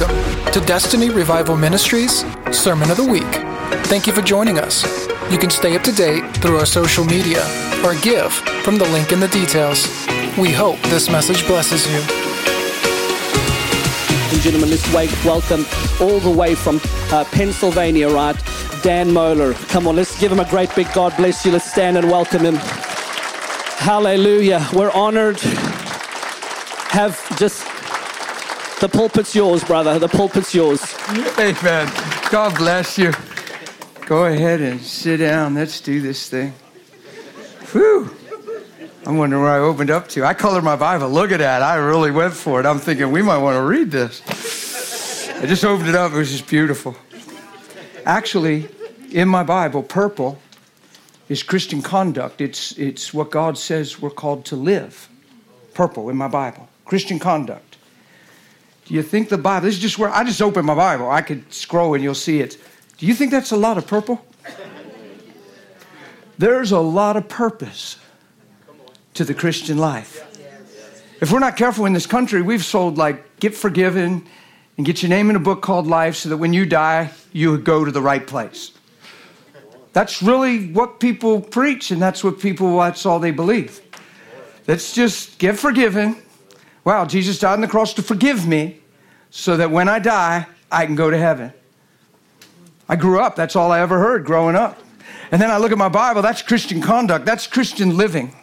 Welcome to Destiny Revival Ministries Sermon of the Week. Thank you for joining us. You can stay up to date through our social media or give from the link in the details. We hope this message blesses you. Ladies and gentlemen, this week, welcome all the way from Pennsylvania, right? Dan Mohler. Come on, let's give him a great big God bless you. Let's stand and welcome him. Hallelujah. We're honored. The pulpit's yours, brother. The pulpit's yours. Amen. God bless you. Go ahead and sit down. Let's do this thing. Whew. I'm wondering where I opened up to. I colored my Bible. Look at that. I really went for it. I'm thinking we might want to read this. I just opened it up. It was just beautiful. Actually, in my Bible, purple is Christian conduct. It's what God says we're called to live. Purple in my Bible. Christian conduct. Do you think the Bible, this is just where, I just opened my Bible. I could scroll and you'll see it. Do you think that's a lot of purple? There's a lot of purpose to the Christian life. If we're not careful in this country, we've sold like, get forgiven and get your name in a book called life so that when you die, you would go to the right place. That's really what people preach and that's all they believe. Let's just get forgiven. Wow, Jesus died on the cross to forgive me so that when I die, I can go to heaven. I grew up. That's all I ever heard growing up. And then I look at my Bible. That's Christian conduct. That's Christian living.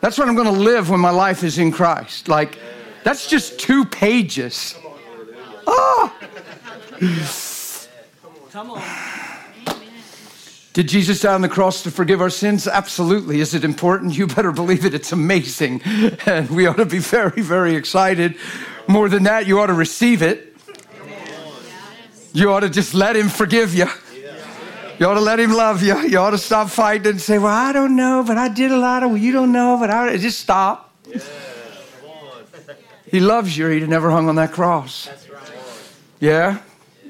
That's what I'm going to live when my life is in Christ. Like, that's just 2 pages. Oh! Come on. Did Jesus die on the cross to forgive our sins? Absolutely. Is it important? You better believe it. It's amazing. And we ought to be very, very excited. More than that, you ought to receive it. You ought to just let him forgive you. You ought to let him love you. You ought to stop fighting and say, well, I don't know, but I did a lot of, well, you don't know, but I just stop. He loves you or he'd have never hung on that cross. Yeah?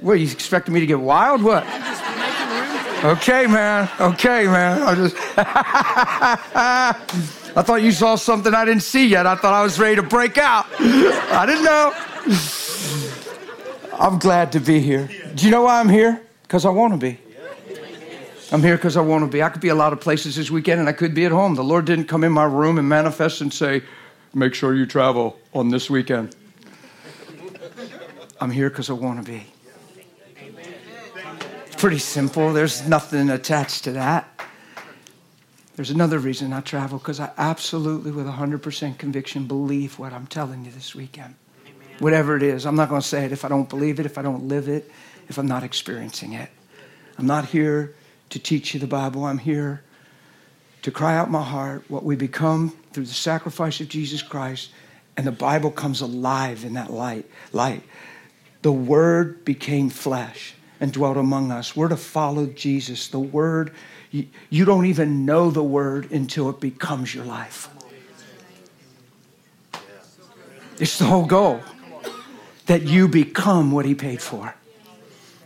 What, you expecting me to get wild? What? Okay, man. I thought you saw something I didn't see yet. I thought I was ready to break out. I didn't know. I'm glad to be here. Do you know why I'm here? Because I want to be. I'm here because I want to be. I could be a lot of places this weekend, and I could be at home. The Lord didn't come in my room and manifest and say, make sure you travel on this weekend. I'm here because I want to be. Pretty simple. There's nothing attached to that. There's another reason I travel, because I absolutely, with 100% conviction, believe what I'm telling you this weekend. Amen. Whatever it is. I'm not going to say it if I don't believe it, if I don't live it, if I'm not experiencing it. I'm not here to teach you the Bible. I'm here to cry out my heart, what we become through the sacrifice of Jesus Christ, and the Bible comes alive in that light. The Word became flesh and dwelt among us. We're to follow Jesus. The Word, you don't even know the Word until it becomes your life. It's the whole goal, that you become what he paid for.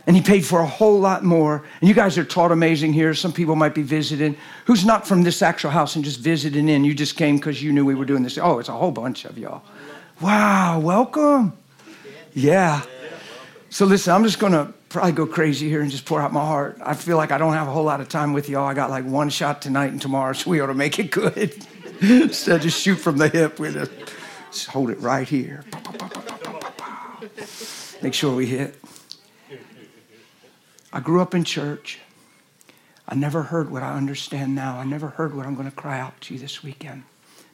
And he paid for a whole lot more. And you guys are taught amazing here. Some people might be visiting. Who's not from this actual house and just visiting in? You just came because you knew we were doing this. Oh, it's a whole bunch of y'all. Wow, welcome. Yeah. So listen, I'm just going to probably go crazy here and just pour out my heart. I feel like I don't have a whole lot of time with y'all. I got like one shot tonight and tomorrow, so we ought to make it good. Instead of just shoot from the hip, we just hold it right here. Make sure we hit. I grew up in church. I never heard what I understand now. I never heard what I'm going to cry out to you this weekend.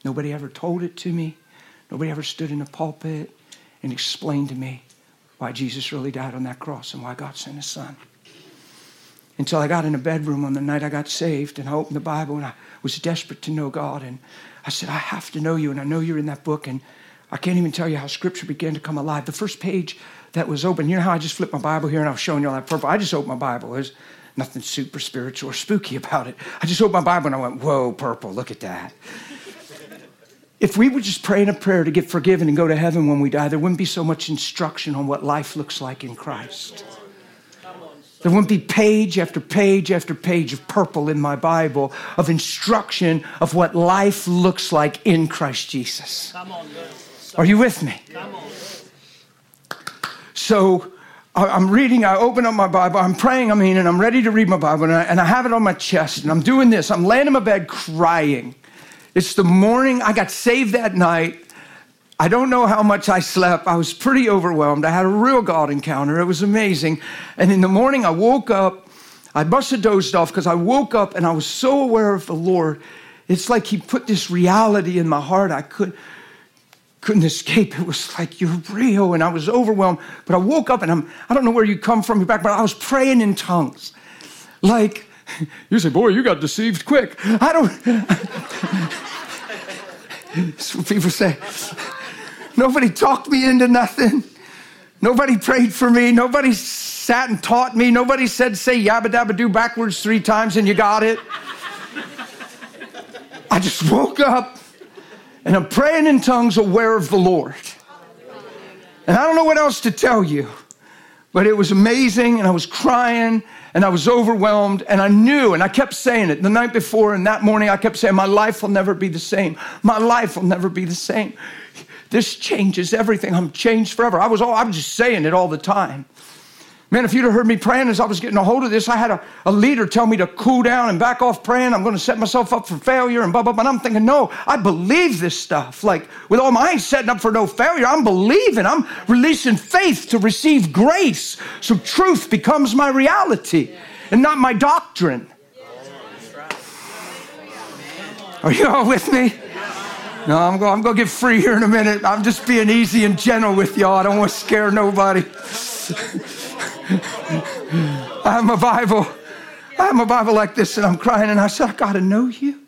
Nobody ever told it to me. Nobody ever stood in the pulpit and explained to me why Jesus really died on that cross and why God sent his son. Until I got in a bedroom on the night I got saved, and I opened the Bible and I was desperate to know God. And I said, I have to know you, and I know you're in that book, and I can't even tell you how scripture began to come alive. The first page that was open, you know how I just flipped my Bible here and I was showing you all that purple? I just opened my Bible. There's nothing super spiritual or spooky about it. I just opened my Bible and I went, whoa, purple, look at that. If we would just pray in a prayer to get forgiven and go to heaven when we die, there wouldn't be so much instruction on what life looks like in Christ. There wouldn't be page after page after page of purple in my Bible of instruction of what life looks like in Christ Jesus. Are you with me? So I'm reading, I open up my Bible, I'm praying, and I'm ready to read my Bible, and I have it on my chest, and I'm doing this. I'm laying in my bed crying. It's the morning. I got saved that night. I don't know how much I slept. I was pretty overwhelmed. I had a real God encounter. It was amazing. And in the morning, I woke up. I must have dozed off because I woke up and I was so aware of the Lord. It's like he put this reality in my heart. I couldn't escape. It was like, you're real. And I was overwhelmed. But I woke up and I don't know where you come from, your background. I was praying in tongues. Like, you say, boy, you got deceived quick. I don't. That's what people say. Nobody talked me into nothing. Nobody prayed for me. Nobody sat and taught me. Nobody said, say yabba dabba do backwards 3 times and you got it. I just woke up and I'm praying in tongues, aware of the Lord. And I don't know what else to tell you, but it was amazing. And I was crying and I was overwhelmed and I knew, and I kept saying it the night before and that morning, I kept saying, my life will never be the same. My life will never be the same. This changes everything. I'm changed forever. I'm just saying it all the time. Man, if you'd have heard me praying as I was getting a hold of this, I had a leader tell me to cool down and back off praying. I'm going to set myself up for failure and blah, blah, blah. And I'm thinking, no, I believe this stuff. Like, with all my, I ain't setting up for no failure. I'm believing. I'm releasing faith to receive grace. So truth becomes my reality and not my doctrine. Are you all with me? No, I'm going to get free here in a minute. I'm just being easy and gentle with y'all. I don't want to scare nobody. I have my Bible like this, and I'm crying, and I said, I got to know you.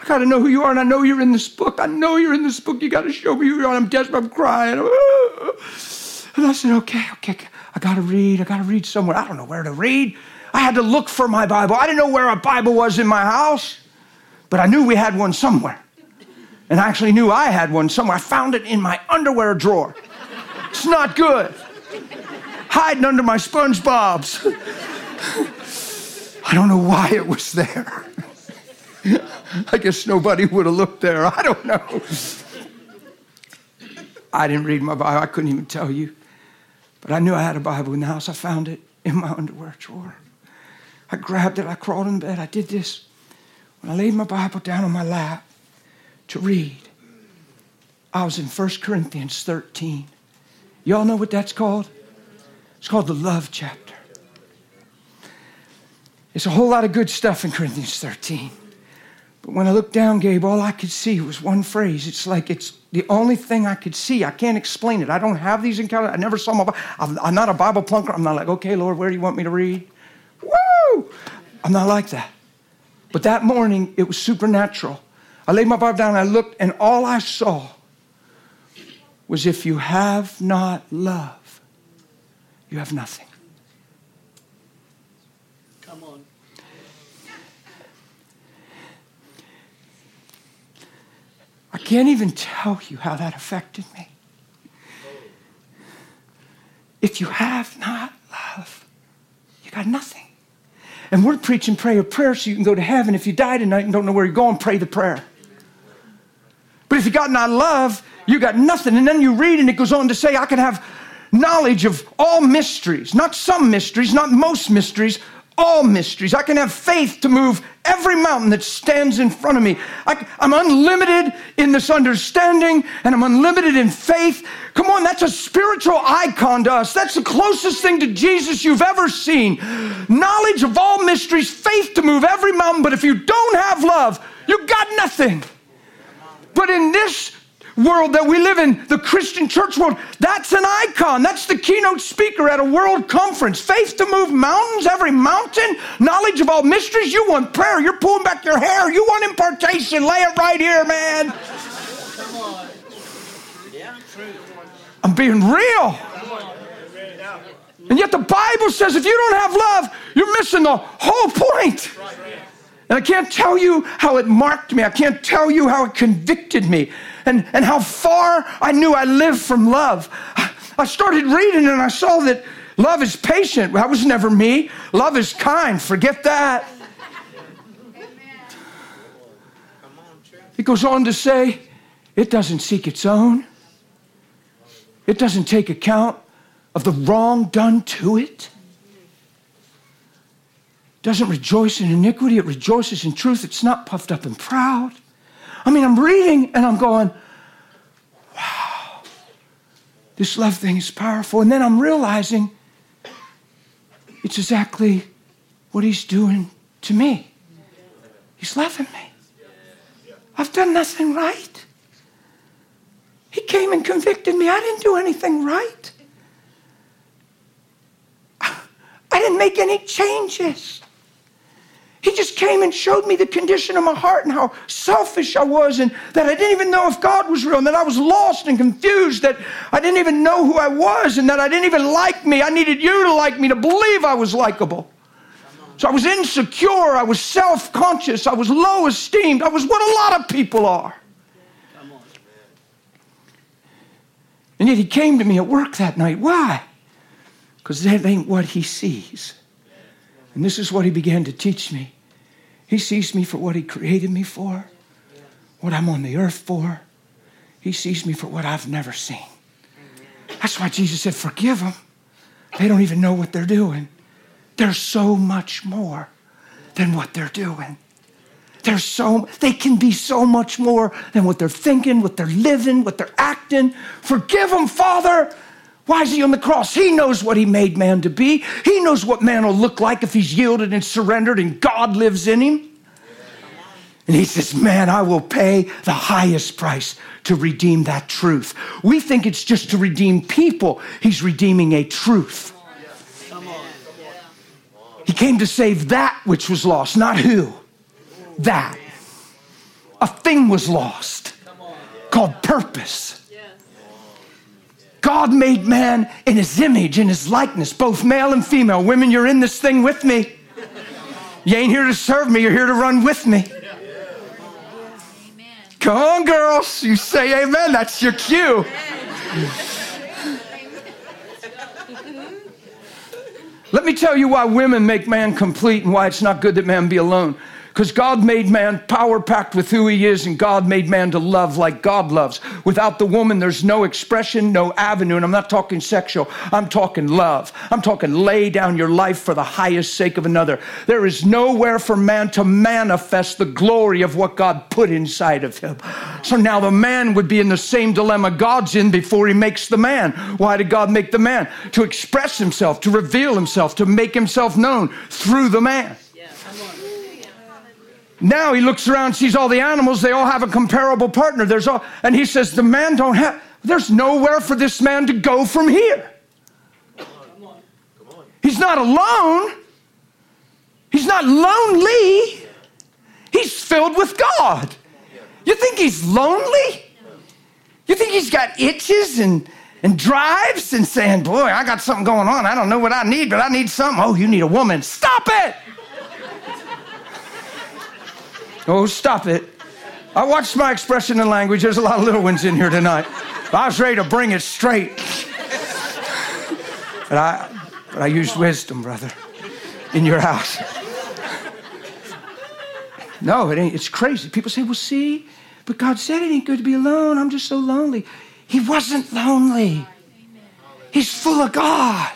I got to know who you are, and I know you're in this book. I know you're in this book. You got to show me who you are. I'm desperate. I'm crying. And I said, okay. I got to read somewhere. I don't know where to read. I had to look for my Bible. I didn't know where a Bible was in my house, but I knew we had one somewhere. And I actually knew I had one somewhere. I found it in my underwear drawer. It's not good. Hiding under my SpongeBob's. I don't know why it was there. I guess nobody would have looked there. I don't know. I didn't read my Bible. I couldn't even tell you. But I knew I had a Bible in the house. I found it in my underwear drawer. I grabbed it. I crawled in bed. I did this. When I laid my Bible down on my lap to read, I was in 1 Corinthians 13. Y'all know what that's called? It's called the love chapter. It's a whole lot of good stuff in Corinthians 13. But when I looked down, Gabe, all I could see was one phrase. It's like it's the only thing I could see. I can't explain it. I don't have these encounters. I never saw my Bible. I'm not a Bible plunker. I'm not like, okay, Lord, where do you want me to read? Woo! I'm not like that. But that morning, it was supernatural. I laid my Bible down, and I looked, and all I saw was, if you have not love, you have nothing. Come on. I can't even tell you how that affected me. If you have not love, you got nothing. And we're preaching prayer so you can go to heaven. If you die tonight and don't know where you're going, pray the prayer. But if you got not love, you got nothing. And then you read, and it goes on to say, I can have knowledge of all mysteries. Not some mysteries, not most mysteries, all mysteries. I can have faith to move every mountain that stands in front of me. I'm unlimited in this understanding, and I'm unlimited in faith. Come on, that's a spiritual icon to us. That's the closest thing to Jesus you've ever seen. Knowledge of all mysteries, faith to move every mountain. But if you don't have love, you got nothing. But in this world that we live in, the Christian church world, that's an icon. That's the keynote speaker at a world conference. Faith to move mountains, every mountain, knowledge of all mysteries. You want prayer. You're pulling back your hair. You want impartation. Lay it right here, man. Come on. Yeah, true. I'm being real. And yet the Bible says if you don't have love, you're missing the whole point. Right. And I can't tell you how it marked me. I can't tell you how it convicted me and how far I knew I lived from love. I started reading and I saw that love is patient. That was never me. Love is kind. Forget that. It goes on to say, it doesn't seek its own. It doesn't take account of the wrong done to it. Doesn't rejoice in iniquity, it rejoices in truth. It's not puffed up and proud. I mean, I'm reading and I'm going, wow, this love thing is powerful. And then I'm realizing it's exactly what he's doing to me. He's loving me. I've done nothing right. He came and convicted me. I didn't do anything right. I didn't make any changes. He just came and showed me the condition of my heart and how selfish I was and that I didn't even know if God was real and that I was lost and confused, that I didn't even know who I was and that I didn't even like me. I needed you to like me to believe I was likable. So I was insecure. I was self-conscious. I was low-esteemed. I was what a lot of people are. And yet he came to me at work that night. Why? Because that ain't what he sees. And this is what he began to teach me. He sees me for what he created me for, what I'm on the earth for. He sees me for what I've never seen. That's why Jesus said, forgive them. They don't even know what they're doing. There's so much more than what they're doing. They can be so much more than what they're thinking, what they're living, what they're acting. Forgive them, Father. Why is he on the cross? He knows what he made man to be. He knows what man will look like if he's yielded and surrendered and God lives in him. And he says, man, I will pay the highest price to redeem that truth. We think it's just to redeem people. He's redeeming a truth. He came to save that which was lost, not who. That. A thing was lost called purpose. God made man in his image, in his likeness, both male and female. Women, you're in this thing with me. You ain't here to serve me. You're here to run with me. Come on, girls. You say amen. That's your cue. Let me tell you why women make man complete and why it's not good that man be alone. Because God made man power-packed with who he is, and God made man to love like God loves. Without the woman, there's no expression, no avenue, and I'm not talking sexual. I'm talking love. I'm talking lay down your life for the highest sake of another. There is nowhere for man to manifest the glory of what God put inside of him. So now the man would be in the same dilemma God's in before he makes the man. Why did God make the man? To express himself, to reveal himself, to make himself known through the man. Now he looks around, sees all the animals. They all have a comparable partner. And he says, the man don't have, there's nowhere for this man to go from here. Come on. He's not alone. He's not lonely. He's filled with God. You think he's lonely? You think he's got itches and drives and saying, boy, I got something going on. I don't know what I need, but I need something. Oh, you need a woman. Stop it. Oh, stop it. I watched my expression and language. There's a lot of little ones in here tonight. I was ready to bring it straight. But I used wisdom, brother, in your house. No, it ain't. It's crazy. People say, well, see, but God said it ain't good to be alone. I'm just so lonely. He wasn't lonely. He's full of God.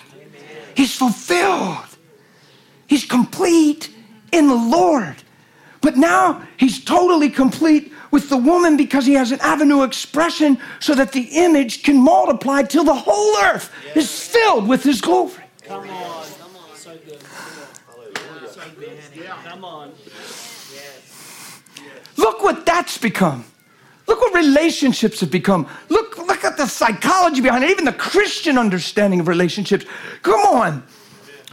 He's fulfilled. He's complete in the Lord. But now he's totally complete with the woman because he has an avenue of expression so that the image can multiply till the whole earth is filled with his glory. Come on. So good. Come on. Look what that's become. Look what relationships have become. Look at the psychology behind it, even the Christian understanding of relationships. Come on.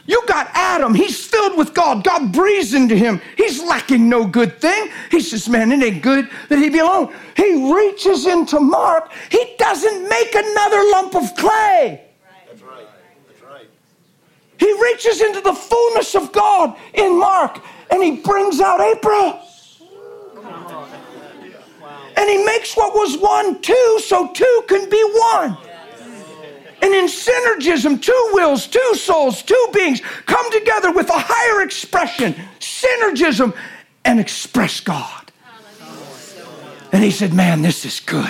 You got Adam. He's filled with God. God breathes into him. He's lacking no good thing. He says, man, it ain't good that he be alone. He reaches into Mark. He doesn't make another lump of clay. That's right. He reaches into the fullness of God in Mark, and he brings out April. Wow. And he makes what was one, two, so two can be one. And in synergism, two wills, two souls, two beings come together with a higher expression, synergism, and express God. And he said, man, this is good.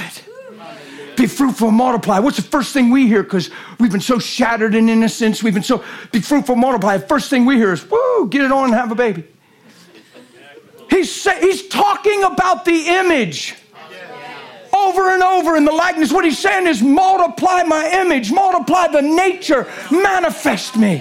be fruitful and multiply. What's the first thing we hear? Because we've been so shattered in innocence. We've been so, be fruitful and multiply. The first thing we hear is, woo, get it on and have a baby. He's talking about the image over and over in the likeness. What he's saying is multiply my image, multiply the nature, manifest me.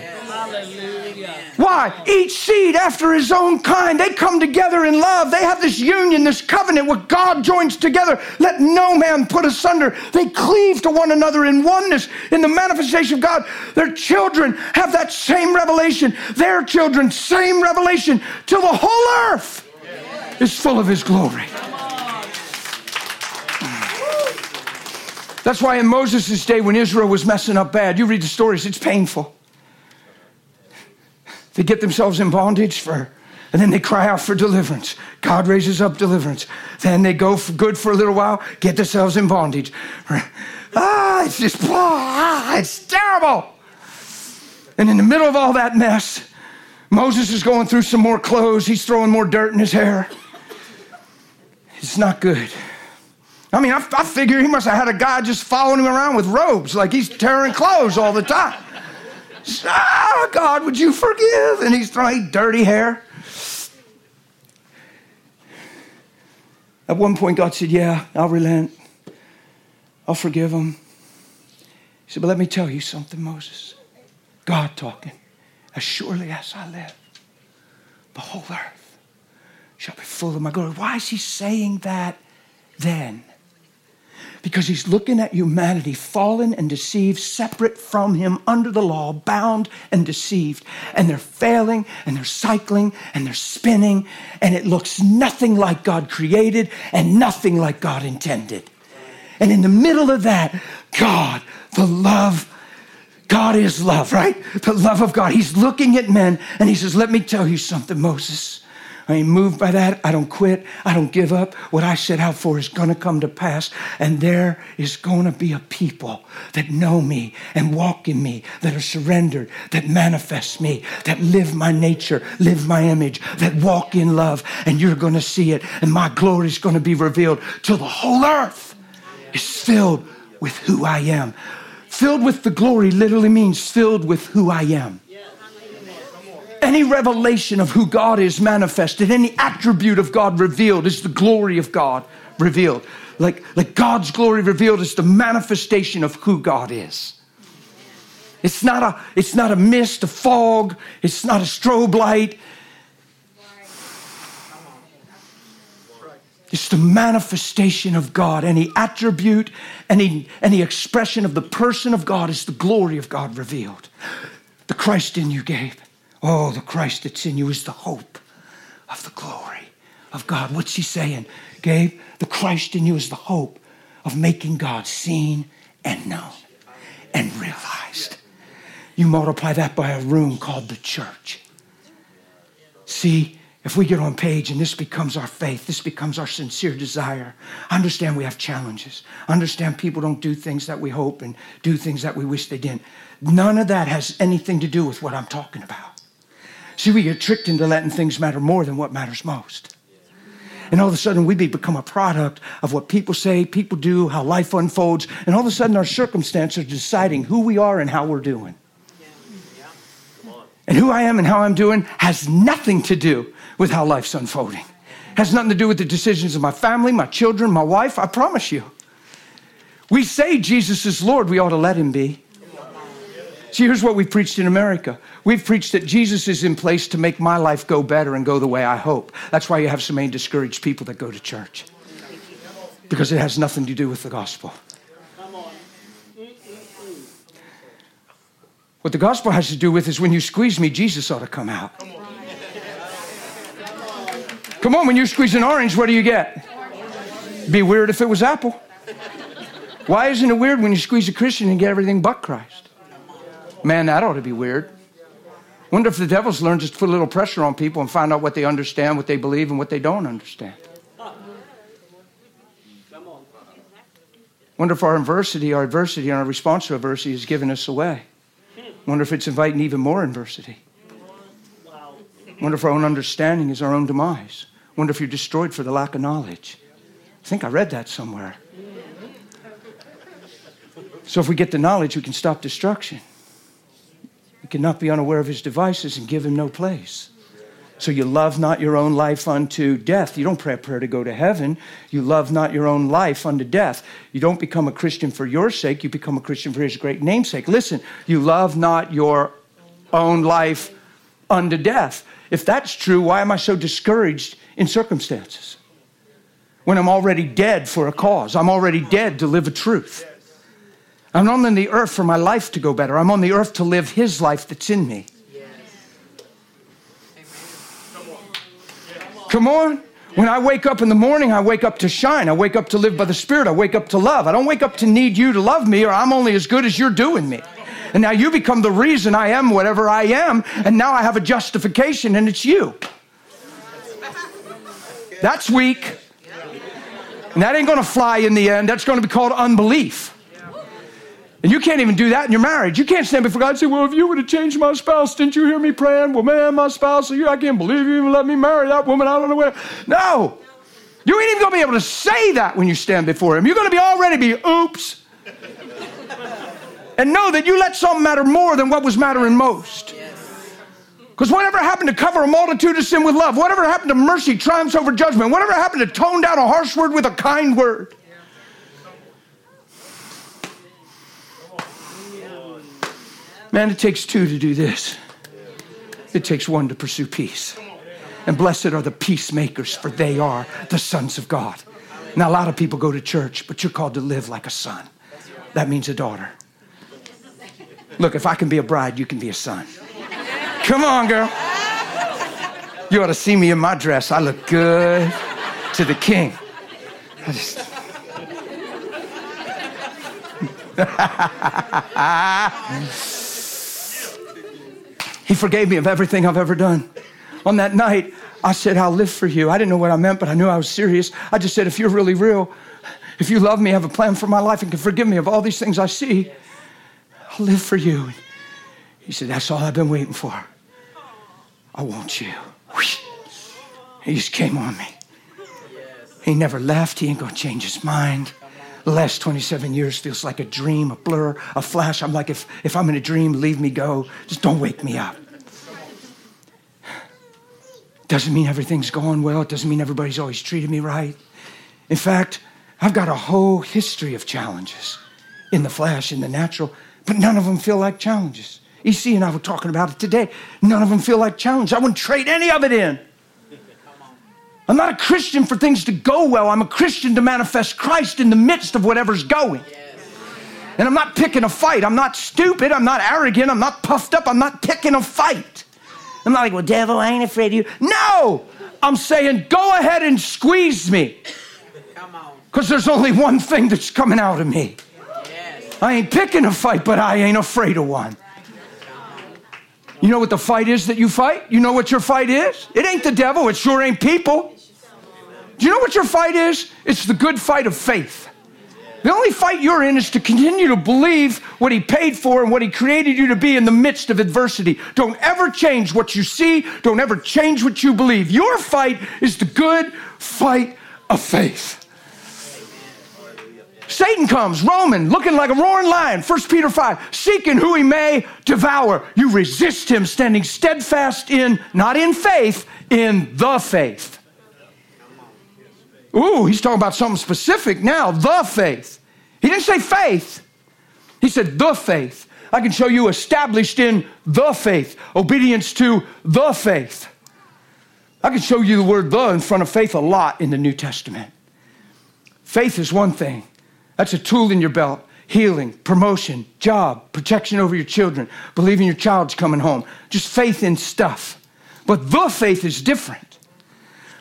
Why? Each seed after his own kind. They come together in love. They have this union, this covenant, what God joins together. Let no man put asunder. They cleave to one another in oneness, in the manifestation of God. Their children have that same revelation. Their children, same revelation, till the whole earth is full of his glory. That's why in Moses' day when Israel was messing up bad, you read the stories, it's painful. They get themselves in bondage and then they cry out for deliverance. God raises up deliverance. Then they go for good for a little while, get themselves in bondage. It's terrible. And in the middle of all that mess, Moses is going through some more clothes. He's throwing more dirt in his hair. It's not good. I mean, I figure he must have had a guy just following him around with robes, like he's tearing clothes all the time. Ah, God, would you forgive? And he's throwing dirty hair. At one point, God said, yeah, I'll relent. I'll forgive him. He said, but let me tell you something, Moses. God talking. As surely as I live, the whole earth shall be full of my glory. Why is he saying that then? Because he's looking at humanity fallen and deceived, separate from him, under the law, bound and deceived. And they're failing, and they're cycling, and they're spinning, and it looks nothing like God created and nothing like God intended. And in the middle of that, God, the love, God is love, right? The love of God. He's looking at men, and he says, let me tell you something, Moses. I ain't moved by that. I don't quit. I don't give up. What I set out for is going to come to pass. And there is going to be a people that know me and walk in me, that are surrendered, that manifest me, that live my nature, live my image, that walk in love. And you're going to see it. And my glory is going to be revealed till the whole earth is filled with who I am. Filled with the glory literally means filled with who I am. Any revelation of who God is manifested, any attribute of God revealed, is the glory of God revealed. Like God's glory revealed is the manifestation of who God is. It's not a mist, a fog. It's not a strobe light. It's the manifestation of God. Any attribute, any expression of the person of God is the glory of God revealed. The Christ in you gave. Oh, the Christ that's in you is the hope of the glory of God. What's he saying, Gabe? The Christ in you is the hope of making God seen and known and realized. You multiply that by a room called the church. See, if we get on page and this becomes our faith, this becomes our sincere desire. I understand we have challenges. I understand people don't do things that we hope and do things that we wish they didn't. None of that has anything to do with what I'm talking about. See, we get tricked into letting things matter more than what matters most. And all of a sudden, we become a product of what people say, people do, how life unfolds. And all of a sudden, our circumstances are deciding who we are and how we're doing. And who I am and how I'm doing has nothing to do with how life's unfolding. Has nothing to do with the decisions of my family, my children, my wife. I promise you. We say Jesus is Lord. We ought to let him be. See, here's what we've preached in America. We've preached that Jesus is in place to make my life go better and go the way I hope. That's why you have so many discouraged people that go to church. Because it has nothing to do with the gospel. What the gospel has to do with is when you squeeze me, Jesus ought to come out. Come on, when you squeeze an orange, what do you get? It'd be weird if it was apple. Why isn't it weird when you squeeze a Christian and get everything but Christ? Man, that ought to be weird. Wonder if the devil's learned just to put a little pressure on people and find out what they understand, what they believe, and what they don't understand. Wonder if our adversity, and our response to adversity is giving us away. Wonder if it's inviting even more adversity. Wonder if our own understanding is our own demise. Wonder if you're destroyed for the lack of knowledge. I think I read that somewhere. So if we get the knowledge, we can stop destruction. We cannot be unaware of his devices and give him no place. So you love not your own life unto death. You don't pray a prayer to go to heaven. You love not your own life unto death. You don't become a Christian for your sake. You become a Christian for his great name's sake. Listen, you love not your own life unto death. If that's true, why am I so discouraged in circumstances? When I'm already dead for a cause. I'm already dead to live a truth. I'm not on the earth for my life to go better. I'm on the earth to live his life that's in me. Come on. When I wake up in the morning, I wake up to shine. I wake up to live by the Spirit. I wake up to love. I don't wake up to need you to love me, or I'm only as good as you're doing me. And now you become the reason I am whatever I am. And now I have a justification, and it's you. That's weak. And that ain't going to fly in the end. That's going to be called unbelief. And you can't even do that in your marriage. You can't stand before God and say, well, if you would have changed my spouse, didn't you hear me praying? Well, man, my spouse, I can't believe you even let me marry that woman. I don't know where. No. You ain't even going to be able to say that when you stand before him. You're going to already be oops. And know that you let something matter more than what was mattering most. Because whatever happened to cover a multitude of sin with love, whatever happened to mercy triumphs over judgment, whatever happened to tone down a harsh word with a kind word. Man, it takes two to do this. It takes one to pursue peace. And blessed are the peacemakers, for they are the sons of God. Now, a lot of people go to church, but you're called to live like a son. That means a daughter. Look, if I can be a bride, you can be a son. Come on, girl. You ought to see me in my dress. I look good to the king. He forgave me of everything I've ever done. On that night, I said, I'll live for you. I didn't know what I meant, but I knew I was serious. I just said, if you're really real, if you love me, have a plan for my life and can forgive me of all these things I see, I'll live for you. And he said, that's all I've been waiting for. I want you. He just came on me. He never left. He ain't going to change his mind. The last 27 years feels like a dream, a blur, a flash. I'm like, if I'm in a dream, leave me go. Just don't wake me up. Doesn't mean everything's going well. It doesn't mean everybody's always treated me right. In fact, I've got a whole history of challenges in the flesh, in the natural, but none of them feel like challenges. E.C. and I were talking about it today. None of them feel like challenges. I wouldn't trade any of it in. I'm not a Christian for things to go well. I'm a Christian to manifest Christ in the midst of whatever's going. And I'm not picking a fight. I'm not stupid. I'm not arrogant. I'm not puffed up. I'm not picking a fight. I'm not like, well, devil, I ain't afraid of you. No! I'm saying, go ahead and squeeze me. Because there's only one thing that's coming out of me. I ain't picking a fight, but I ain't afraid of one. You know what the fight is that you fight? You know what your fight is? It ain't the devil. It sure ain't people. Do you know what your fight is? It's the good fight of faith. The only fight you're in is to continue to believe what he paid for and what he created you to be in the midst of adversity. Don't ever change what you see. Don't ever change what you believe. Your fight is the good fight of faith. Satan comes, Roman, looking like a roaring lion, 1 Peter 5, seeking who he may devour. You resist him, standing steadfast in, not in faith, in the faith. Ooh, he's talking about something specific now, the faith. He didn't say faith. He said the faith. I can show you established in the faith, obedience to the faith. I can show you the word the in front of faith a lot in the New Testament. Faith is one thing. That's a tool in your belt. Healing, promotion, job, protection over your children, believing your child's coming home. Just faith in stuff. But the faith is different.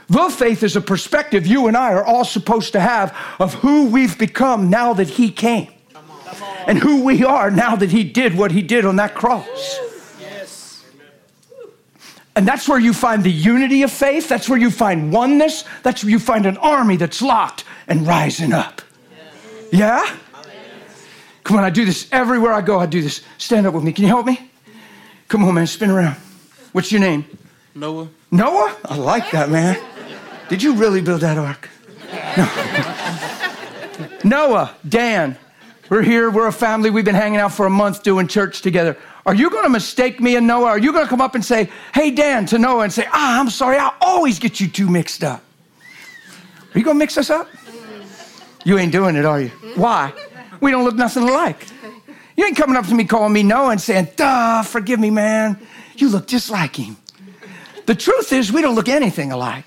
The faith is a perspective you and I are all supposed to have of who we've become now that he came. And who we are now that he did what he did on that cross. Yes. And that's where you find the unity of faith. That's where you find oneness. That's where you find an army that's locked and rising up. Yeah? Come on, I do this everywhere I go. I do this. Stand up with me. Can you help me? Come on, man. Spin around. What's your name? Noah. Noah? I like that, man. Did you really build that ark? No. Noah, Dan, We're here. We're a family. We've been hanging out for a month doing church together. Are you going to mistake me and Noah? Are you going to come up and say, hey, Dan, to Noah and say, I'm sorry. I always get you two mixed up. Are you going to mix us up? You ain't doing it, are you? Why? We don't look nothing alike. You ain't coming up to me calling me Noah and saying, duh, forgive me, man. You look just like him. The truth is we don't look anything alike.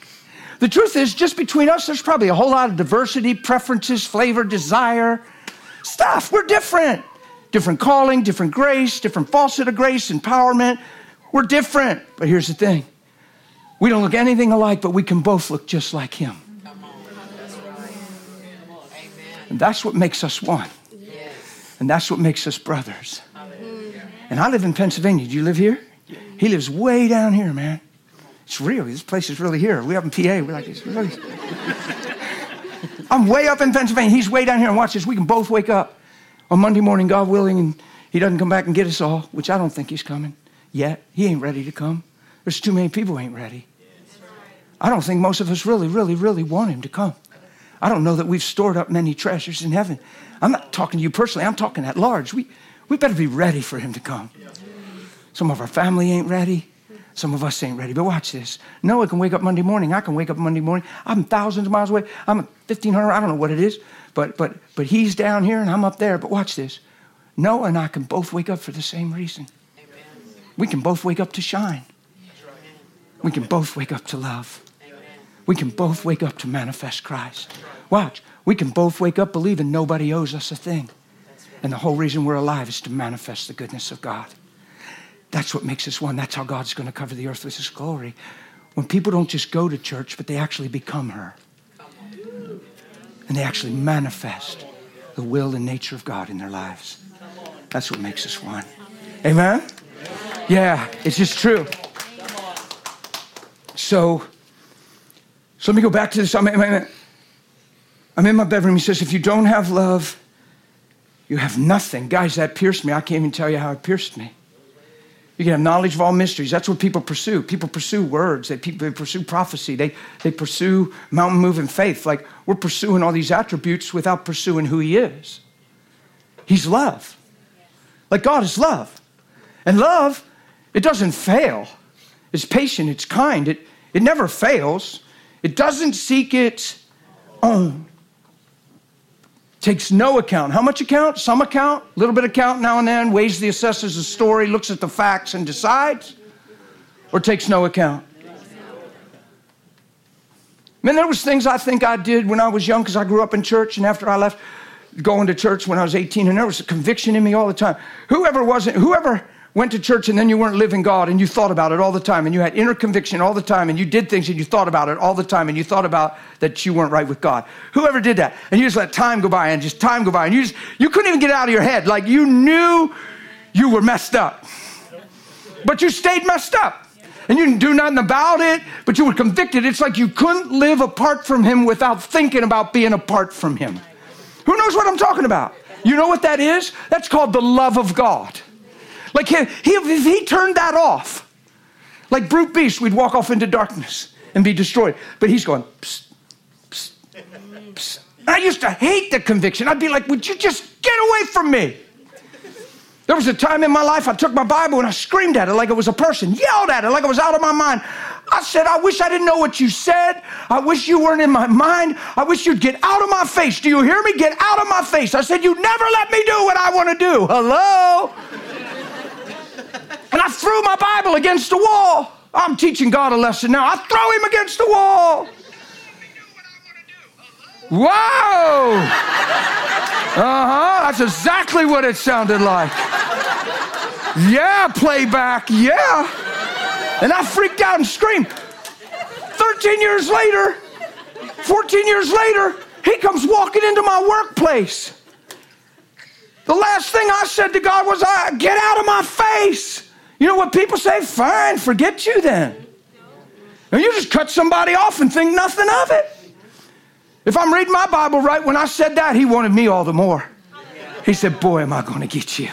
The truth is just between us, there's probably a whole lot of diversity, preferences, flavor, desire, stuff. We're different. Different calling, different grace, different facet of grace, empowerment. We're different. But here's the thing. We don't look anything alike, but we can both look just like him. And that's what makes us one. And that's what makes us brothers. And I live in Pennsylvania. Do you live here? He lives way down here, man. It's real. This place is really here. We're up in PA. We're like, it's really... I'm way up in Pennsylvania. He's way down here. And watch this. We can both wake up on Monday morning, God willing, and he doesn't come back and get us all, which I don't think he's coming yet. He ain't ready to come. There's too many people who ain't ready. I don't think most of us really want him to come. I don't know that we've stored up many treasures in heaven. I'm not talking to you personally. I'm talking at large. We better be ready for him to come. Some of our family ain't ready. Some of us ain't ready. But watch this. Noah can wake up Monday morning. I can wake up Monday morning. I'm thousands of miles away. I'm 1,500. I don't know what it is. But he's down here and I'm up there. But watch this. Noah and I can both wake up for the same reason. Amen. We can both wake up to shine. Right. We can both wake up to love. Amen. We can both wake up to manifest Christ. Watch. We can both wake up believing nobody owes us a thing. Right. And the whole reason we're alive is to manifest the goodness of God. That's what makes us one. That's how God's going to cover the earth with his glory. When people don't just go to church, but they actually become her. And they actually manifest the will and nature of God in their lives. That's what makes us one. Amen? Yeah, it's just true. So let me go back to this. I'm in my bedroom. He says, if you don't have love, you have nothing. Guys, that pierced me. I can't even tell you how it pierced me. You can have knowledge of all mysteries. That's what people pursue. People pursue words. They pursue prophecy. They pursue mountain moving faith. Like, we're pursuing all these attributes without pursuing who he is. He's love. Like, God is love. And love, it doesn't fail. It's patient. It's kind. It never fails. It doesn't seek its own. Takes no account. How much account? Some account. A little bit account now and then. Weighs the assesses the story. Looks at the facts and decides. Or takes no account. Man, there was things I think I did when I was young because I grew up in church. And after I left going to church when I was 18. And there was a conviction in me all the time. Whoever went to church and then you weren't living God. And you thought about it all the time. And you had inner conviction all the time. And you did things and you thought about it all the time. And you thought about that you weren't right with God. Whoever did that. And you just let time go by and just time go by. And you couldn't even get it out of your head. Like you knew you were messed up. But you stayed messed up. And you didn't do nothing about it. But you were convicted. It's like you couldn't live apart from him without thinking about being apart from him. Who knows what I'm talking about? You know what that is? That's called the love of God. Like if he turned that off, like brute beast, we'd walk off into darkness and be destroyed. But he's going, psst, psst, psst. And I used to hate the conviction. I'd be like, would you just get away from me? There was a time in my life I took my Bible and I screamed at it like it was a person, yelled at it like it was out of my mind. I said, I wish I didn't know what you said. I wish you weren't in my mind. I wish you'd get out of my face. Do you hear me? Get out of my face. I said, you never let me do what I want to do. Hello? And I threw my Bible against the wall. I'm teaching God a lesson now. I throw him against the wall. Whoa. Uh-huh. That's exactly what it sounded like. Yeah, playback. Yeah. And I freaked out and screamed. 13 years later, 14 years later, he comes walking into my workplace. The last thing I said to God was, get out of my face. You know what people say? Fine, forget you then. And you just cut somebody off and think nothing of it. If I'm reading my Bible right, when I said that, he wanted me all the more. He said, boy, am I going to get you.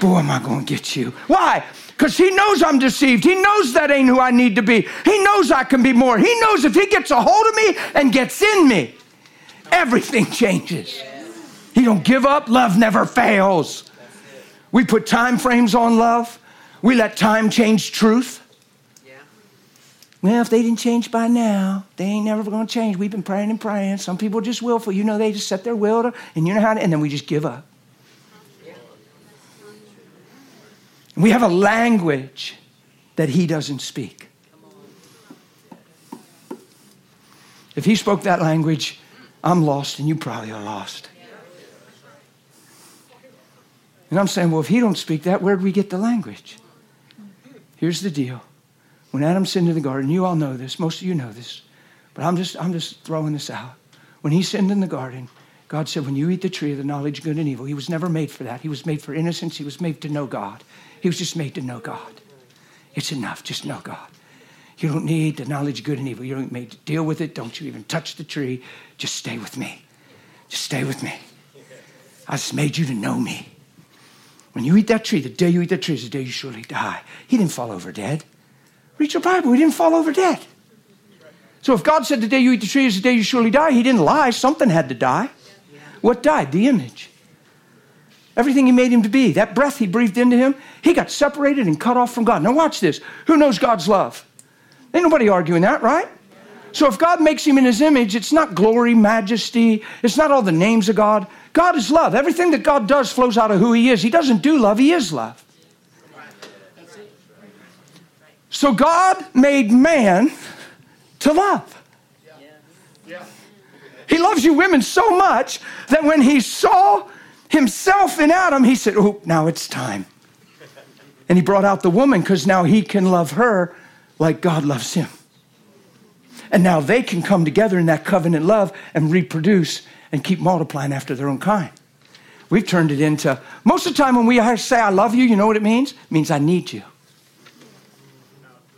Boy, am I going to get you. Why? Because he knows I'm deceived. He knows that ain't who I need to be. He knows I can be more. He knows if he gets a hold of me and gets in me, everything changes. He don't give up. Love never fails. We put time frames on love. We let time change truth. Yeah. Well, if they didn't change by now, they ain't never going to change. We've been praying and praying. Some people just willful. You know, they just set their will to, and you know how to, and then we just give up. Yeah. We have a language that he doesn't speak. If he spoke that language, I'm lost and you probably are lost. And I'm saying, well, if he don't speak that, where'd we get the language? Here's the deal. When Adam sinned in the garden, you all know this. Most of you know this. But I'm just throwing this out. When he sinned in the garden, God said, when you eat the tree of the knowledge of good and evil, he was never made for that. He was made for innocence. He was made to know God. He was just made to know God. It's enough. Just know God. You don't need the knowledge of good and evil. You don't need to deal with it. Don't you even touch the tree. Just stay with me. Just stay with me. I just made you to know me. When you eat that tree, the day you eat that tree is the day you surely die. He didn't fall over dead. Read your Bible. He didn't fall over dead. So if God said the day you eat the tree is the day you surely die, he didn't lie. Something had to die. What died? The image. Everything he made him to be. That breath he breathed into him, he got separated and cut off from God. Now watch this. Who knows God's love? Ain't nobody arguing that, right? So if God makes him in his image, it's not glory, majesty. It's not all the names of God. God is love. Everything that God does flows out of who he is. He doesn't do love. He is love. So God made man to love. He loves you women so much that when he saw himself in Adam, he said, oh, now it's time. And he brought out the woman because now he can love her like God loves him. And now they can come together in that covenant love and reproduce and keep multiplying after their own kind. We've turned it into, most of the time when we say I love you, you know what it means? It means I need you.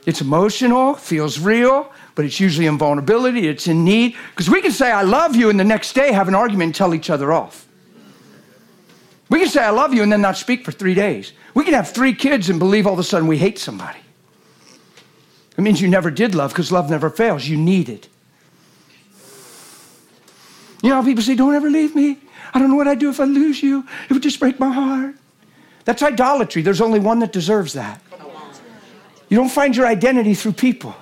It's emotional, feels real, but it's usually in vulnerability, it's in need. Because we can say I love you and the next day have an argument and tell each other off. We can say I love you and then not speak for 3 days. We can have 3 kids and believe all of a sudden we hate somebody. It means you never did love because love never fails. You need it. You know how people say, don't ever leave me. I don't know what I'd do if I lose you. It would just break my heart. That's idolatry. There's only one that deserves that. You don't find your identity through people.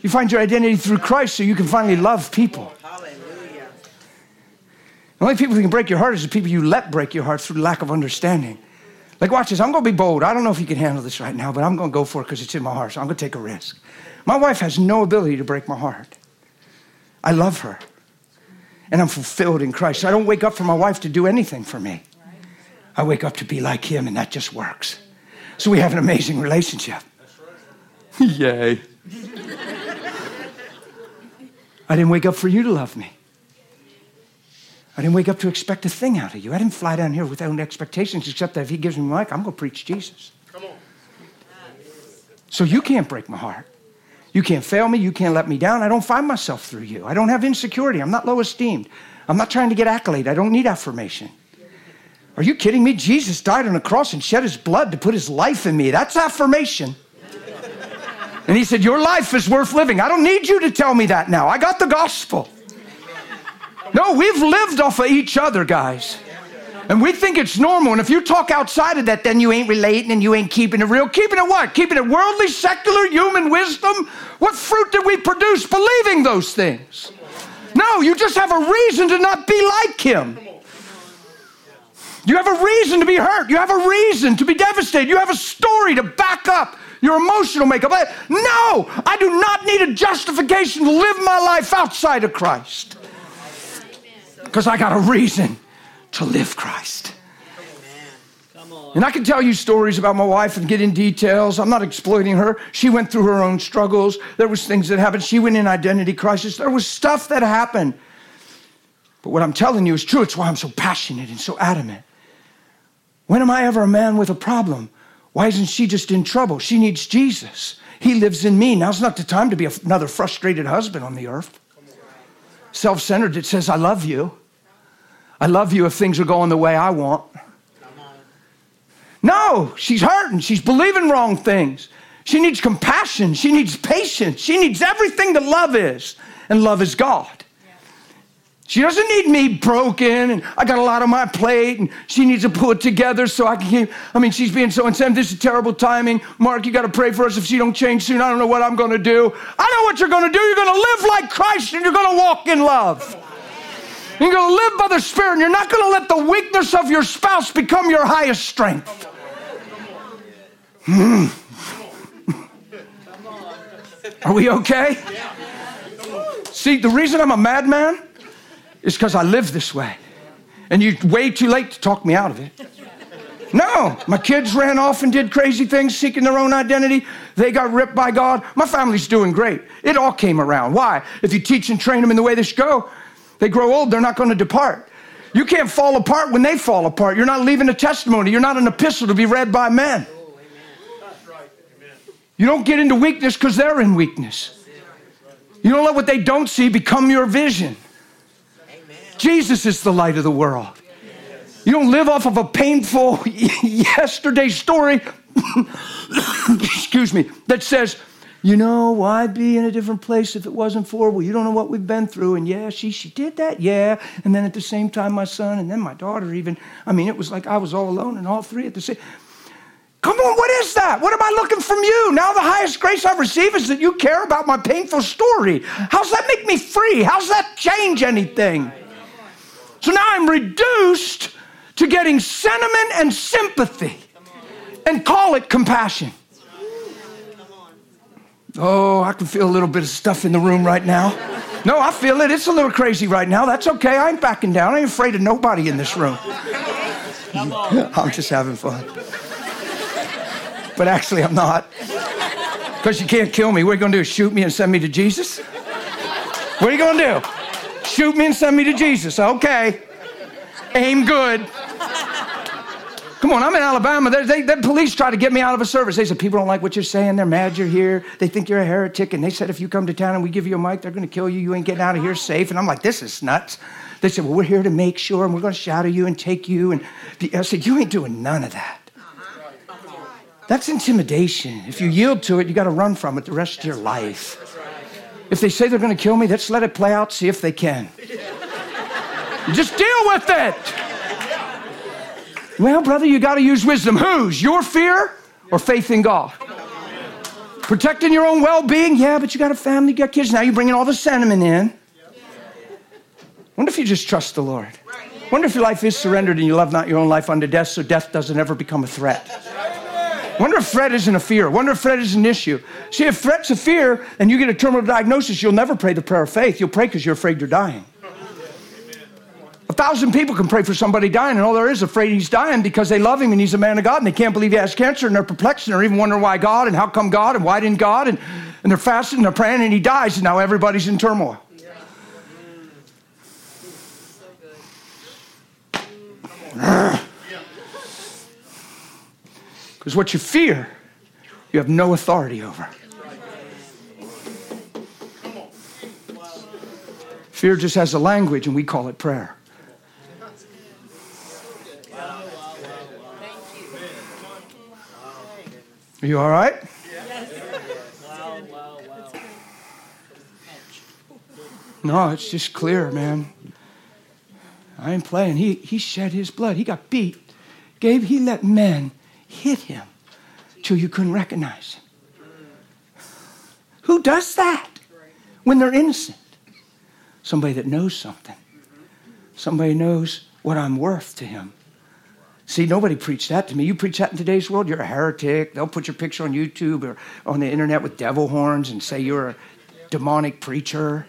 You find your identity through Christ so you can finally love people. The only people who can break your heart is the people you let break your heart through lack of understanding. Like, watch this. I'm going to be bold. I don't know if you can handle this right now, but I'm going to go for it because it's in my heart. So I'm going to take a risk. My wife has no ability to break my heart. I love her. And I'm fulfilled in Christ. So I don't wake up for my wife to do anything for me. I wake up to be like him, and that just works. So we have an amazing relationship. Yay. I didn't wake up for you to love me. I didn't wake up to expect a thing out of you. I didn't fly down here without expectations, except that if he gives me my mic, I'm going to preach Jesus. Come on. So you can't break my heart. You can't fail me. You can't let me down. I don't find myself through you. I don't have insecurity. I'm not low esteemed. I'm not trying to get accolade. I don't need affirmation. Are you kidding me? Jesus died on a cross and shed his blood to put his life in me. That's affirmation. And he said, your life is worth living. I don't need you to tell me that now. I got the gospel. No, we've lived off of each other, guys. And we think it's normal. And if you talk outside of that, then you ain't relating and you ain't keeping it real. Keeping it what? Keeping it worldly, secular, human wisdom. What fruit did we produce believing those things? No, you just have a reason to not be like him. You have a reason to be hurt. You have a reason to be devastated. You have a story to back up your emotional makeup. No, I do not need a justification to live my life outside of Christ. Because I got a reason to live Christ. Come on. And I can tell you stories about my wife and get in details. I'm not exploiting her. She went through her own struggles. There was things that happened. She went in identity crisis. There was stuff that happened. But what I'm telling you is true. It's why I'm so passionate and so adamant. When am I ever a man with a problem? Why isn't she just in trouble? She needs Jesus. He lives in me. Now's not the time to be another frustrated husband on the earth. Self-centered that says, I love you. I love you if things are going the way I want. No, she's hurting. She's believing wrong things. She needs compassion. She needs patience. She needs everything that love is. And love is God. She doesn't need me broken, and I got a lot on my plate, and she needs to pull it together so I can, she's being so insane. This is terrible timing. Mark, you got to pray for us. If she don't change soon, I don't know what I'm going to do. I know what you're going to do. You're going to live like Christ, and you're going to walk in love. You're going to live by the Spirit, and you're not going to let the weakness of your spouse become your highest strength. Are we okay? See, the reason I'm a madman is because I live this way. And you're way too late to talk me out of it. No, my kids ran off and did crazy things, seeking their own identity. They got ripped by God. My family's doing great. It all came around. Why? If you teach and train them in the way they should go, they grow old, they're not going to depart. You can't fall apart when they fall apart. You're not leaving a testimony. You're not an epistle to be read by men. You don't get into weakness because they're in weakness. You don't let what they don't see become your vision. Jesus is the light of the world. You don't live off of a painful yesterday story, excuse me, that says, you know, I'd be in a different place if it wasn't for, well, you don't know what we've been through. And yeah, she did that, yeah. And then at the same time, my son, and then my daughter even, it was like I was all alone and all three at the same. Come on, what is that? What am I looking from you? Now the highest grace I've received is that you care about my painful story. How's that make me free? How's that change anything? So now I'm reduced to getting sentiment and sympathy and call it compassion. Oh, I can feel a little bit of stuff in the room right now. No, I feel it. It's a little crazy right now. That's okay. I ain't backing down. I ain't afraid of nobody in this room. I'm just having fun. But actually, I'm not. Because you can't kill me. What are you going to do? Shoot me and send me to Jesus? What are you going to do? Shoot me and send me to Jesus. Okay. Aim good. Come on, I'm in Alabama. The police tried to get me out of a service. They said, people don't like what you're saying. They're mad you're here. They think you're a heretic. And they said, if you come to town and we give you a mic, they're going to kill you. You ain't getting out of here safe. And I'm like, this is nuts. They said, well, we're here to make sure, and we're going to shadow you and take you. And I said, you ain't doing none of that. That's intimidation. If you yield to it, you got to run from it the rest of your life. If they say they're going to kill me, let's let it play out, see if they can. Just deal with it. Well, brother, you got to use wisdom. Whose? Your fear or faith in God? Protecting your own well-being? Yeah, but you got a family, you got kids. Now you're bringing all the sentiment in. Wonder if you just trust the Lord. Wonder if your life is surrendered and you love not your own life unto death, so death doesn't ever become a threat. Wonder if threat isn't a fear. Wonder if threat is an issue. See, if threat's a fear and you get a terminal diagnosis, you'll never pray the prayer of faith. You'll pray because you're afraid you're dying. 1,000 people can pray for somebody dying, and all there is afraid he's dying because they love him and he's a man of God and they can't believe he has cancer, and they're perplexed and they're even wondering why God and how come God and why didn't God, and they're fasting and they're praying and he dies, and now everybody's in turmoil. Because what you fear, you have no authority over. Fear just has a language, and we call it prayer. Are you all right? No, it's just clear, man. I ain't playing. He shed his blood. He got beat. Gabe, he let men hit him till you couldn't recognize him. Who does that when they're innocent? Somebody that knows something. Somebody knows what I'm worth to him. See, nobody preached that to me. You preach that in today's world, you're a heretic. They'll put your picture on YouTube or on the internet with devil horns and say you're a demonic preacher.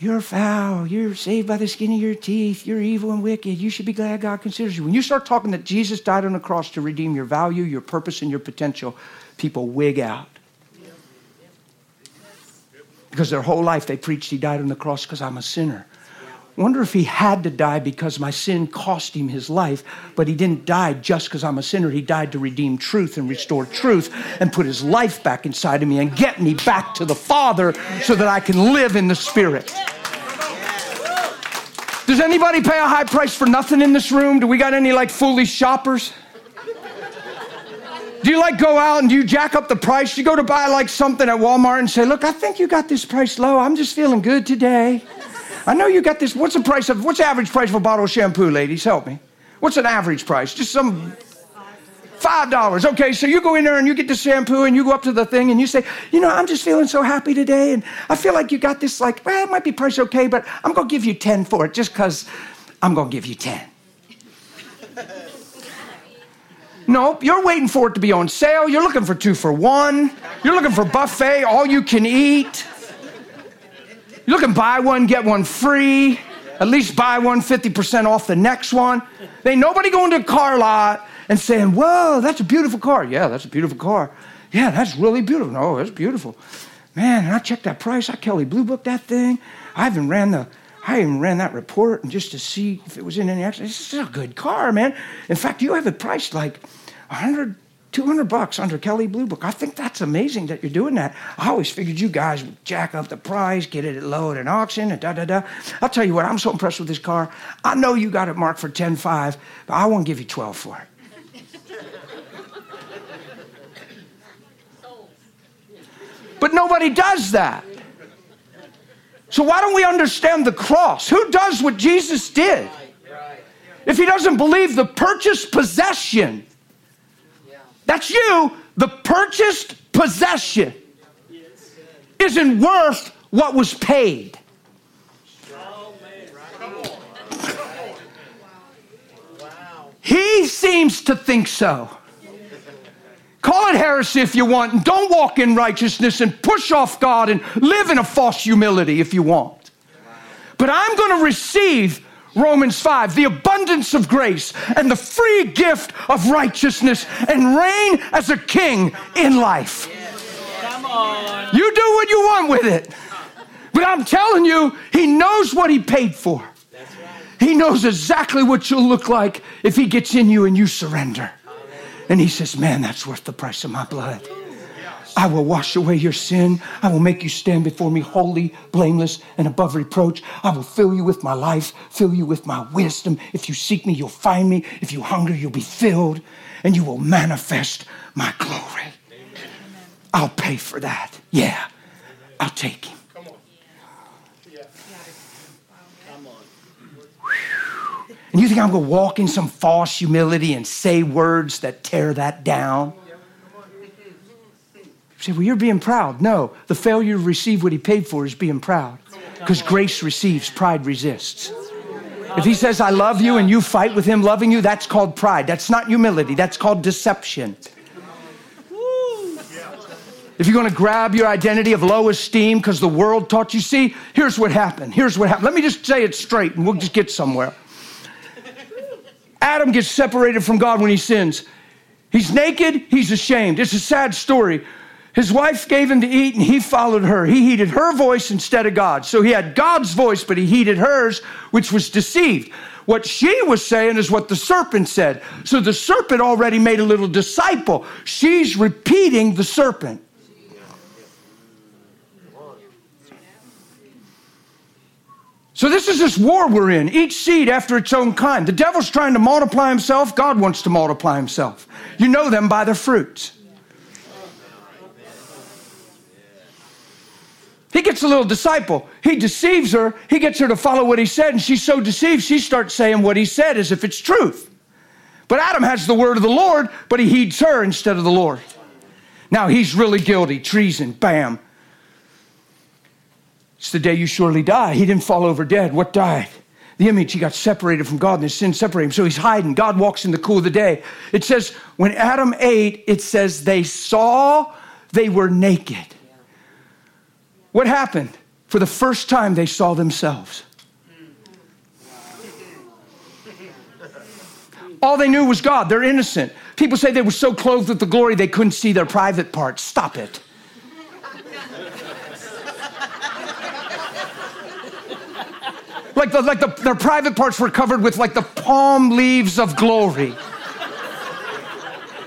You're foul. You're saved by the skin of your teeth. You're evil and wicked. You should be glad God considers you. When you start talking that Jesus died on the cross to redeem your value, your purpose, and your potential, people wig out. Because their whole life they preached he died on the cross because I'm a sinner. Wonder if he had to die because my sin cost him his life, but he didn't die just because I'm a sinner. He died to redeem truth and restore truth and put his life back inside of me and get me back to the Father so that I can live in the Spirit. Does anybody pay a high price for nothing in this room? Do we got any like foolish shoppers? Do you like go out and you jack up the price? You go to buy like something at Walmart and say, look, I think you got this price low. I'm just feeling good today. I know you got this. What's the average price of a bottle of shampoo, ladies? Help me. What's an average price? Just some $5. Okay, so you go in there and you get the shampoo and you go up to the thing and you say, you know, I'm just feeling so happy today. And I feel like you got this like, well, it might be price okay, but I'm going to give you 10 for it just because I'm going to give you 10. Nope, you're waiting for it to be on sale. You're looking for 2-for-1. You're looking for buffet, all you can eat. You're looking buy one, get one free. At least buy one 50% off the next one. There ain't nobody going to a car lot and saying, whoa, that's a beautiful car. Yeah, that's a beautiful car. Yeah, that's really beautiful. No, that's beautiful. Man, and I checked that price. I Kelly Blue Book that thing. I even ran that report and just to see if it was in any accident. This is a good car, man. In fact, you have it priced like $100, $200 under Kelly Blue Book. I think that's amazing that you're doing that. I always figured you guys would jack up the price, get it low at an auction, and da-da-da. I'll tell you what, I'm so impressed with this car. I know you got it marked for $10,500, but I won't give you $12,000 for it. But nobody does that. So why don't we understand the cross? Who does what Jesus did? If he doesn't believe the purchased possession, that's you, the purchased possession isn't worth what was paid. He seems to think so. Call it heresy if you want, and don't walk in righteousness and push off God and live in a false humility if you want. But I'm going to receive Romans 5, the abundance of grace and the free gift of righteousness and reign as a king in life. Come on. You do what you want with it. But I'm telling you, he knows what he paid for. He knows exactly what you'll look like if he gets in you and you surrender. And he says, man, that's worth the price of my blood. I will wash away your sin. I will make you stand before me holy, blameless, and above reproach. I will fill you with my life, fill you with my wisdom. If you seek me, you'll find me. If you hunger, you'll be filled, and you will manifest my glory. I'll pay for that. Yeah, I'll take him. Come on. And you think I'm going to walk in some false humility and say words that tear that down? You say, well, you're being proud. No, the failure to receive what he paid for is being proud. Because grace receives, pride resists. If he says, I love you, and you fight with him loving you, that's called pride. That's not humility. That's called deception. If you're going to grab your identity of low esteem because the world taught you, see, here's what happened. Let me just say it straight, and we'll just get somewhere. Adam gets separated from God when he sins. He's naked. He's ashamed. It's a sad story. His wife gave him to eat, and he followed her. He heeded her voice instead of God. So he had God's voice, but he heeded hers, which was deceived. What she was saying is what the serpent said. So the serpent already made a little disciple. She's repeating the serpent. So this is this war we're in, each seed after its own kind. The devil's trying to multiply himself. God wants to multiply himself. You know them by their fruits. He gets a little disciple. He deceives her. He gets her to follow what he said, and she's so deceived, she starts saying what he said as if it's truth. But Adam has the word of the Lord, but he heeds her instead of the Lord. Now he's really guilty. Treason. Bam. It's the day you surely die. He didn't fall over dead. What died? The image. He got separated from God, and his sin separated him. So he's hiding. God walks in the cool of the day. It says, when Adam ate, it says they saw they were naked. What happened? For the first time, they saw themselves. All they knew was God. They're innocent. People say they were so clothed with the glory they couldn't see their private parts. Stop it. Their private parts were covered with like the palm leaves of glory.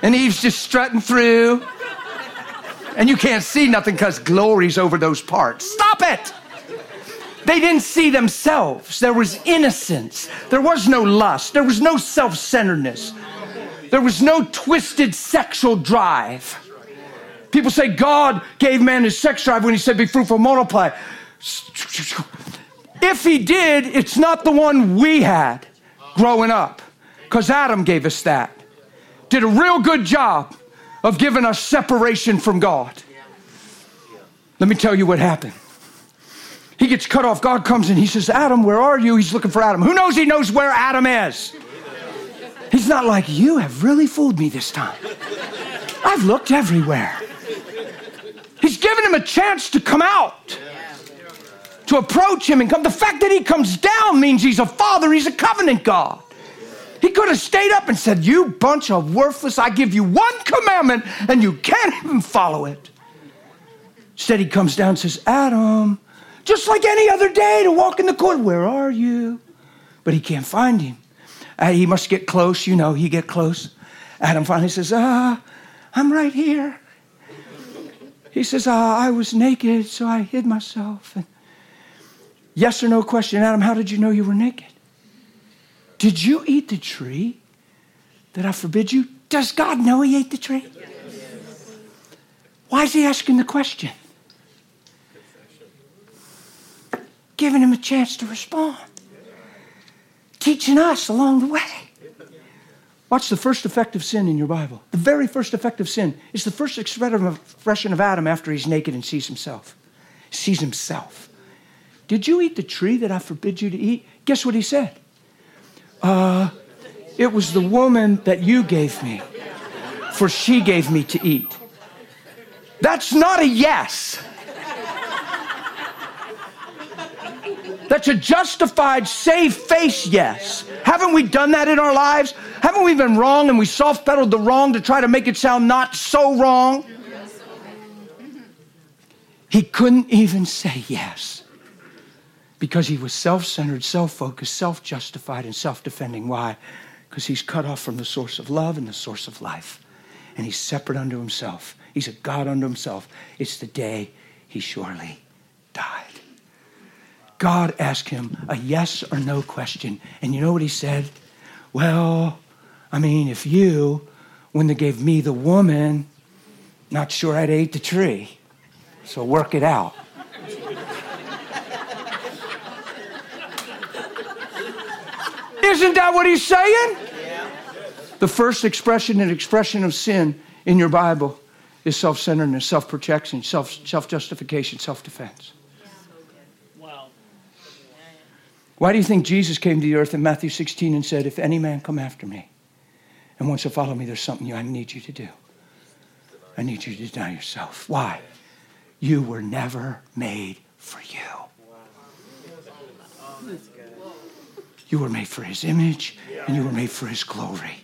And Eve's just strutting through. And you can't see nothing because glory's over those parts. Stop it. They didn't see themselves. There was innocence. There was no lust. There was no self-centeredness. There was no twisted sexual drive. People say God gave man his sex drive when he said, be fruitful, multiply. If he did, it's not the one we had growing up, because Adam gave us that. Did a real good job of giving us separation from God. Let me tell you what happened. He gets cut off. God comes and he says, Adam, where are you? He's looking for Adam. Who knows? He knows where Adam is. He's not like, you have really fooled me this time. I've looked everywhere. He's given him a chance to come out, to approach him and come. The fact that he comes down means he's a father. He's a covenant God. He could have stayed up and said, you bunch of worthless, I give you one commandment and you can't even follow it. Instead, he comes down and says, Adam, just like any other day, to walk in the court, where are you? But he can't find him. He must get close. You know, he get close. Adam finally says, I'm right here. He says, I was naked, so I hid myself. And yes or no question, Adam, how did you know you were naked? Did you eat the tree that I forbid you? Does God know he ate the tree? Yes. Why is he asking the question? Giving him a chance to respond. Teaching us along the way. Watch the first effect of sin in your Bible. The very first effect of sin is the first expression of Adam after he's naked and sees himself. Sees himself. Did you eat the tree that I forbid you to eat? Guess what he said? It was the woman that you gave me, for she gave me to eat. That's not a yes. That's a justified, save face yes. Haven't we done that in our lives? Haven't we been wrong and we soft-pedaled the wrong to try to make it sound not so wrong? He couldn't even say yes, because he was self-centered, self-focused, self-justified, and self-defending. Why? Because he's cut off from the source of love and the source of life. And he's separate unto himself. He's a God unto himself. It's the day he surely died. God asked him a yes or no question. And you know what he said? Well, I mean, if you, when they gave me the woman, not sure I'd ate the tree. So work it out. Isn't that what he's saying? Yeah. The first expression and expression of sin in your Bible is self-centeredness, self-protection, self-justification, self-defense. Wow. Why do you think Jesus came to the earth in Matthew 16 and said, if any man come after me and wants to follow me, there's something I need you to do. I need you to deny yourself. Why? You were never made for you. You were made for his image, and you were made for his glory.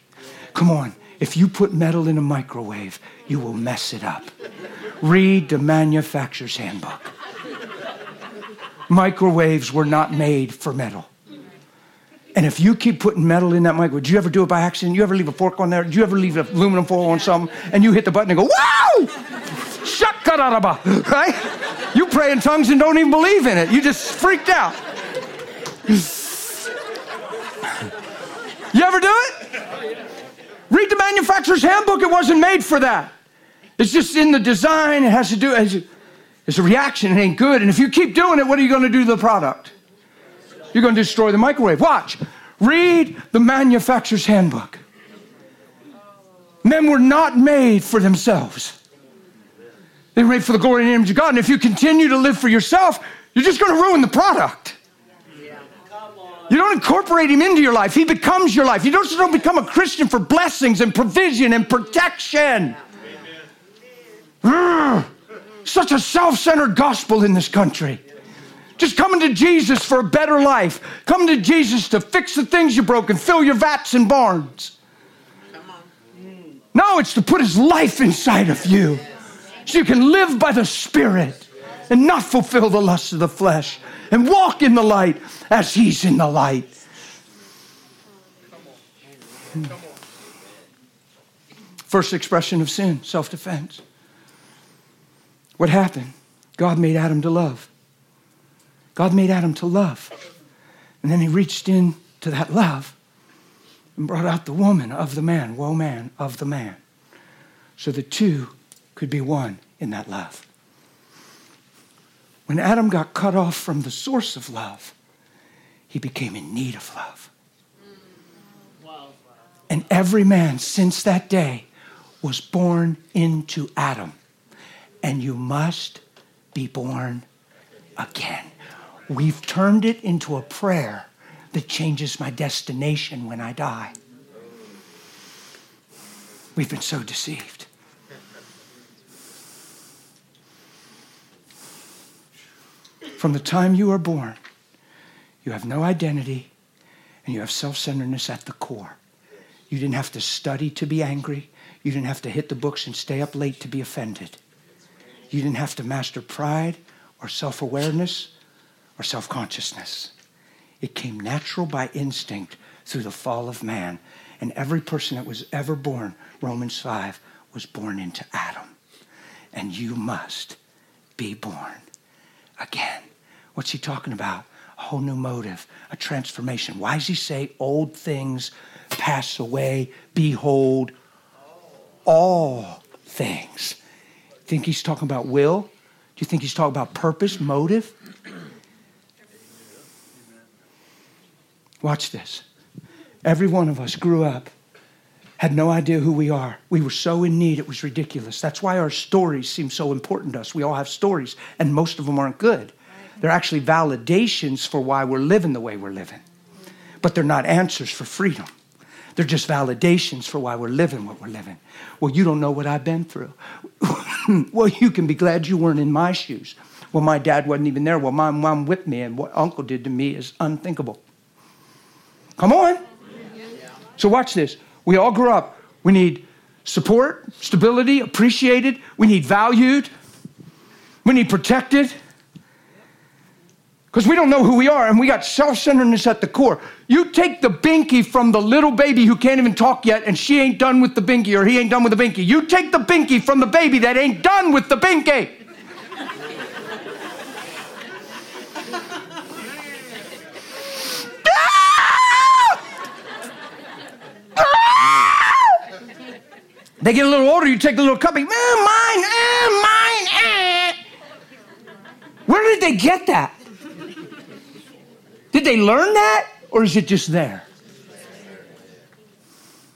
Come on, if you put metal in a microwave, you will mess it up. Read the manufacturer's handbook. Microwaves were not made for metal. And if you keep putting metal in that microwave, do you ever do it by accident? You ever leave a fork on there? Do you ever leave an aluminum foil on something, and you hit the button and go, wow! Shakarabah, right? You pray in tongues and don't even believe in it. You just freaked out. You ever do it? Read the manufacturer's handbook. It wasn't made for that. It's just in the design. It has to do, it's a reaction. It ain't good. And if you keep doing it, what are you going to do to the product? You're going to destroy the microwave. Watch. Read the manufacturer's handbook. Men were not made for themselves. They were made for the glory and image of God. And if you continue to live for yourself, you're just going to ruin the product. You don't incorporate him into your life. He becomes your life. You just don't become a Christian for blessings and provision and protection. Such a self-centered gospel in this country. Just coming to Jesus for a better life. Coming to Jesus to fix the things you broke and fill your vats and barns. No, it's to put his life inside of you so you can live by the Spirit and not fulfill the lusts of the flesh. And walk in the light as he's in the light. First expression of sin, self-defense. What happened? God made Adam to love. God made Adam to love. And then he reached into that love and brought out the woman of the man, woe man of the man. So the two could be one in that love. When Adam got cut off from the source of love, he became in need of love. And every man since that day was born into Adam. And you must be born again. We've turned it into a prayer that changes my destination when I die. We've been so deceived. From the time you are born, you have no identity and you have self-centeredness at the core. You didn't have to study to be angry. You didn't have to hit the books and stay up late to be offended. You didn't have to master pride or self-awareness or self-consciousness. It came natural by instinct through the fall of man. And every person that was ever born, Romans 5, was born into Adam. And you must be born again. What's he talking about? A whole new motive, a transformation. Why does he say old things pass away? Behold, all things. Think he's talking about will? Do you think he's talking about purpose, motive? Watch this. Every one of us grew up, had no idea who we are. We were so in need, it was ridiculous. That's why our stories seem so important to us. We all have stories, and most of them aren't good. They're actually validations for why we're living the way we're living. But they're not answers for freedom. They're just validations for why we're living what we're living. Well, you don't know what I've been through. Well, you can be glad you weren't in my shoes. Well, my dad wasn't even there. Well, my mom whipped me, and what uncle did to me is unthinkable. Come on. So watch this. We all grew up. We need support, stability, appreciated. We need valued. We need protected. Because we don't know who we are, and we got self-centeredness at the core. You take the binky from the little baby who can't even talk yet, and she ain't done with the binky, or he ain't done with the binky. You take the binky from the baby that ain't done with the binky. They get a little older, you take the little cupping. Mine. Where did they get that? Did they learn that, or is it just there?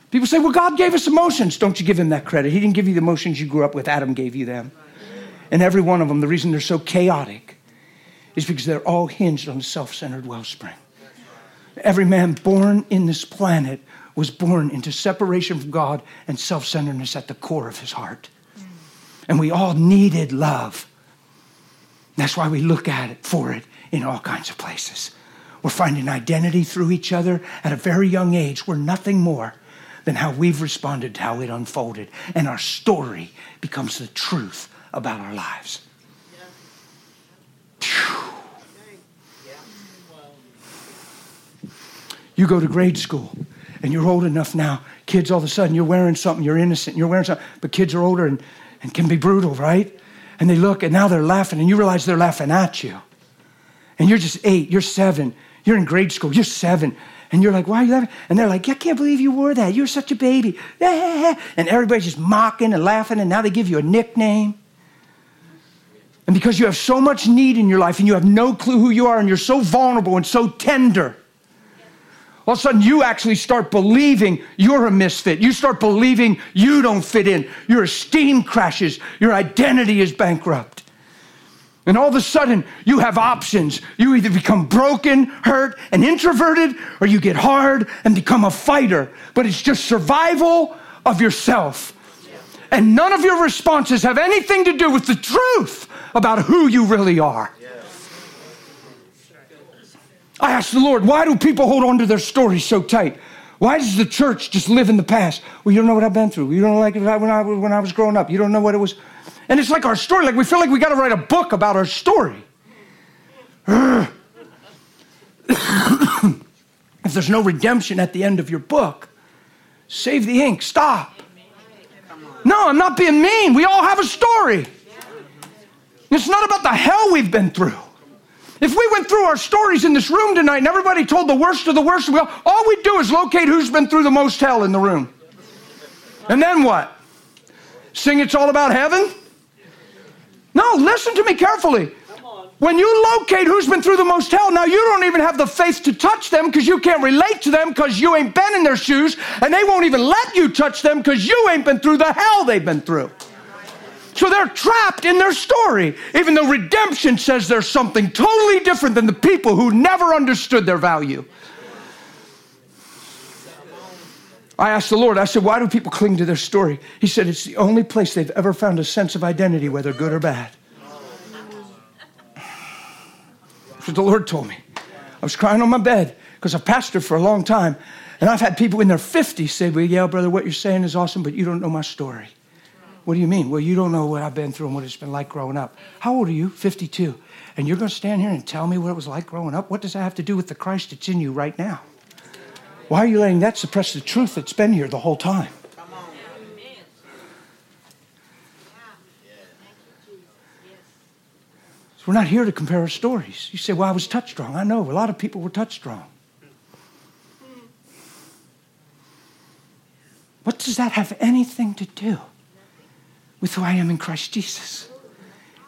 People say, well, God gave us emotions. Don't you give him that credit. He didn't give you the emotions you grew up with. Adam gave you them. And every one of them, the reason they're so chaotic is because they're all hinged on a self-centered wellspring. Every man born in this planet was born into separation from God and self-centeredness at the core of his heart. And we all needed love. That's why we look at it for it in all kinds of places. We're finding identity through each other at a very young age. We're nothing more than how we've responded to how it unfolded. And our story becomes the truth about our lives. Yeah. You go to grade school and you're old enough now. Kids, all of a sudden, you're wearing something. You're innocent. You're wearing something. But kids are older and can be brutal, right? And they look and now they're laughing and you realize they're laughing at you. And you're just 8. You're 7. You're in grade school. You're 7. And you're like, why are you laughing? And they're like, I can't believe you wore that. You're such a baby. And everybody's just mocking and laughing. And now they give you a nickname. And because you have so much need in your life and you have no clue who you are and you're so vulnerable and so tender, all of a sudden you actually start believing you're a misfit. You start believing you don't fit in. Your esteem crashes. Your identity is bankrupt. And all of a sudden, you have options. You either become broken, hurt, and introverted, or you get hard and become a fighter. But it's just survival of yourself. And none of your responses have anything to do with the truth about who you really are. I asked the Lord, why do people hold on to their stories so tight? Why does the church just live in the past? Well, you don't know what I've been through. You don't know, like when I was growing up. You don't know what it was. And it's like our story. Like we feel like we got to write a book about our story. If there's no redemption at the end of your book, save the ink. Stop. No, I'm not being mean. We all have a story. It's not about the hell we've been through. If we went through our stories in this room tonight and everybody told the worst of the worst, all we'd do is locate who's been through the most hell in the room. And then what? Sing It's All About Heaven? No, listen to me carefully. When you locate who's been through the most hell, now you don't even have the faith to touch them because you can't relate to them because you ain't been in their shoes, and they won't even let you touch them because you ain't been through the hell they've been through. So they're trapped in their story, even though redemption says there's something totally different than the people who never understood their value. I asked the Lord, I said, why do people cling to their story? He said, it's the only place they've ever found a sense of identity, whether good or bad. That's what the Lord told me. I was crying on my bed because I've pastored for a long time, and I've had people in their 50s say, well, yeah, brother, what you're saying is awesome, but you don't know my story. What do you mean? Well, you don't know what I've been through and what it's been like growing up. How old are you? 52. And you're going to stand here and tell me what it was like growing up? What does that have to do with the Christ that's in you right now? Why are you letting that suppress the truth that's been here the whole time? So we're not here to compare our stories. You say, well, I was touched wrong. I know. A lot of people were touched wrong. What does that have anything to do with who I am in Christ Jesus?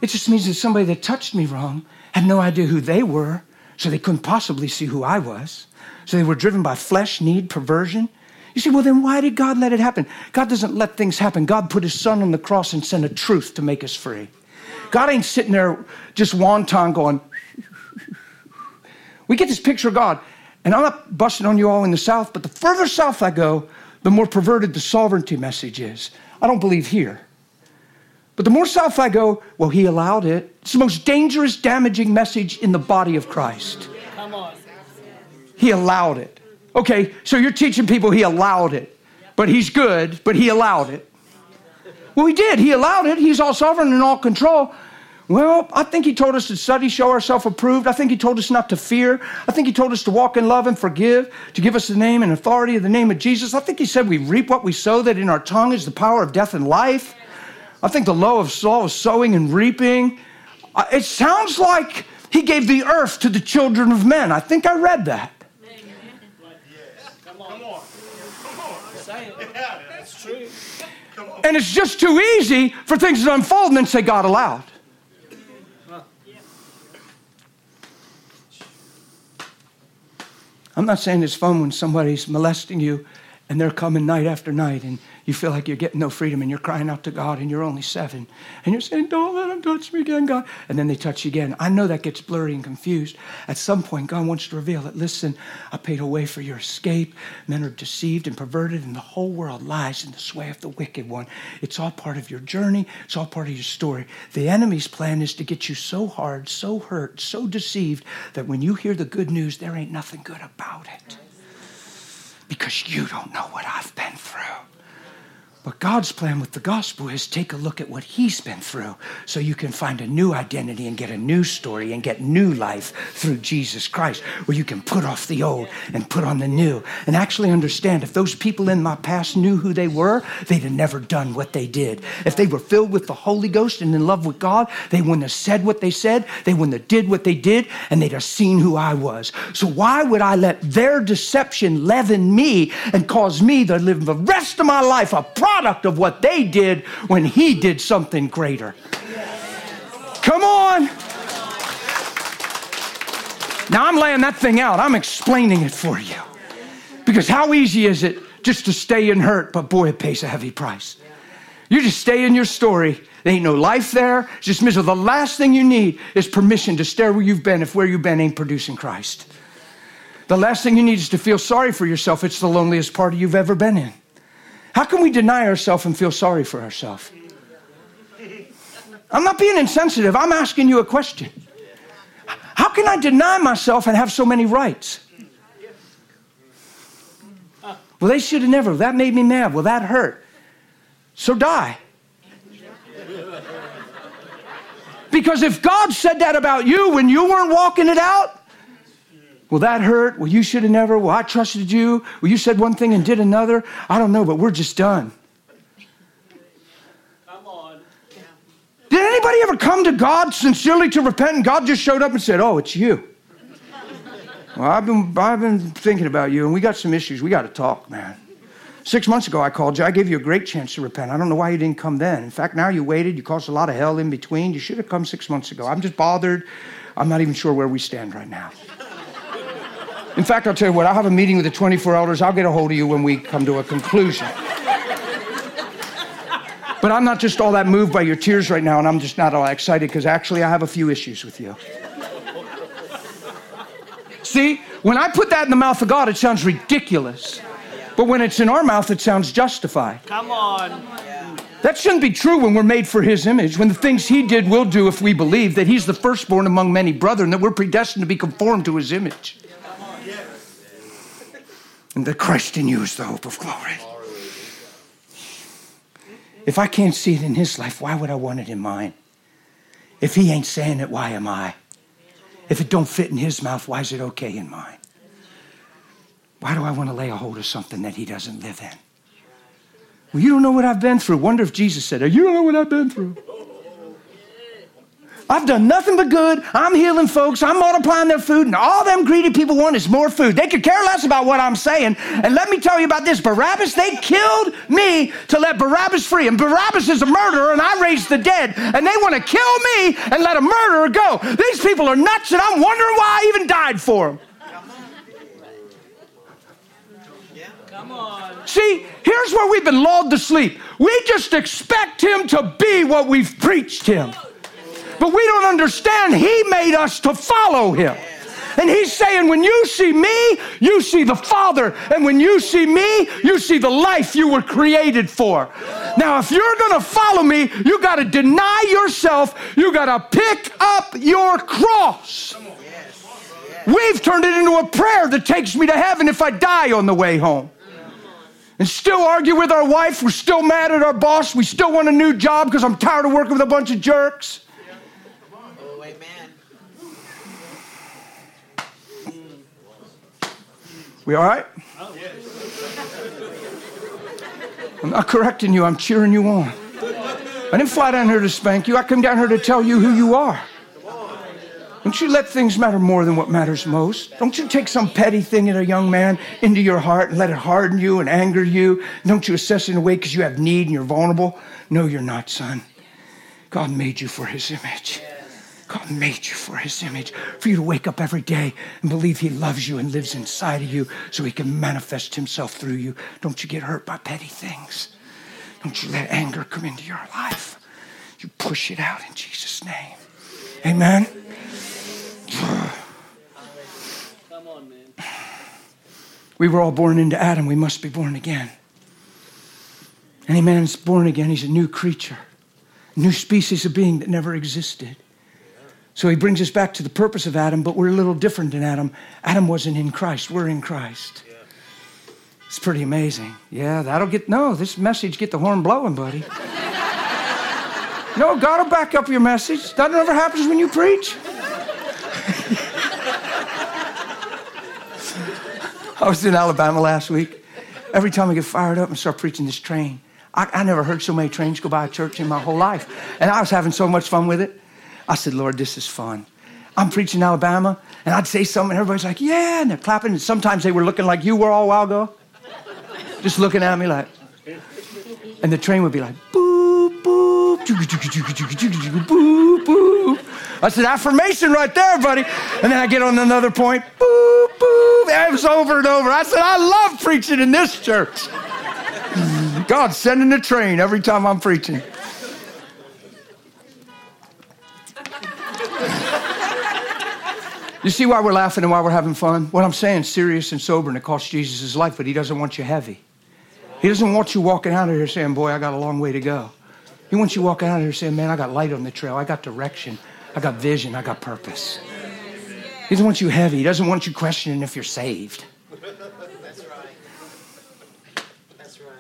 It just means that somebody that touched me wrong had no idea who they were, so they couldn't possibly see who I was. So they were driven by flesh, need, perversion. You say, well, then why did God let it happen? God doesn't let things happen. God put his son on the cross and sent a truth to make us free. God ain't sitting there just wonton going. We get this picture of God, and I'm not busting on you all in the South, but the further south I go, the more perverted the sovereignty message is. I don't believe here. But the more south I go, well, he allowed it. It's the most dangerous, damaging message in the body of Christ. Come on. He allowed it. Okay, so you're teaching people he allowed it. But he's good, but he allowed it. Well, he did. He allowed it. He's all sovereign and all control. Well, I think he told us to study, show ourselves approved. I think he told us not to fear. I think he told us to walk in love and forgive, to give us the name and authority of the name of Jesus. I think he said we reap what we sow, that in our tongue is the power of death and life. I think the law of Saul is sowing and reaping. It sounds like he gave the earth to the children of men. I think I read that. Amen. Come on. Come on. Say it. Yeah, that's true. Come on. And it's just too easy for things to unfold and then say God allowed. I'm not saying it's fun when somebody's molesting you and they're coming night after night and you feel like you're getting no freedom and you're crying out to God and you're only 7. And you're saying, don't let them touch me again, God. And then they touch you again. I know that gets blurry and confused. At some point, God wants to reveal that, listen, I paid a way for your escape. Men are deceived and perverted and the whole world lies in the sway of the wicked one. It's all part of your journey. It's all part of your story. The enemy's plan is to get you so hard, so hurt, so deceived that when you hear the good news, there ain't nothing good about it. Because you don't know what I've been through. But God's plan with the gospel is take a look at what he's been through so you can find a new identity and get a new story and get new life through Jesus Christ, where you can put off the old and put on the new and actually understand if those people in my past knew who they were, they'd have never done what they did. If they were filled with the Holy Ghost and in love with God, they wouldn't have said what they said, they wouldn't have did what they did, and they'd have seen who I was. So why would I let their deception leaven me and cause me to live the rest of my life a product of what they did when he did something greater? Come on. Now I'm laying that thing out. I'm explaining it for you. Because how easy is it just to stay in hurt, but boy, it pays a heavy price. You just stay in your story. There ain't no life there. It's just miserable. The last thing you need is permission to stay where you've been if where you've been ain't producing Christ. The last thing you need is to feel sorry for yourself. It's the loneliest party you've ever been in. How can we deny ourselves and feel sorry for ourselves? I'm not being insensitive. I'm asking you a question. How can I deny myself and have so many rights? Well, they should have never. That made me mad. Well, that hurt. So die. Because if God said that about you when you weren't walking it out, well, that hurt. Well, you should have never. Well, I trusted you. Well, you said one thing and did another. I don't know, but we're just done. Come on. Did anybody ever come to God sincerely to repent and God just showed up and said, oh, it's you? Well, I've been thinking about you and we got some issues. We got to talk, man. 6 months ago, I called you. I gave you a great chance to repent. I don't know why you didn't come then. In fact, now you waited. You caused a lot of hell in between. You should have come 6 months ago. I'm just bothered. I'm not even sure where we stand right now. In fact, I'll tell you what. I'll have a meeting with the 24 elders. I'll get a hold of you when we come to a conclusion. But I'm not just all that moved by your tears right now, and I'm just not all excited because actually I have a few issues with you. See, when I put that in the mouth of God, it sounds ridiculous. But when it's in our mouth, it sounds justified. Come on. That shouldn't be true when we're made for his image, when the things he did we'll do if we believe that he's the firstborn among many brethren, that we're predestined to be conformed to his image. And that Christ in you is the hope of glory. If I can't see it in his life, why would I want it in mine? If he ain't saying it, why am I? If it don't fit in his mouth, why is it okay in mine? Why do I want to lay a hold of something that he doesn't live in? Well, you don't know what I've been through. Wonder if Jesus said, you don't know what I've been through. I've done nothing but good. I'm healing folks. I'm multiplying their food. And all them greedy people want is more food. They could care less about what I'm saying. And let me tell you about this. Barabbas, they killed me to let Barabbas free. And Barabbas is a murderer, and I raised the dead. And they want to kill me and let a murderer go. These people are nuts, and I'm wondering why I even died for them. See, here's where we've been lulled to sleep. We just expect him to be what we've preached him. But we don't understand he made us to follow him. And he's saying, when you see me, you see the Father. And when you see me, you see the life you were created for. Now, if you're going to follow me, you got to deny yourself. You got to pick up your cross. We've turned it into a prayer that takes me to heaven if I die on the way home. And still argue with our wife. We're still mad at our boss. We still want a new job because I'm tired of working with a bunch of jerks. Oh, amen. We all right? Oh. I'm not correcting you. I'm cheering you on. I didn't fly down here to spank you. I come down here to tell you who you are. Don't you let things matter more than what matters most. Don't you take some petty thing in a young man into your heart and let it harden you and anger you. Don't you assess it in a way because you have need and you're vulnerable. No, you're not, son. God made you for his image. God made you for his image. For you to wake up every day and believe he loves you and lives inside of you so he can manifest himself through you. Don't you get hurt by petty things. Don't you let anger come into your life. You push it out in Jesus' name. Amen. Come on, man. We were all born into Adam. We must be born again. Any man's born again, he's a new creature, a new species of being that never existed. So he brings us back to the purpose of Adam, but we're a little different than Adam. Adam wasn't in Christ. We're in Christ. It's pretty amazing. Yeah, this message get the horn blowing, buddy. No, God will back up your message. That never happens when you preach. I was in Alabama last week. Every time I get fired up and start preaching this train, I never heard so many trains go by a church in my whole life. And I was having so much fun with it. I said, Lord, this is fun. I'm preaching Alabama, and I'd say something, and everybody's like, yeah, and they're clapping. And sometimes they were looking like you were all a while ago, just looking at me like, and the train would be like, boop, boop, boop, boop. That's an affirmation right there, buddy. And then I get on another point. Boop, boop. It was over and over. I said, I love preaching in this church. God's sending a train every time I'm preaching. You see why we're laughing and why we're having fun? What I'm saying is serious and sober, and it cost Jesus his life, but he doesn't want you heavy. He doesn't want you walking out of here saying, boy, I got a long way to go. He wants you walking out of here saying, man, I got light on the trail. I got direction. I got vision. I got purpose. He doesn't want you heavy. He doesn't want you questioning if you're saved. That's right. That's right.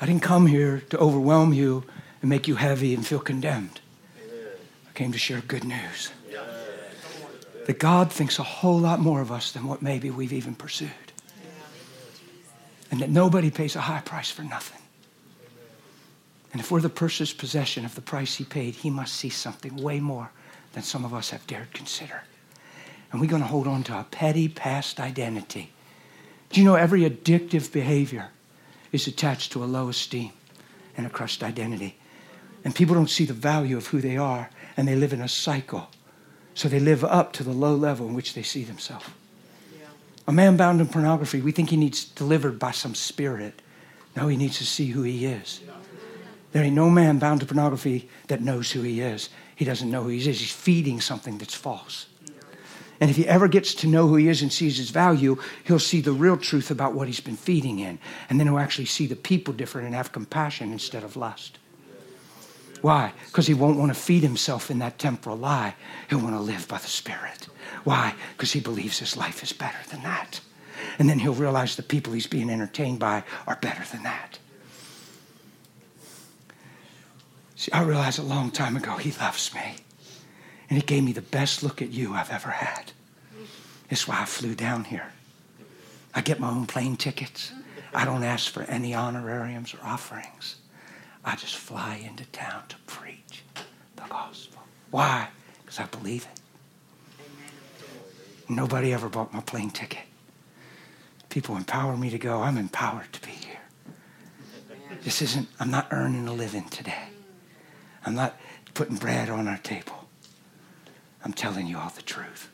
I didn't come here to overwhelm you and make you heavy and feel condemned. I came to share good news. That God thinks a whole lot more of us than what maybe we've even pursued. And that nobody pays a high price for nothing. And if we're the purchased possession of the price he paid, he must see something way more than some of us have dared consider. And we're going to hold on to a petty past identity. Do you know every addictive behavior is attached to a low esteem and a crushed identity? And people don't see the value of who they are, and they live in a cycle. So they live up to the low level in which they see themselves. Yeah. A man bound in pornography, we think he needs delivered by some spirit. No, he needs to see who he is. Yeah. There ain't no man bound to pornography that knows who he is. He doesn't know who he is. He's feeding something that's false. Yeah. And if he ever gets to know who he is and sees his value, he'll see the real truth about what he's been feeding in. And then he'll actually see the people different and have compassion instead of lust. Why? Because he won't want to feed himself in that temporal lie. He'll want to live by the Spirit. Why? Because he believes his life is better than that. And then he'll realize the people he's being entertained by are better than that. See, I realized a long time ago, he loves me. And he gave me the best look at you I've ever had. That's why I flew down here. I get my own plane tickets. I don't ask for any honorariums or offerings. I just fly into town to preach the gospel. Why? Because I believe it. Amen. Nobody ever bought my plane ticket. People empower me to go. I'm empowered to be here. Amen. This isn't, I'm not earning a living today. I'm not putting bread on our table. I'm telling you all the truth.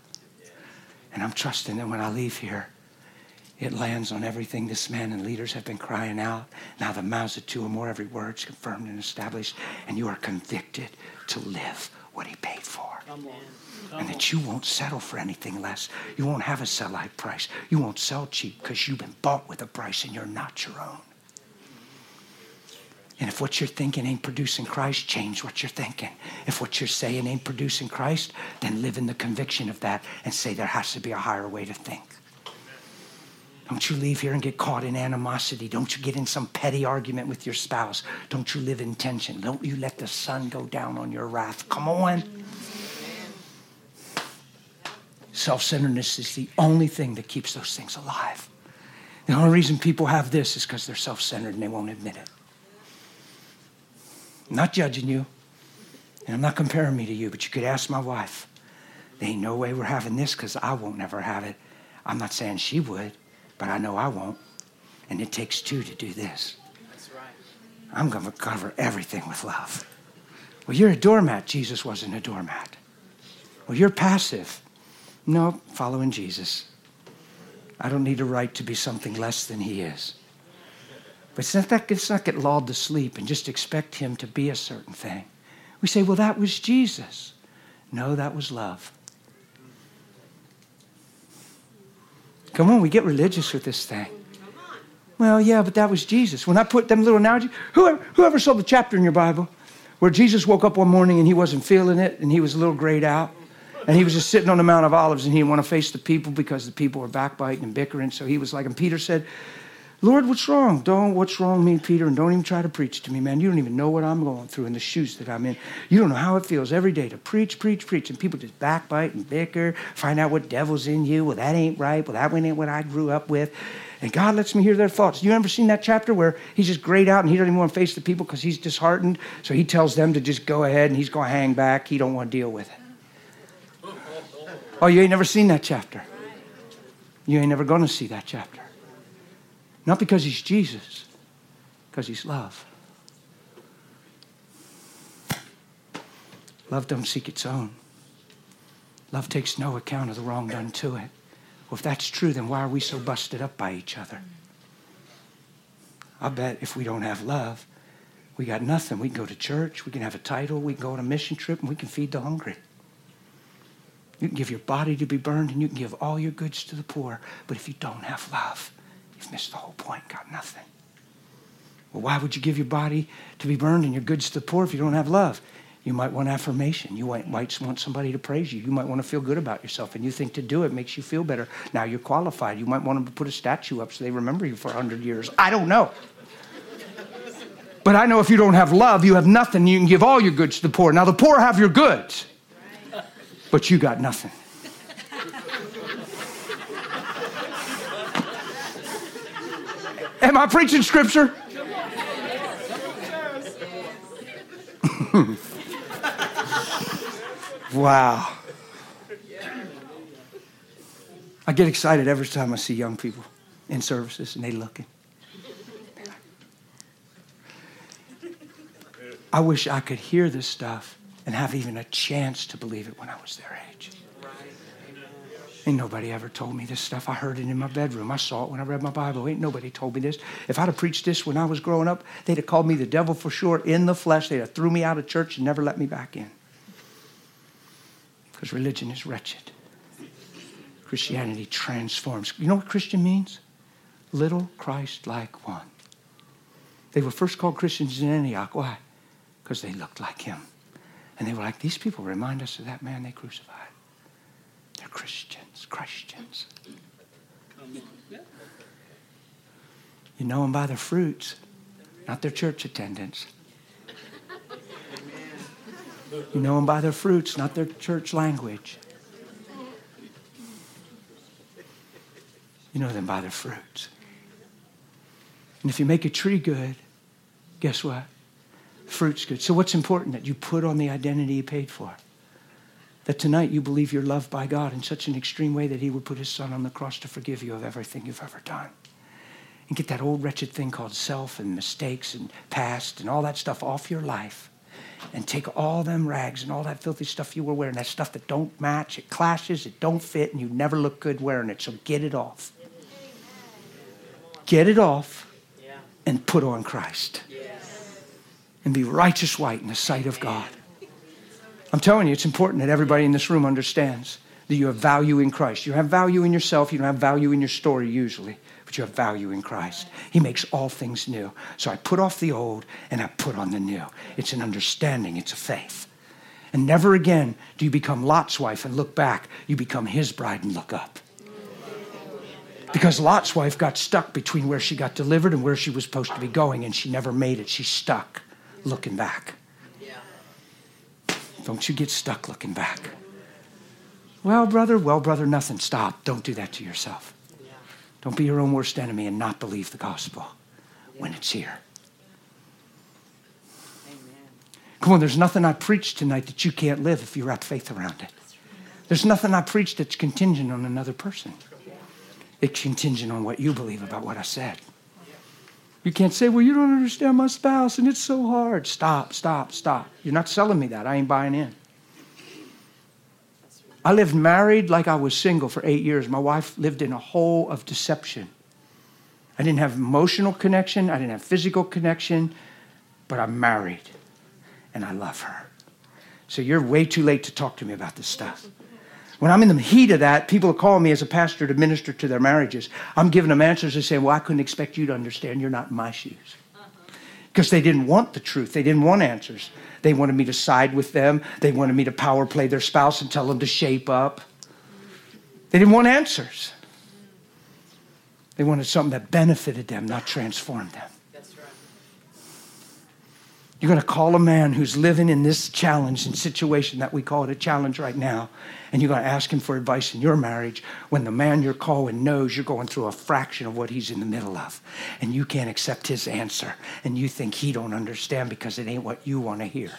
And I'm trusting that when I leave here, it lands on everything this man and leaders have been crying out. Now the mouths of two or more, every word is confirmed and established, and you are convicted to live what he paid for. And that you won't settle for anything less. You won't have a sell-out price. You won't sell cheap because you've been bought with a price and you're not your own. And if what you're thinking ain't producing Christ, change what you're thinking. If what you're saying ain't producing Christ, then live in the conviction of that and say there has to be a higher way to think. Don't you leave here and get caught in animosity. Don't you get in some petty argument with your spouse. Don't you live in tension. Don't you let the sun go down on your wrath. Come on. Self-centeredness is the only thing that keeps those things alive. The only reason people have this is because they're self-centered and they won't admit it. I'm not judging you, and I'm not comparing me to you, but you could ask my wife. There ain't no way we're having this because I won't ever have it. I'm not saying she would. But I know I won't, and it takes two to do this. That's right. I'm going to cover everything with love. Well, you're a doormat. Jesus wasn't a doormat. Well, you're passive. No, following Jesus. I don't need a right to be something less than he is. But let's not get lulled to sleep and just expect him to be a certain thing. We say, well, that was Jesus. No, that was love. Come on, we get religious with this thing. Well, yeah, but that was Jesus. When I put them little analogies, whoever saw the chapter in your Bible where Jesus woke up one morning and he wasn't feeling it and he was a little grayed out and he was just sitting on the Mount of Olives and he didn't want to face the people because the people were backbiting and bickering. So he was like, and Peter said, Lord, what's wrong? What's wrong, me, Peter? And don't even try to preach to me, man. You don't even know what I'm going through and the shoes that I'm in. You don't know how it feels every day to preach, preach, preach. And people just backbite and bicker, find out what devil's in you. Well, that ain't right. Well, that ain't what I grew up with. And God lets me hear their thoughts. You ever seen that chapter where he's just grayed out and he doesn't even want to face the people because he's disheartened? So he tells them to just go ahead and he's going to hang back. He don't want to deal with it. Oh, you ain't never seen that chapter. You ain't never going to see that chapter. Not because he's Jesus, because he's love. Love don't seek its own. Love takes no account of the wrong done to it. Well, if that's true, then why are we so busted up by each other? I bet if we don't have love, we got nothing. We can go to church, we can have a title, we can go on a mission trip, and we can feed the hungry. You can give your body to be burned, and you can give all your goods to the poor. But if you don't have love, you've missed the whole point, got nothing. Well, why would you give your body to be burned and your goods to the poor if you don't have love? You might want affirmation. You might want somebody to praise you. You might want to feel good about yourself, and you think to do it makes you feel better. Now you're qualified. You might want to put a statue up so they remember you for 100 years. I don't know. But I know if you don't have love, you have nothing. You can give all your goods to the poor. Now the poor have your goods, but you got nothing. Am I preaching scripture? Wow. I get excited every time I see young people in services and they looking. I wish I could hear this stuff and have even a chance to believe it when I was their age. Ain't nobody ever told me this stuff. I heard it in my bedroom. I saw it when I read my Bible. Ain't nobody told me this. If I'd have preached this when I was growing up, they'd have called me the devil for sure in the flesh. They'd have threw me out of church and never let me back in. Because religion is wretched. Christianity transforms. You know what Christian means? Little Christ-like one. They were first called Christians in Antioch. Why? Because they looked like him. And they were like, these people remind us of that man they crucified. They're Christians. You know them by their fruits, not their church attendance. You know them by their fruits, not their church language. You know them by their fruits. And if you make a tree good, guess what? Fruit's good. So what's important? That you put on the identity you paid for. That tonight you believe you're loved by God in such an extreme way that he would put his son on the cross to forgive you of everything you've ever done. And get that old wretched thing called self and mistakes and past and all that stuff off your life. And take all them rags and all that filthy stuff you were wearing, that stuff that don't match, it clashes, it don't fit, and you never look good wearing it. So get it off. Get it off and put on Christ. And be righteous white in the sight of God. I'm telling you, it's important that everybody in this room understands that you have value in Christ. You don't have value in yourself. You don't have value in your story usually, but you have value in Christ. He makes all things new. So I put off the old and I put on the new. It's an understanding. It's a faith. And never again do you become Lot's wife and look back. You become his bride and look up. Because Lot's wife got stuck between where she got delivered and where she was supposed to be going, and she never made it. She's stuck looking back. Don't you get stuck looking back. Well, brother, nothing. Stop. Don't do that to yourself. Don't be your own worst enemy and not believe the gospel when it's here. Come on, there's nothing I preach tonight that you can't live if you wrap faith around it. There's nothing I preach that's contingent on another person. It's contingent on what you believe about what I said. You can't say, well, you don't understand my spouse and it's so hard. Stop. You're not selling me that. I ain't buying in. I lived married like I was single for 8 years. My wife lived in a hole of deception. I didn't have emotional connection. I didn't have physical connection. But I'm married and I love her. So you're way too late to talk to me about this stuff. When I'm in the heat of that, people are calling me as a pastor to minister to their marriages. I'm giving them answers and saying, well, I couldn't expect you to understand. You're not in my shoes. Because they didn't want the truth. They didn't want answers. They wanted me to side with them. They wanted me to power play their spouse and tell them to shape up. They didn't want answers. They wanted something that benefited them, not transformed them. That's right. You're going to call a man who's living in this challenge and situation that we call it a challenge right now, and you're going to ask him for advice in your marriage when the man you're calling knows you're going through a fraction of what he's in the middle of, and you can't accept his answer, and you think he don't understand because it ain't what you want to hear.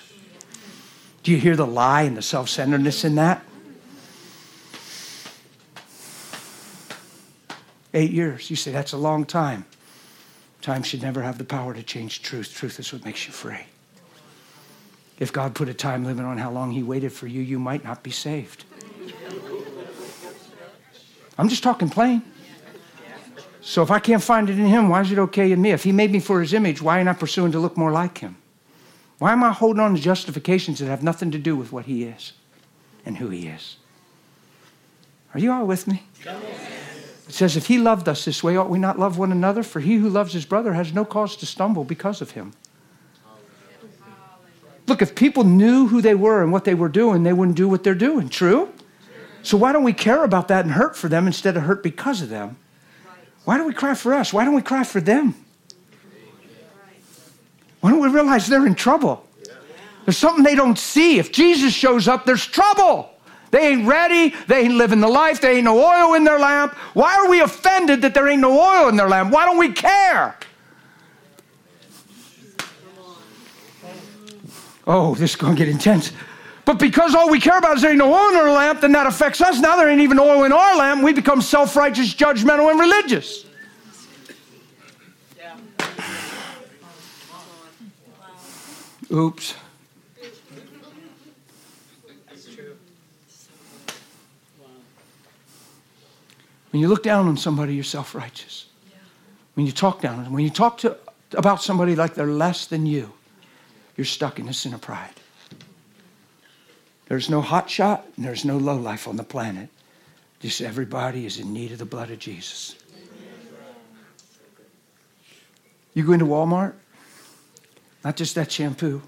Do you hear the lie and the self-centeredness in that? 8 years. You say, that's a long time. Time should never have the power to change truth. Truth is what makes you free. If God put a time limit on how long he waited for you, you might not be saved. I'm just talking plain. So if I can't find it in him, why is it okay in me? If he made me for his image, why am I pursuing to look more like him? Why am I holding on to justifications that have nothing to do with what he is and who he is? Are you all with me? It says, if he loved us this way, ought we not love one another? For he who loves his brother has no cause to stumble because of him. Look, if people knew who they were and what they were doing, they wouldn't do what they're doing. True? So why don't we care about that and hurt for them instead of hurt because of them? Why do we cry for us? Why don't we cry for them? Why don't we realize they're in trouble? There's something they don't see. If Jesus shows up, there's trouble. They ain't ready. They ain't living the life. They ain't no oil in their lamp. Why are we offended that there ain't no oil in their lamp? Why don't we care? Oh, this is going to get intense. But because all we care about is there ain't no oil in our lamp, then that affects us. Now there ain't even oil in our lamp. We become self-righteous, judgmental, and religious. Yeah. Oops. That's true. When you look down on somebody, you're self-righteous. Yeah. When you talk down on them, when you talk about somebody like they're less than you, you're stuck in a sin of pride. There's no hot shot and there's no low life on the planet. Just everybody is in need of the blood of Jesus. You go into Walmart, not just that shampoo.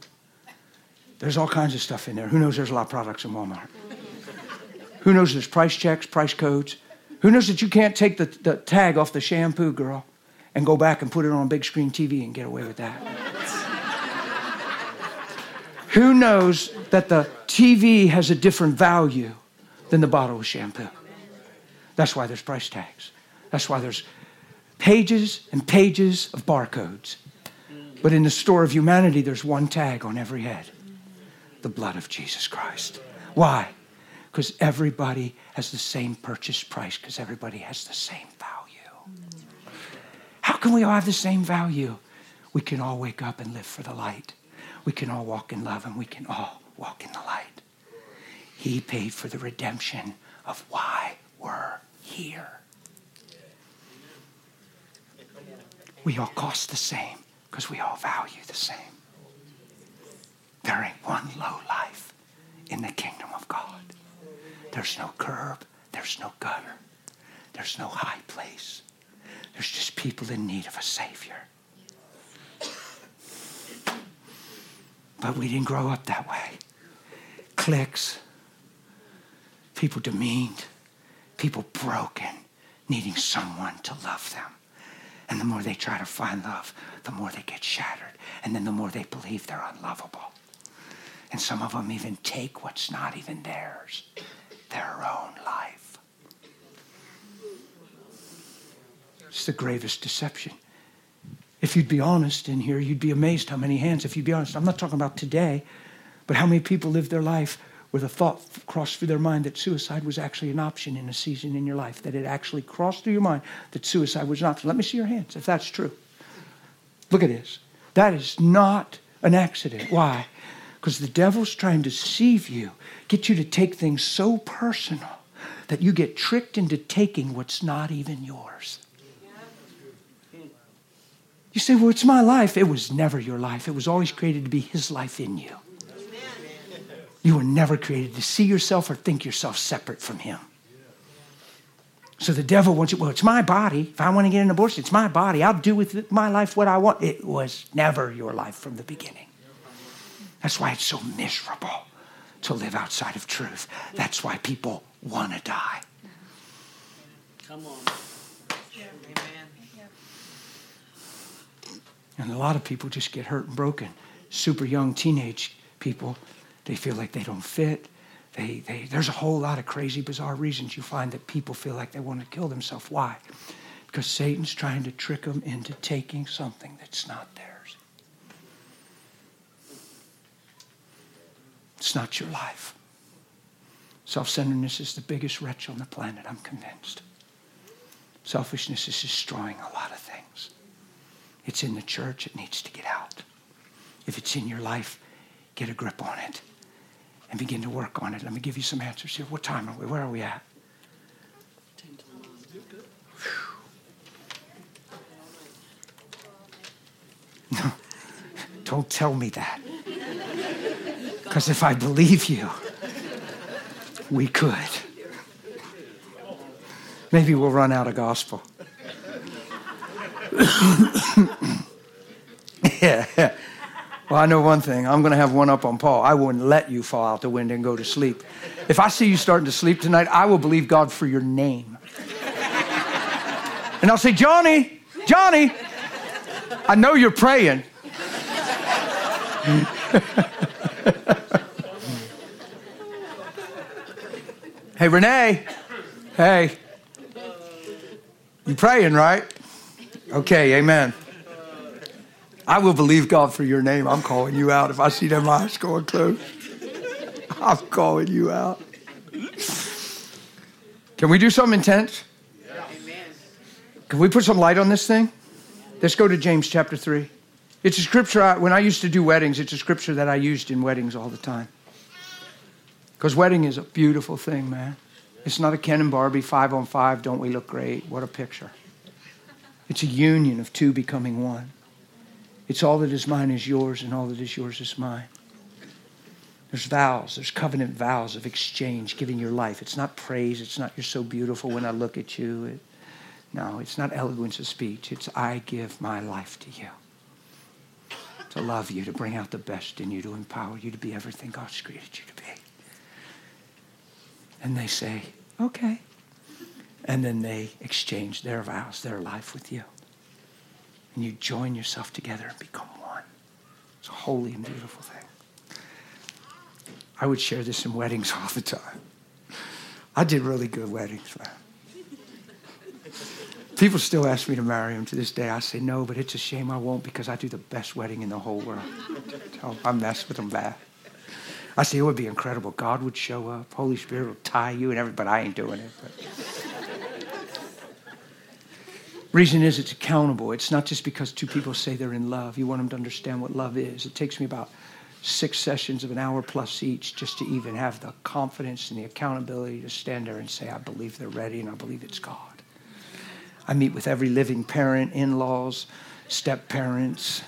There's all kinds of stuff in there. Who knows there's a lot of products in Walmart? Who knows there's price checks, price codes? Who knows that you can't take the tag off the shampoo, girl, and go back and put it on big screen TV and get away with that? Who knows that the TV has a different value than the bottle of shampoo? That's why there's price tags. That's why there's pages and pages of barcodes. But in the store of humanity, there's one tag on every head: the blood of Jesus Christ. Why? Because everybody has the same purchase price, because everybody has the same value. How can we all have the same value? We can all wake up and live for the light. We can all walk in love, and we can all walk in the light. He paid for the redemption of why we're here. We all cost the same because we all value the same. There ain't one low life in the kingdom of God. There's no curb. There's no gutter. There's no high place. There's just people in need of a Savior. But we didn't grow up that way. Cliques, people demeaned, people broken, needing someone to love them. And the more they try to find love, the more they get shattered. And then the more they believe they're unlovable. And some of them even take what's not even theirs, their own life. It's the gravest deception. If you'd be honest in here, you'd be amazed how many hands, if you'd be honest, I'm not talking about today, but how many people live their life with a thought crossed through their mind that suicide was actually an option in a season in your life, that it actually crossed through your mind that suicide was an option. Let me see your hands, if that's true. Look at this. That is not an accident. Why? Because the devil's trying to deceive you, get you to take things so personal that you get tricked into taking what's not even yours. You say, well, it's my life. It was never your life. It was always created to be his life in you. Amen. You were never created to see yourself or think yourself separate from him. So the devil wants you, well, it's my body. If I want to get an abortion, it's my body. I'll do with my life what I want. It was never your life from the beginning. That's why it's so miserable to live outside of truth. That's why people want to die. Come on. And a lot of people just get hurt and broken. Super young teenage people, they feel like they don't fit. There's a whole lot of crazy, bizarre reasons you find that people feel like they want to kill themselves. Why? Because Satan's trying to trick them into taking something that's not theirs. It's not your life. Self-centeredness is the biggest wretch on the planet, I'm convinced. Selfishness is destroying a lot of things. It's in the church. It needs to get out. If it's in your life, get a grip on it and begin to work on it. Let me give you some answers here. What time are we? Where are we at? No, don't tell me that. Because if I believe you, we could. Maybe we'll run out of gospel. Yeah. Well, I know one thing. I'm going to have one up on Paul. I wouldn't let you fall out the window and go to sleep. If I see you starting to sleep tonight, I will believe God for your name. And I'll say, Johnny, I know you're praying. Hey, Renee. Hey. You praying, right? Okay, amen. I will believe God for your name. I'm calling you out. If I see them eyes going close, I'm calling you out. Can we do something intense? Yeah. Amen. Can we put some light on this thing? Let's go to James chapter 3. It's a scripture, when I used to do weddings, it's a scripture that I used in weddings all the time. Because wedding is a beautiful thing, man. It's not a Ken and Barbie 5-on-5, don't we look great? What a picture. It's a union of two becoming one. It's all that is mine is yours, and all that is yours is mine. There's vows, there's covenant vows of exchange, giving your life. It's not praise, it's not you're so beautiful when I look at you. No, it's not eloquence of speech. It's I give my life to you. To love you, to bring out the best in you, to empower you to be everything God's created you to be. And they say, okay. And then they exchange their vows, their life with you. And you join yourself together and become one. It's a holy and beautiful thing. I would share this in weddings all the time. I did really good weddings, man. People still ask me to marry them to this day. I say no, but it's a shame I won't because I do the best wedding in the whole world. So I mess with them bad. I say it would be incredible. God would show up. Holy Spirit will tie you and everything, but I ain't doing it. Reason is it's accountable. It's not just because two people say they're in love. You want them to understand what love is. It takes me about 6 sessions of an hour plus each just to even have the confidence and the accountability to stand there and say, I believe they're ready and I believe it's God. I meet with every living parent, in-laws, step-parents,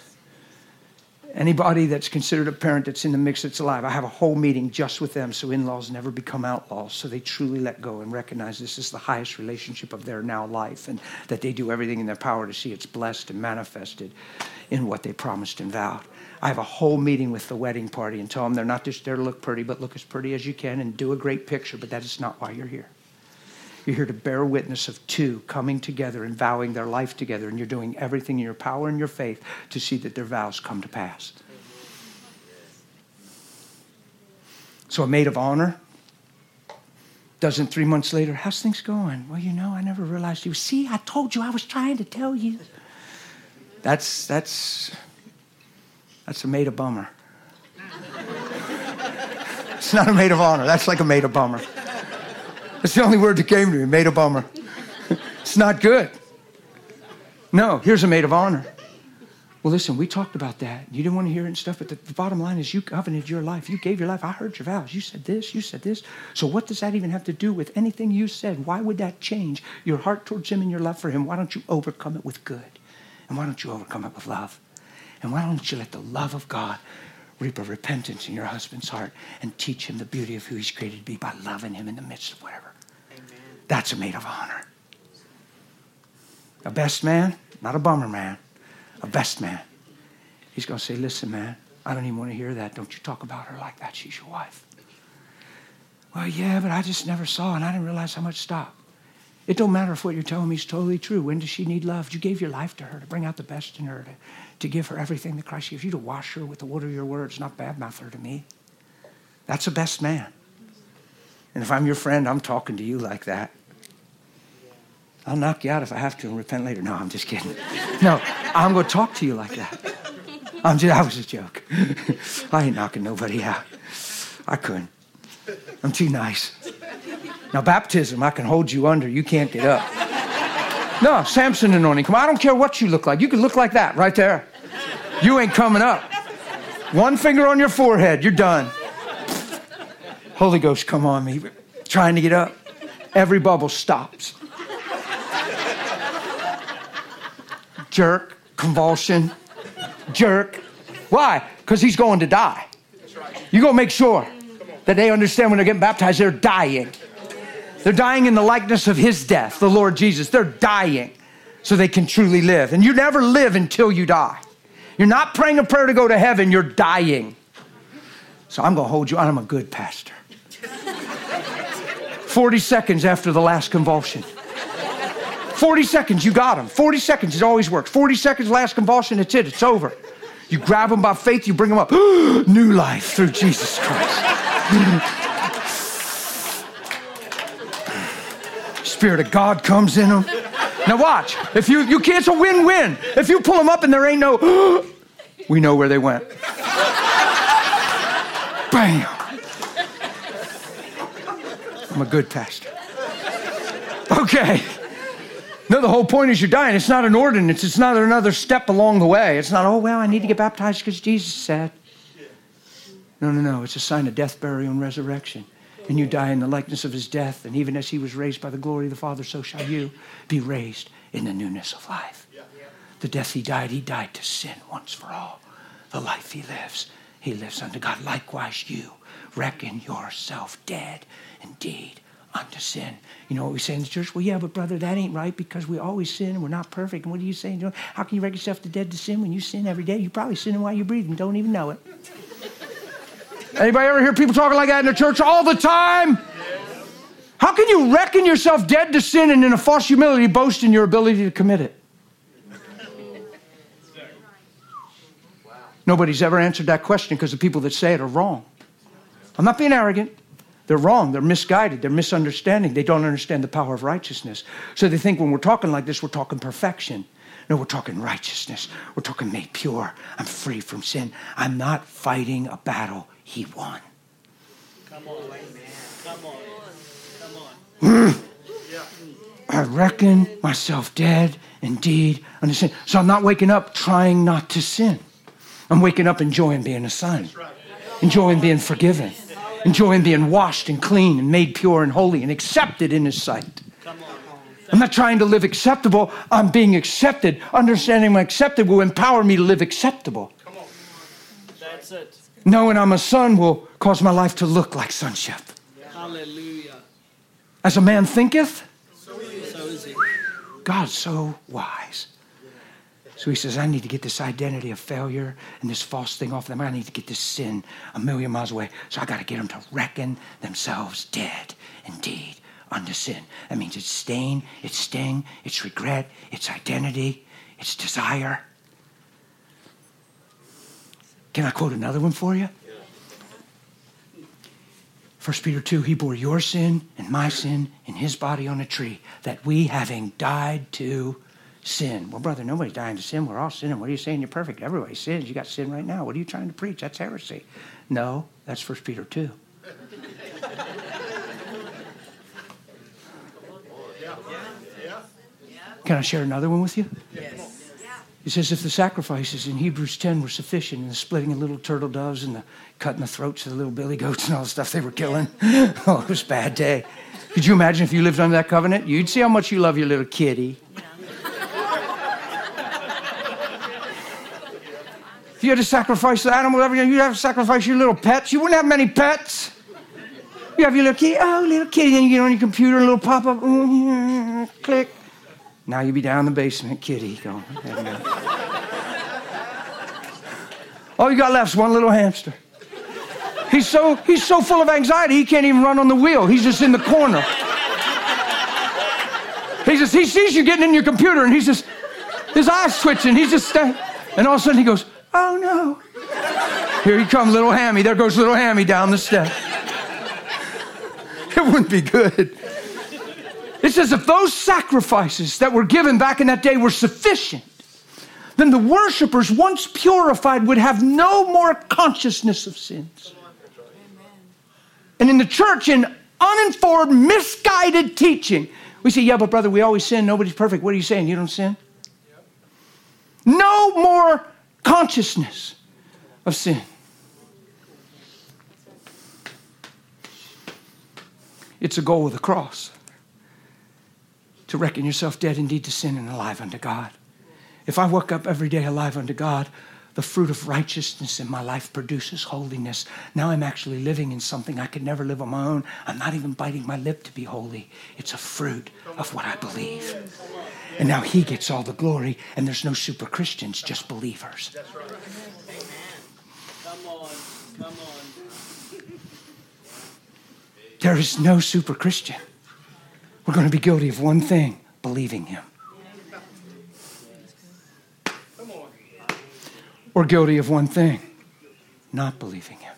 anybody that's considered a parent that's in the mix that's alive. I have a whole meeting just with them so in-laws never become outlaws, so they truly let go and recognize this is the highest relationship of their now life and that they do everything in their power to see it's blessed and manifested in what they promised and vowed. I have a whole meeting with the wedding party and tell them they're not just there to look pretty, but look as pretty as you can and do a great picture, but that is not why you're here. You're here to bear witness of two coming together and vowing their life together, and you're doing everything in your power and your faith to see that their vows come to pass. So a maid of honor doesn't 3 months later, how's things going? Well, you know, I never realized you. See, I told you, I was trying to tell you. That's a maid of bummer. It's not a maid of honor. That's like a maid of bummer. That's the only word that came to me, maid of bummer. It's not good. No, here's a maid of honor. Well, listen, we talked about that. You didn't want to hear it and stuff, but the bottom line is you covenanted your life. You gave your life. I heard your vows. You said this. So what does that even have to do with anything you said? Why would that change your heart towards him and your love for him? Why don't you overcome it with good? And why don't you overcome it with love? And why don't you let the love of God reap a repentance in your husband's heart and teach him the beauty of who he's created to be by loving him in the midst of whatever. Amen. That's a maid of honor. A best man, not a bummer man, a best man. He's going to say, listen, man, I don't even want to hear that. Don't you talk about her like that. She's your wife. Well, yeah, but I just never saw and I didn't realize how much stopped. It don't matter if what you're telling me is totally true. When does she need love? You gave your life to her to bring out the best in her, to give her everything that Christ gives you, to wash her with the water of your words, not badmouth her to me. That's a best man. And if I'm your friend, I'm talking to you like that. I'll knock you out if I have to and repent later. No, I'm just kidding. No, I'm going to talk to you like that. I was a joke. I ain't knocking nobody out. I couldn't. I'm too nice. Now, baptism, I can hold you under. You can't get up. No, Samson anointing. Come on, I don't care what you look like. You can look like that right there. You ain't coming up. One finger on your forehead. You're done. Holy Ghost, come on me. Trying to get up. Every bubble stops. Jerk, convulsion, jerk. Why? Because he's going to die. You're going to make sure that they understand when they're getting baptized, they're dying. They're dying in the likeness of his death, the Lord Jesus. They're dying so they can truly live. And you never live until you die. You're not praying a prayer to go to heaven. You're dying. So I'm going to hold you. I'm a good pastor. 40 seconds after the last convulsion. 40 seconds, you got him. 40 seconds, it always works. 40 seconds, last convulsion, it's it. It's over. You grab them by faith. You bring them up. New life through Jesus Christ. Spirit of God comes in them. Now watch. If you can't, it's a win-win. If you pull them up and there ain't no, We know where they went. Bam! I'm a good pastor. Okay. No, the whole point is you're dying. It's not an ordinance. It's not another step along the way. It's not, oh, well, I need to get baptized because Jesus said. No. It's a sign of death, burial, and resurrection. And you die in the likeness of his death. And even as he was raised by the glory of the Father, so shall you be raised in the newness of life. The death he died to sin once for all. The life he lives unto God. Likewise, you reckon yourself dead indeed unto sin. You know what we say in the church? Well, yeah, but brother, that ain't right because we always sin and we're not perfect. And what are you saying? How can you reckon yourself dead to sin when you sin every day? You're probably sinning while you're breathing. Don't even know it. Anybody ever hear people talking like that in the church all the time? Yes. How can you reckon yourself dead to sin and in a false humility boast in your ability to commit it? Nobody's ever answered that question because the people that say it are wrong. I'm not being arrogant. They're wrong. They're misguided. They're misunderstanding. They don't understand the power of righteousness. So they think when we're talking like this, we're talking perfection. No, we're talking righteousness. We're talking made pure. I'm free from sin. I'm not fighting a battle he won. Come on, man. Come on. I reckon myself dead indeed unto sin. So I'm not waking up trying not to sin. I'm waking up enjoying being a son, enjoying being forgiven, enjoying being washed and clean and made pure and holy and accepted in his sight. I'm not trying to live acceptable. I'm being accepted. Understanding my accepted will empower me to live acceptable. That's it. Knowing I'm a son will cause my life to look like sonship. Hallelujah. As a man thinketh, so is he. God's so wise. So he says, I need to get this identity of failure and this false thing off them. I need to get this sin a million miles away. So I got to get them to reckon themselves dead indeed unto sin. That means it's stain, it's sting, it's regret, it's identity, it's desire. Can I quote another one for you? 1 Peter 2, he bore your sin and my sin in his body on a tree, that we, having died to sin. Well, brother, nobody's dying to sin. We're all sinning. What are you saying? You're perfect. Everybody sins. You got sin right now. What are you trying to preach? That's heresy. No, that's 1 Peter 2. Can I share another one with you? Yes. He says, if the sacrifices in Hebrews 10 were sufficient and the splitting of little turtle doves and the cutting the throats of the little billy goats and all the stuff they were killing, oh, it was a bad day. Could you imagine if you lived under that covenant? You'd see how much you love your little kitty. If you had to sacrifice the animal every day, you'd have to sacrifice your little pets. You wouldn't have many pets. You have your little kitty. Oh, little kitty. Then you get on your computer, a little pop-up. Click. Now you'd be down in the basement, kitty. Go. All you got left is one little hamster. He's so full of anxiety, he can't even run on the wheel. He's just in the corner. He sees you getting in your computer, and he's just, his eyes twitching. He's just, and all of a sudden he goes, oh, no. Here he comes, little Hammy. There goes little Hammy down the step. It wouldn't be good. It says if those sacrifices that were given back in that day were sufficient, then the worshipers, once purified, would have no more consciousness of sins. And in the church, in uninformed, misguided teaching, we say, yeah, but brother, we always sin. Nobody's perfect. What are you saying? You don't sin? No more consciousness of sin. It's a goal of the cross to reckon yourself dead indeed to sin and alive unto God. If I woke up every day alive unto God, the fruit of righteousness in my life produces holiness. Now I'm actually living in something I could never live on my own. I'm not even biting my lip to be holy. It's a fruit of what I believe. And now he gets all the glory, and there's no super Christians, just believers. That's right. Amen. Come on. There is no super Christian. We're going to be guilty of one thing, believing him. Or guilty of one thing, not believing him.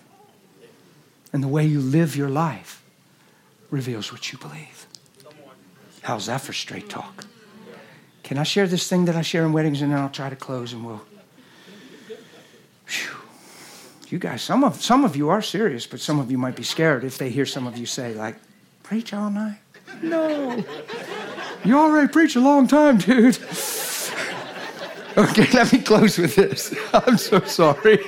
And the way you live your life reveals what you believe. How's that for straight talk? Can I share this thing that I share in weddings, and then I'll try to close and we'll you guys, some of you are serious, but some of you might be scared if they hear some of you say, like, preach all night? No. You already preach a long time, dude. Okay, let me close with this. I'm so sorry.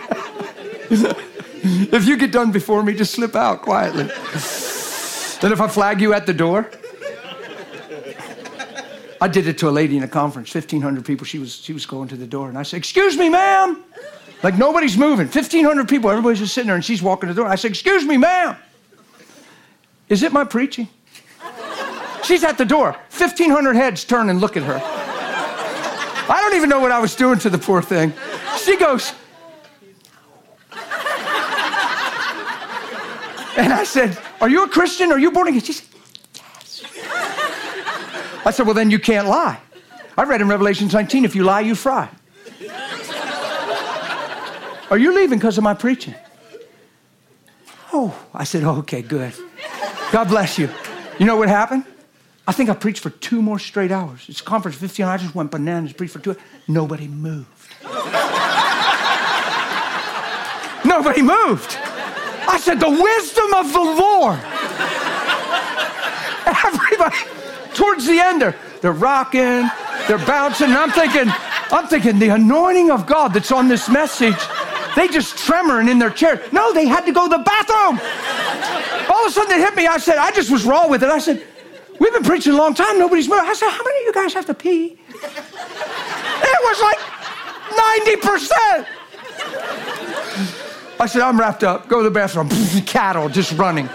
If you get done before me, just slip out quietly. Then if I flag you at the door. I did it to a lady in a conference, 1,500 people. She was going to the door, and I said, excuse me, ma'am. Like, nobody's moving. 1,500 people, everybody's just sitting there, and she's walking to the door. I said, excuse me, ma'am. Is it my preaching? She's at the door. 1,500 heads turn and look at her. I don't even know what I was doing to the poor thing. She goes, and I said, are you a Christian? Are you born again? She said, yes. I said, well, then you can't lie. I read in Revelation 19, if you lie, you fry. Are you leaving because of my preaching? Oh, I said, oh, okay, good. God bless you. You know what happened? I think I preached for 2 more straight hours. It's conference 15. I just went bananas, preached for 2 hours. Nobody moved. Nobody moved. I said, the wisdom of the Lord. Everybody, towards the end, they're rocking, they're bouncing. And I'm thinking, the anointing of God that's on this message, they just tremoring in their chair. No, they had to go to the bathroom. All of a sudden, it hit me. I said, I just was raw with it. I said, we've been preaching a long time. Nobody's moved. I said, how many of you guys have to pee? It was like 90%. I said, I'm wrapped up. Go to the bathroom. Cattle just running.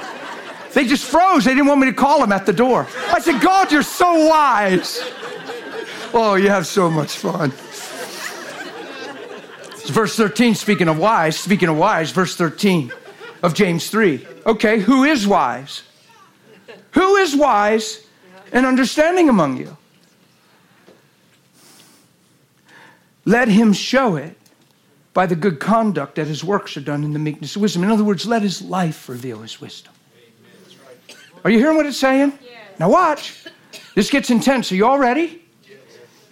They just froze. They didn't want me to call them at the door. I said, God, you're so wise. Oh, you have so much fun. Verse 13, speaking of wise, verse 13 of James 3. Okay, who is wise? Who is wise and understanding among you? Let him show it by the good conduct that his works are done in the meekness of wisdom. In other words, let his life reveal his wisdom. Amen. Are you hearing what it's saying? Yes. Now watch. This gets intense. Are you all ready? Yes.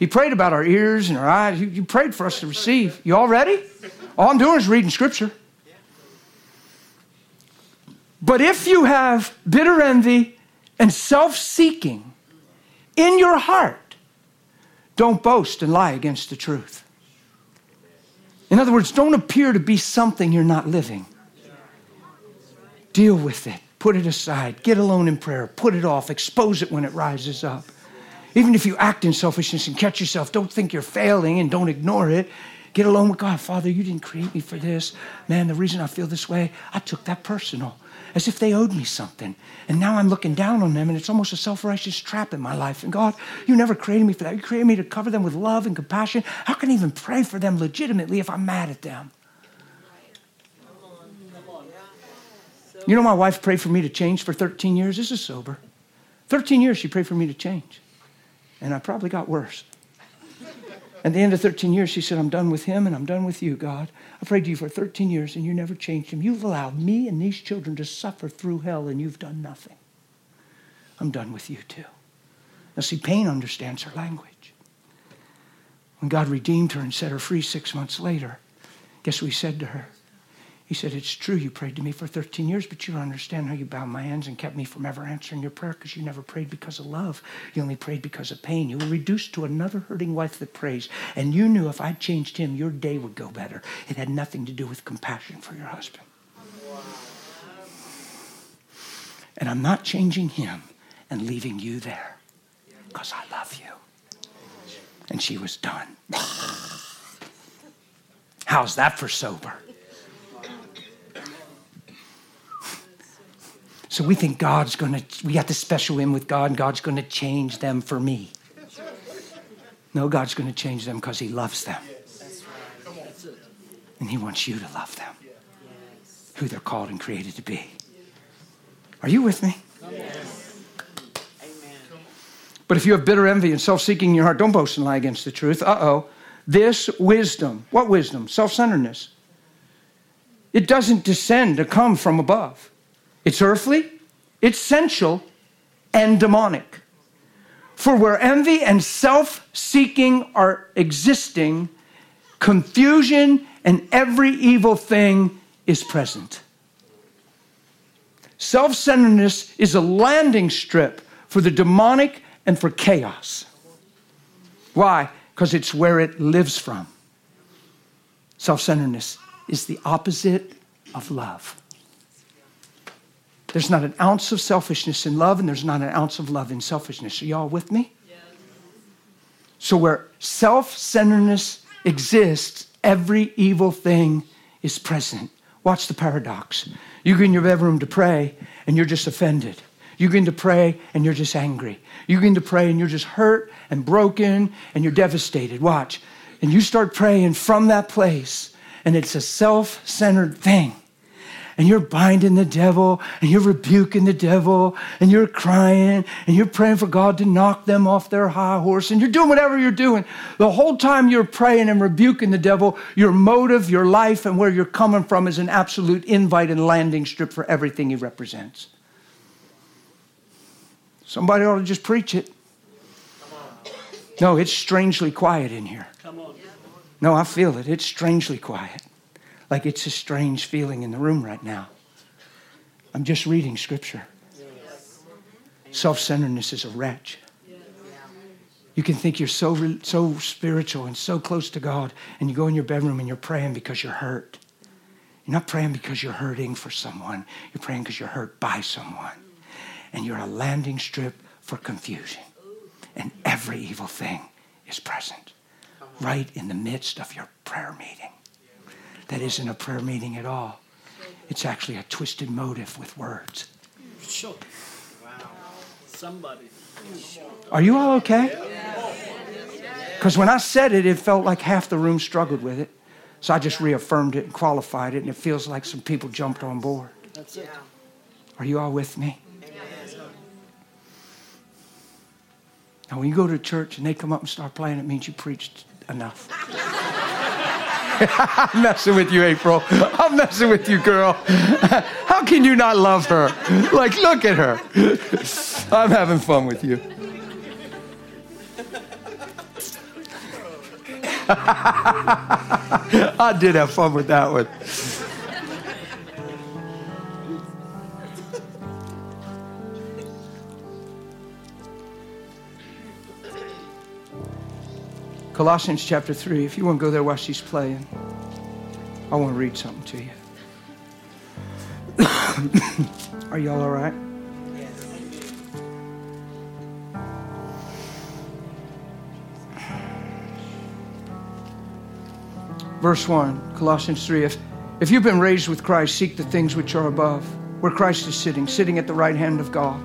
He prayed about our ears and our eyes. You prayed for us to receive. You all ready? All I'm doing is reading scripture. But if you have bitter envy and self-seeking in your heart, don't boast and lie against the truth. In other words, don't appear to be something you're not living. Deal with it. Put it aside. Get alone in prayer. Put it off. Expose it when it rises up. Even if you act in selfishness and catch yourself, don't think you're failing and don't ignore it. Get alone with God. Father, you didn't create me for this. Man, the reason I feel this way, I took that personal, as if they owed me something. And now I'm looking down on them, and it's almost a self-righteous trap in my life. And God, you never created me for that. You created me to cover them with love and compassion. How can I even pray for them legitimately if I'm mad at them? You know, my wife prayed for me to change for 13 years. This is sober. 13 years she prayed for me to change. And I probably got worse. At the end of 13 years, she said, I'm done with him and I'm done with you, God. I prayed to you for 13 years and you never changed him. You've allowed me and these children to suffer through hell and you've done nothing. I'm done with you too. Now see, pain understands her language. When God redeemed her and set her free 6 months later, guess what he said to her? He said, it's true you prayed to me for 13 years, but you don't understand how you bound my hands and kept me from ever answering your prayer because you never prayed because of love. You only prayed because of pain. You were reduced to another hurting wife that prays. And you knew if I changed him, your day would go better. It had nothing to do with compassion for your husband. And I'm not changing him and leaving you there because I love you. And she was done. How's that for sober? So we think we got this special in with God and God's going to change them for me. No, God's going to change them because he loves them. And he wants you to love them, who they're called and created to be. Are you with me? Yes. But if you have bitter envy and self-seeking in your heart, don't boast and lie against the truth. Uh-oh. This wisdom. What wisdom? Self-centeredness. It doesn't descend or come from above. It's earthly, it's sensual, and demonic. For where envy and self-seeking are existing, confusion and every evil thing is present. Self-centeredness is a landing strip for the demonic and for chaos. Why? Because it's where it lives from. Self-centeredness is the opposite of love. There's not an ounce of selfishness in love, and there's not an ounce of love in selfishness. Are y'all with me? Yes. So where self-centeredness exists, every evil thing is present. Watch the paradox. You go in your bedroom to pray, and you're just offended. You go in to pray, and you're just angry. You go in to pray, and you're just hurt and broken, and you're devastated. Watch. And you start praying from that place, and it's a self-centered thing. And you're binding the devil, and you're rebuking the devil, and you're crying, and you're praying for God to knock them off their high horse, and you're doing whatever you're doing. The whole time you're praying and rebuking the devil, your motive, your life, and where you're coming from is an absolute invite and landing strip for everything he represents. Somebody ought to just preach it. No, it's strangely quiet in here. No, I feel it. It's strangely quiet. Like it's a strange feeling in the room right now. I'm just reading scripture. Yes. Self-centeredness is a wretch. Yes. You can think you're so spiritual and so close to God, and you go in your bedroom and you're praying because you're hurt. You're not praying because you're hurting for someone. You're praying because you're hurt by someone. And you're a landing strip for confusion. And every evil thing is present right in the midst of your prayer meeting. That isn't a prayer meeting at all. It's actually a twisted motive with words. Wow. Somebody. Are you all okay? Because when I said it, it felt like half the room struggled with it. So I just reaffirmed it and qualified it, and it feels like some people jumped on board. That's it. Are you all with me? Now, when you go to church and they come up and start playing, it means you preached enough. I'm messing with you, April. I'm messing with you, girl. How can you not love her? Like, look at her. I'm having fun with you. I did have fun with that one. Colossians chapter 3, if you want to go there while she's playing, I want to read something to you. Are y'all all right? Yes. Verse 1, Colossians 3, if you've been raised with Christ, seek the things which are above, where Christ is sitting at the right hand of God.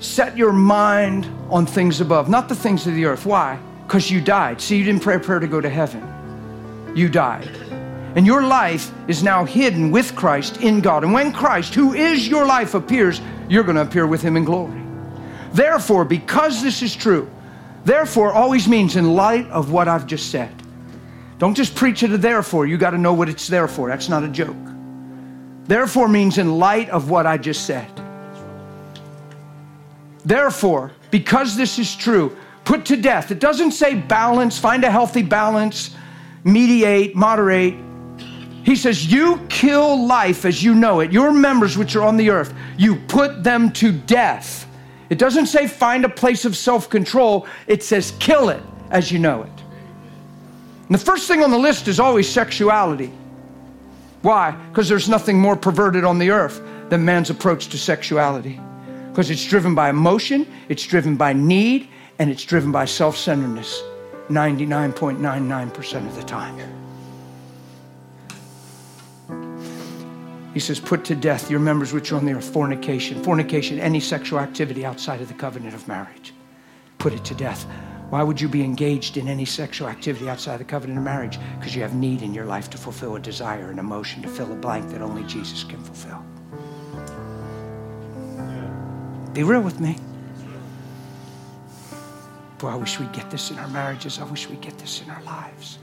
Set your mind on things above, not the things of the earth. Why? Because you died. See, you didn't pray a prayer to go to heaven. You died. And your life is now hidden with Christ in God. And when Christ, who is your life, appears, you're going to appear with him in glory. Therefore, because this is true, therefore always means in light of what I've just said. Don't just preach it a therefore. You got to know what it's there for. That's not a joke. Therefore means in light of what I just said. Therefore, because this is true, put to death. It doesn't say balance, find a healthy balance, mediate, moderate. He says, you kill life as you know it. Your members which are on the earth, you put them to death. It doesn't say find a place of self-control. It says kill it as you know it. And the first thing on the list is always sexuality. Why? Because there's nothing more perverted on the earth than man's approach to sexuality. Because it's driven by emotion, it's driven by need, and it's driven by self-centeredness 99.99% of the time. He says, put to death your members which are on the earth, fornication. Fornication, any sexual activity outside of the covenant of marriage. Put it to death. Why would you be engaged in any sexual activity outside the covenant of marriage? Because you have need in your life to fulfill a desire, an emotion, to fill a blank that only Jesus can fulfill. Be real with me. Boy, I wish we'd get this in our marriages. I wish we'd get this in our lives.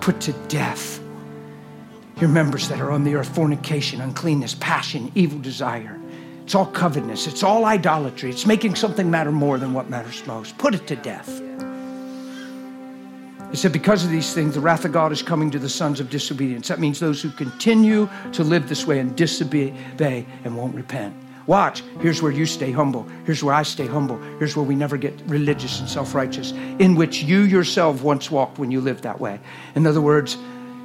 Put to death your members that are on the earth, fornication, uncleanness, passion, evil desire. It's all covetousness. It's all idolatry. It's making something matter more than what matters most. Put it to death. It said, because of these things, the wrath of God is coming to the sons of disobedience. That means those who continue to live this way and disobey and won't repent. Watch. Here's where you stay humble. Here's where I stay humble. Here's where we never get religious and self-righteous, in which you yourself once walked when you lived that way. In other words,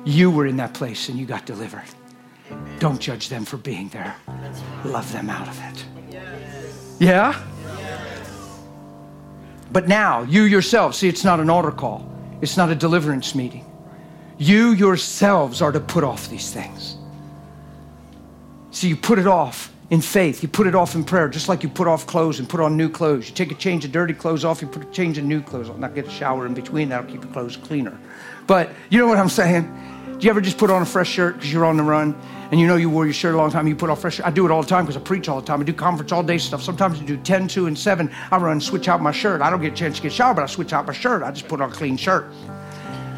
you were in that place and you got delivered. Amen. Don't judge them for being there. Right. Love them out of it. Yes. Yeah? Yes. But now, you yourself, see, it's not an altar call. It's not a deliverance meeting. You yourselves are to put off these things. See, you put it off in faith. You put it off in prayer, just like you put off clothes and put on new clothes. You take a change of dirty clothes off, you put a change of new clothes on. Now get a shower in between, that'll keep your clothes cleaner. But you know what I'm saying? Do you ever just put on a fresh shirt because you're on the run and you know you wore your shirt a long time, you put on fresh shirt? I do it all the time because I preach all the time. I do conference all day stuff. Sometimes I do 10, 2, and 7. I run, switch out my shirt. I don't get a chance to get a shower, but I switch out my shirt. I just put on a clean shirt.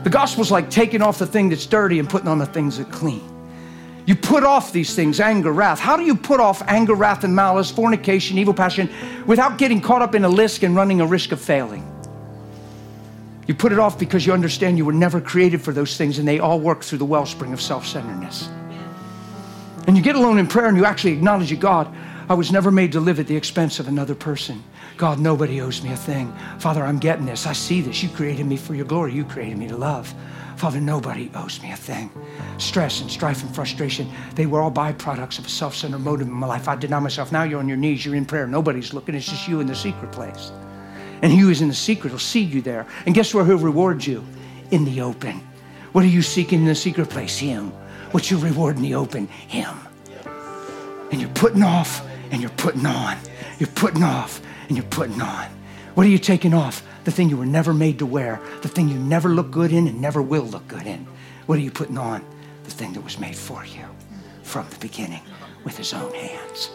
The gospel's like taking off the thing that's dirty and putting on the things that are clean. You put off these things, anger, wrath. How do you put off anger, wrath, and malice, fornication, evil passion, without getting caught up in a list and running a risk of failing? You put it off because you understand you were never created for those things, and they all work through the wellspring of self-centeredness. And you get alone in prayer and you actually acknowledge you, God, I was never made to live at the expense of another person. God, nobody owes me a thing. Father, I'm getting this. I see this. You created me for your glory. You created me to love. Father, nobody owes me a thing. Stress and strife and frustration, they were all byproducts of a self-centered motive in my life. I deny myself. Now you're on your knees. You're in prayer. Nobody's looking. It's just you in the secret place. And he who is in the secret will see you there. And guess where he'll reward you? In the open. What are you seeking in the secret place? Him. What's your reward in the open? Him. And you're putting off and you're putting on. You're putting off and you're putting on. What are you taking off? The thing you were never made to wear. The thing you never look good in and never will look good in. What are you putting on? The thing that was made for you from the beginning with his own hands.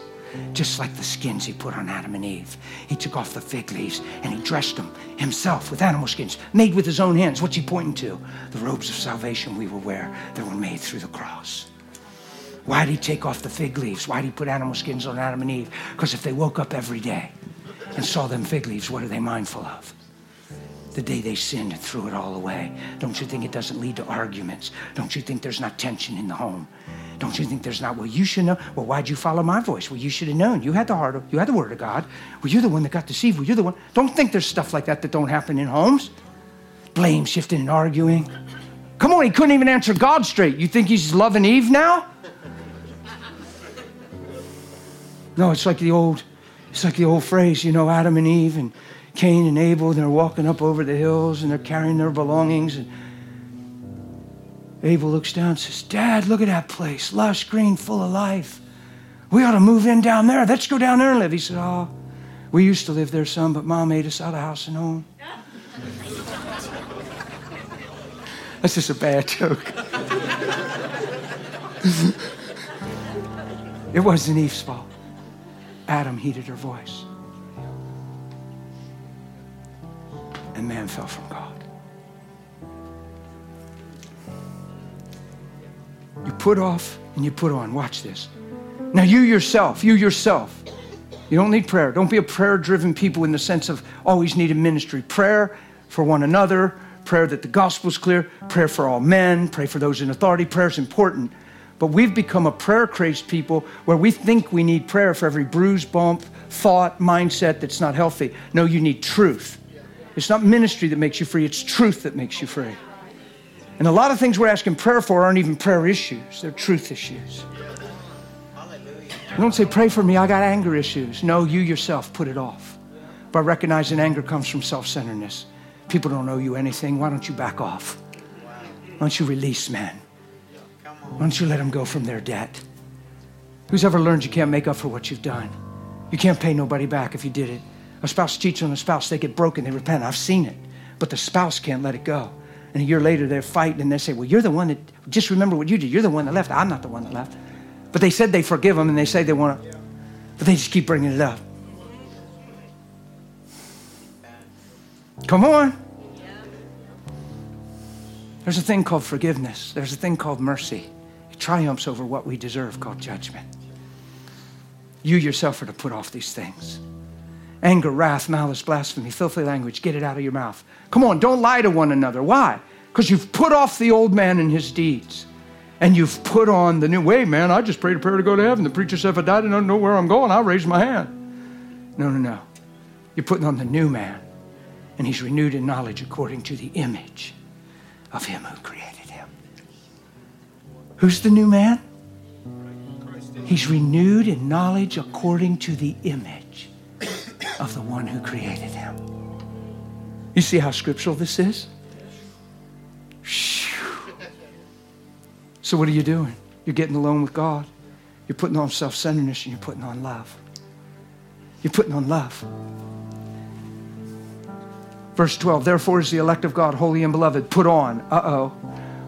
Just like the skins he put on Adam and Eve. He took off the fig leaves and he dressed them himself with animal skins, made with his own hands. What's he pointing to? The robes of salvation we will wear that were made through the cross. Why did he take off the fig leaves? Why did he put animal skins on Adam and Eve? Because if they woke up every day and saw them fig leaves, what are they mindful of? The day they sinned and threw it all away. Don't you think it doesn't lead to arguments? Don't you think there's not tension in the home? Don't you think there's not, well, you should know. Well, why'd you follow my voice? Well, you should have known. You had the heart of, you had the word of God. Well, you're the one that got deceived. Well, you're the one. Don't think there's stuff like that that don't happen in homes. Blame shifting and arguing. Come on, he couldn't even answer God straight. You think he's loving Eve now? No, it's like the old phrase, you know, Adam and Eve and Cain and Abel, and they're walking up over the hills and they're carrying their belongings, and Abel looks down and says, Dad, look at that place, lush, green, full of life. We ought to move in down there. Let's go down there and live. He said, oh, we used to live there, son, but Mom made us out of house and home. That's just a bad joke. It wasn't Eve's fault. Adam heeded her voice. And man fell from God. You put off and you put on. Watch this. Now you yourself, you don't need prayer. Don't be a prayer-driven people in the sense of always needing ministry. Prayer for one another, prayer that the gospel's clear, prayer for all men, pray for those in authority. Prayer's important. But we've become a prayer-crazed people where we think we need prayer for every bruise, bump, thought, mindset that's not healthy. No, you need truth. It's not ministry that makes you free. It's truth that makes you free. And a lot of things we're asking prayer for aren't even prayer issues. They're truth issues. You don't say, pray for me, I got anger issues. No, you yourself put it off. By recognizing anger comes from self-centeredness. People don't owe you anything. Why don't you back off? Why don't you release men? Why don't you let them go from their debt? Who's ever learned you can't make up for what you've done? You can't pay nobody back if you did it. A spouse cheats on a spouse. They get broken. They repent. I've seen it. But the spouse can't let it go. And a year later, they're fighting, and they say, well, you're the one that, just remember what you did. You're the one that left. I'm not the one that left. But they said they forgive them, and they say they want to, but they just keep bringing it up. Come on. There's a thing called forgiveness. There's a thing called mercy. It triumphs over what we deserve, called judgment. You yourself are to put off these things. Anger, wrath, malice, blasphemy, filthy language. Get it out of your mouth. Come on, don't lie to one another. Why? Because you've put off the old man and his deeds. And you've put on the new way, man. I just prayed a prayer to go to heaven. The preacher said, if I died, I don't know where I'm going. I'll raise my hand. No. You're putting on the new man. And he's renewed in knowledge according to the image of him who created him. Who's the new man? He's renewed in knowledge according to the image of the one who created him. You see how scriptural this is? So what are you doing? You're getting alone with God. You're putting on self-centeredness and you're putting on love. You're putting on love. Verse 12, therefore is the elect of God, holy and beloved. Put on,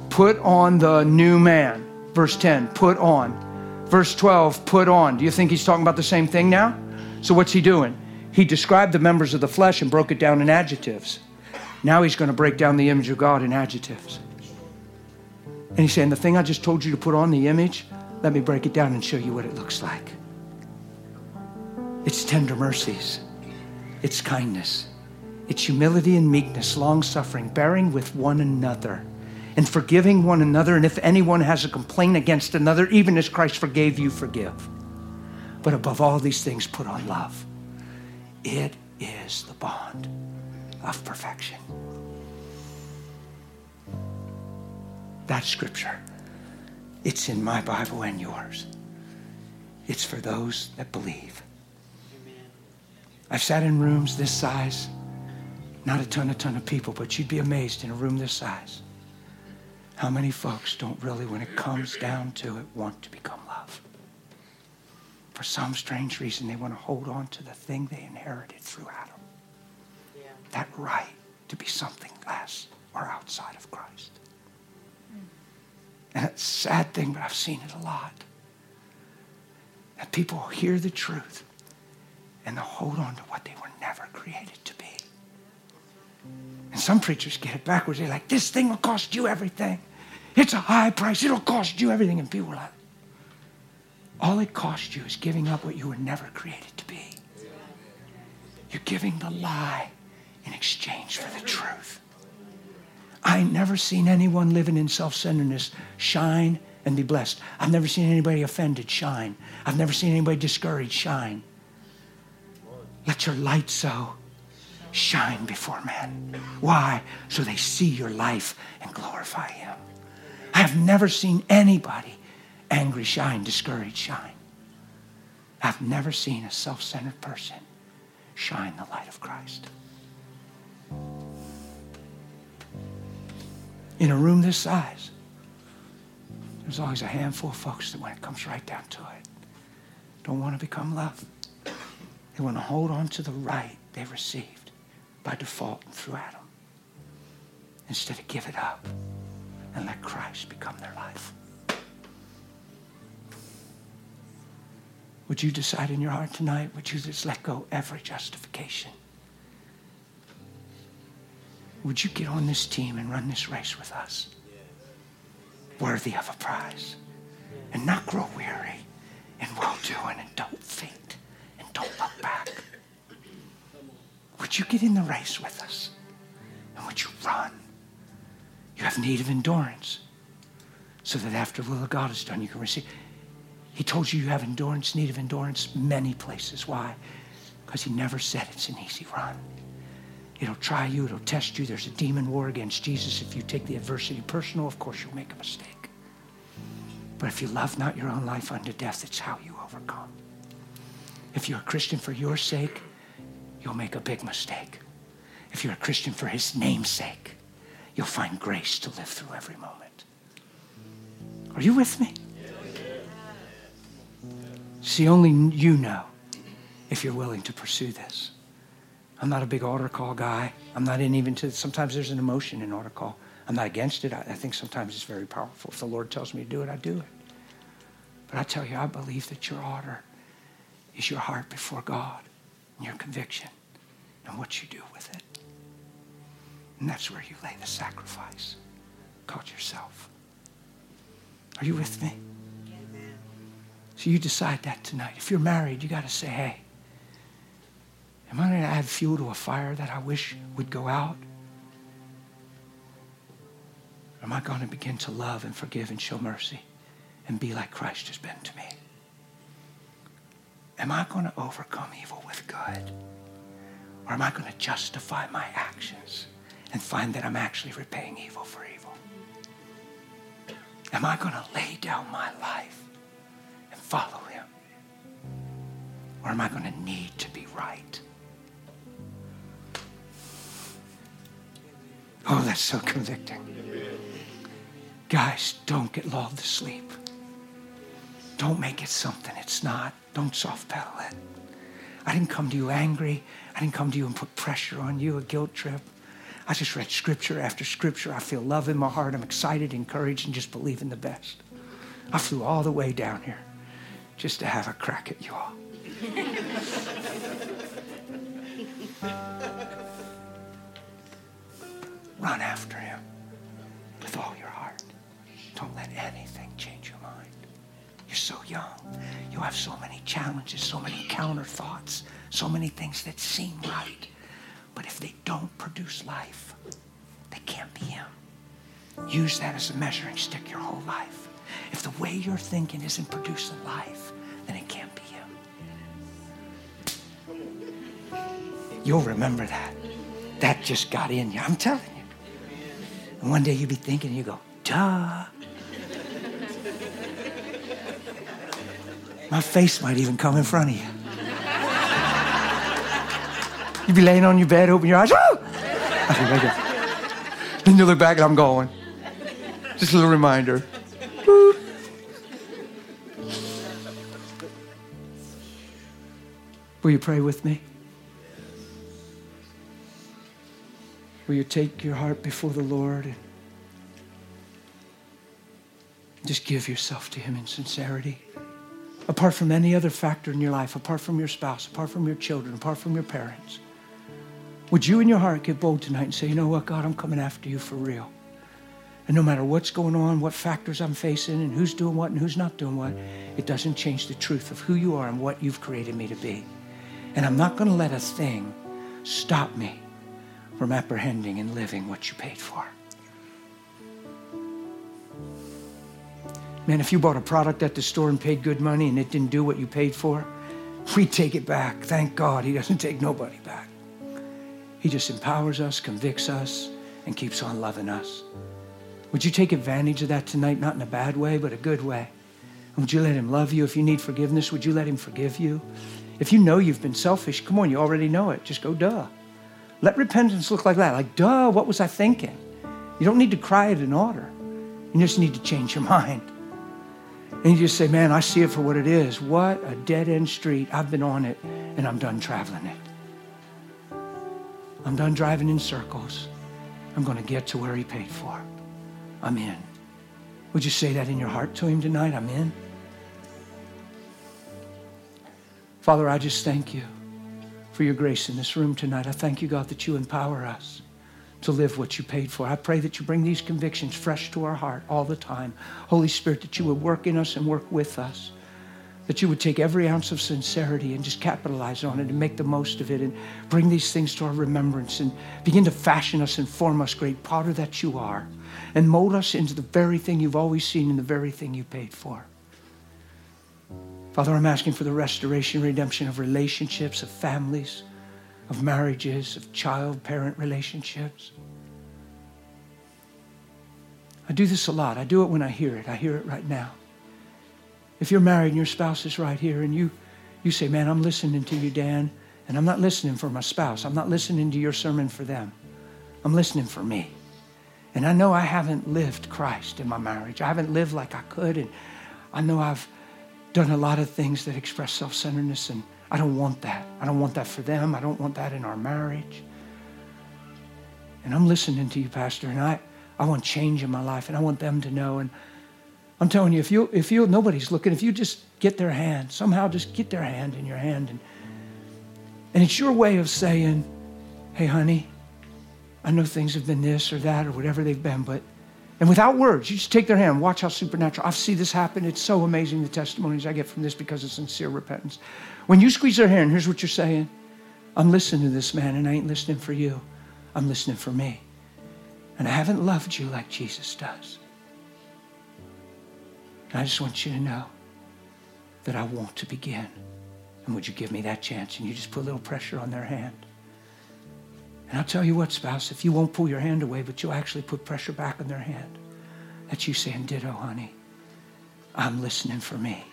put on the new man. Verse 10, put on. Verse 12, put on. Do you think he's talking about the same thing now? So what's he doing? He described the members of the flesh and broke it down in adjectives. Now he's going to break down the image of God in adjectives. And he's saying, the thing I just told you to put on, the image, let me break it down and show you what it looks like. It's tender mercies. It's kindness. It's humility and meekness, long-suffering, bearing with one another and forgiving one another. And if anyone has a complaint against another, even as Christ forgave you, forgive. But above all these things, put on love. It is the bond of perfection. That's scripture. It's in my Bible and yours. It's for those that believe. I've sat in rooms this size, not a ton of people, but you'd be amazed in a room this size how many folks don't really, when it comes down to it, want to become love. For some strange reason, they want to hold on to the thing they inherited through Adam. Yeah. That right to be something less or outside of Christ. And it's a sad thing, but I've seen it a lot. That people hear the truth and they'll hold on to what they were never created to be. And some preachers get it backwards. They're like, this thing will cost you everything. It's a high price. It'll cost you everything. And people are like, all it costs you is giving up what you were never created to be. You're giving the lie in exchange for the truth. I ain't never seen anyone living in self-centeredness shine and be blessed. I've never seen anybody offended shine. I've never seen anybody discouraged shine. Let your light so shine before men. Why? So they see your life and glorify him. I have never seen anybody angry shine, discouraged shine. I've never seen a self-centered person shine the light of Christ. In a room this size, there's always a handful of folks that when it comes right down to it, don't want to become love. They want to hold on to the right they received by default and through Adam, instead of give it up and let Christ become their life. Would you decide in your heart tonight, would you just let go every justification? Would you get on this team and run this race with us? Worthy of a prize. And not grow weary in well-doing and don't faint and don't look back. Would you get in the race with us? And would you run? You have need of endurance so that after the will of God is done, you can receive. He told you you have endurance, need of endurance many places. Why? Because he never said it's an easy run. It'll try you. It'll test you. There's a demon war against Jesus. If you take the adversity personal, of course, you'll make a mistake. But if you love not your own life unto death, it's how you overcome. If you're a Christian for your sake, you'll make a big mistake. If you're a Christian for his name's sake, you'll find grace to live through every moment. Are you with me? See, only you know if you're willing to pursue this. I'm not a big altar call guy. I'm not in even to, sometimes there's an emotion in altar call. I'm not against it. I think sometimes it's very powerful. If the Lord tells me to do it, I do it. But I tell you, I believe that your altar is your heart before God and your conviction and what you do with it. And that's where you lay the sacrifice called yourself. Are you with me? Amen. So you decide that tonight. If you're married, you got to say, hey, Am I going to add fuel to a fire that I wish would go out? Am I going to begin to love and forgive and show mercy and be like Christ has been to me? Am I going to overcome evil with good? Or am I going to justify my actions and find that I'm actually repaying evil for evil? Am I going to lay down my life and follow him? Or am I going to need to be right? Oh, that's so convicting. Guys, don't get lulled to sleep. Don't make it something it's not. Don't soft pedal it. I didn't come to you angry. I didn't come to you and put pressure on you, a guilt trip. I just read scripture after scripture. I feel love in my heart. I'm excited, encouraged, and just believing the best. I flew all the way down here just to have a crack at you all. Run after him with all your heart. Don't let anything change your mind. You're so young. You have so many challenges, so many counter thoughts, so many things that seem right. But if they don't produce life, they can't be him. Use that as a measuring stick your whole life. If the way you're thinking isn't producing life, then it can't be him. You'll remember that. That just got in you. I'm telling you. And one day you'll be thinking, you go, duh. My face might even come in front of you. You'd be laying on your bed, open your eyes. Woo! Then you look back and I'm going. Just a little reminder. Woo! Will you pray with me? Will you take your heart before the Lord and just give yourself to him in sincerity? Apart from any other factor in your life, apart from your spouse, apart from your children, apart from your parents, would you in your heart get bold tonight and say, you know what, God, I'm coming after you for real. And no matter what's going on, what factors I'm facing, and who's doing what and who's not doing what, it doesn't change the truth of who you are and what you've created me to be. And I'm not going to let a thing stop me from apprehending and living what you paid for. Man, if you bought a product at the store and paid good money and it didn't do what you paid for, we take it back. Thank God he doesn't take nobody back. He just empowers us, convicts us, and keeps on loving us. Would you take advantage of that tonight? Not in a bad way, but a good way. Would you let him love you? If you need forgiveness, would you let him forgive you? If you know you've been selfish, come on, you already know it. Just go, duh. Let repentance look like that. Like, duh, what was I thinking? You don't need to cry at an altar. You just need to change your mind. And you just say, man, I see it for what it is. What a dead-end street. I've been on it, and I'm done traveling it. I'm done driving in circles. I'm going to get to where he paid for. I'm in. Would you say that in your heart to him tonight? I'm in. Father, I just thank you for your grace in this room tonight. I thank you, God, that you empower us to live what you paid for. I pray that you bring these convictions fresh to our heart all the time. Holy Spirit, that you would work in us and work with us, that you would take every ounce of sincerity and just capitalize on it and make the most of it and bring these things to our remembrance and begin to fashion us and form us, great potter that you are, and mold us into the very thing you've always seen and the very thing you paid for. Father, I'm asking for the restoration, redemption of relationships, of families, of marriages, of child-parent relationships. I do this a lot. I do it when I hear it. I hear it right now. If you're married and your spouse is right here and you say, man, I'm listening to you, Dan, and I'm not listening for my spouse. I'm not listening to your sermon for them. I'm listening for me. And I know I haven't lived Christ in my marriage. I haven't lived like I could, and I know I've done a lot of things that express self-centeredness, and I don't want that. I don't want that for them. I don't want that in our marriage. And I'm listening to you, Pastor, and I want change in my life, and I want them to know. And I'm telling you, if you nobody's looking, if you just get their hand, somehow just get their hand in your hand. And it's your way of saying, hey, honey, I know things have been this or that or whatever they've been, but, and without words, you just take their hand. Watch how supernatural. I've seen this happen. It's so amazing, the testimonies I get from this because of sincere repentance. When you squeeze their hand, here's what you're saying. I'm listening to this man and I ain't listening for you. I'm listening for me. And I haven't loved you like Jesus does. And I just want you to know that I want to begin. And would you give me that chance? And you just put a little pressure on their hand. And I'll tell you what, spouse, if you won't pull your hand away, but you'll actually put pressure back on their hand, that's you saying, ditto, honey. I'm listening for me.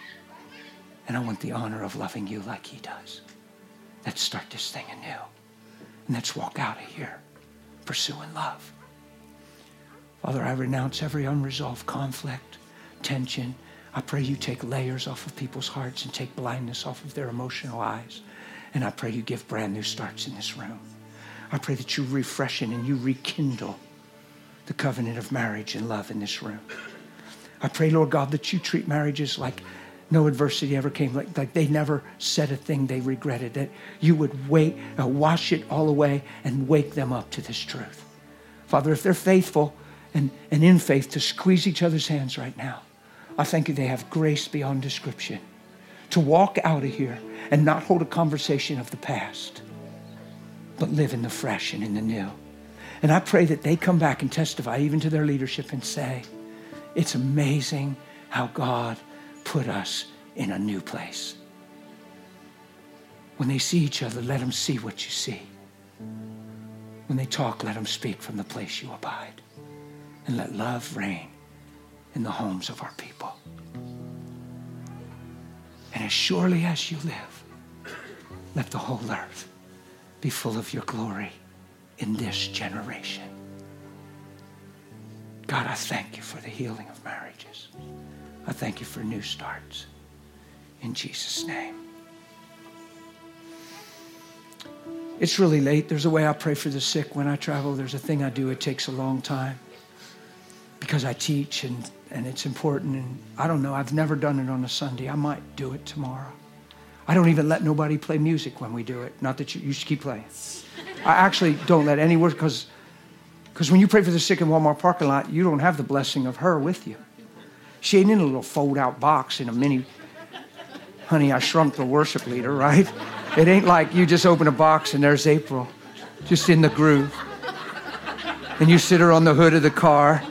And I want the honor of loving you like he does. Let's start this thing anew. And let's walk out of here pursuing love. Father, I renounce every unresolved conflict, tension. I pray you take layers off of people's hearts and take blindness off of their emotional eyes. And I pray you give brand new starts in this room. I pray that you refresh and you rekindle the covenant of marriage and love in this room. I pray, Lord God, that you treat marriages like no adversity ever came, like they never said a thing they regretted, that you would wash it all away and wake them up to this truth. Father, if they're faithful and in faith to squeeze each other's hands right now, I thank you they have grace beyond description to walk out of here and not hold a conversation of the past, but live in the fresh and in the new. And I pray that they come back and testify even to their leadership and say, it's amazing how God put us in a new place. When they see each other, let them see what you see. When they talk, let them speak from the place you abide. And let love reign in the homes of our people. And as surely as you live, let the whole earth be full of your glory in this generation. God, I thank you for the healing of marriages. I thank you for new starts. In Jesus' name. It's really late. There's a way I pray for the sick when I travel. There's a thing I do. It takes a long time because I teach and it's important. And I don't know. I've never done it on a Sunday. I might do it tomorrow. I don't even let nobody play music when we do it. Not that you should keep playing. I actually don't let any words because when you pray for the sick in Walmart parking lot, you don't have the blessing of her with you. She ain't in a little fold-out box in a mini, honey, I shrunk the worship leader, right? It ain't like you just open a box and there's April, just in the groove. And you sit her on the hood of the car,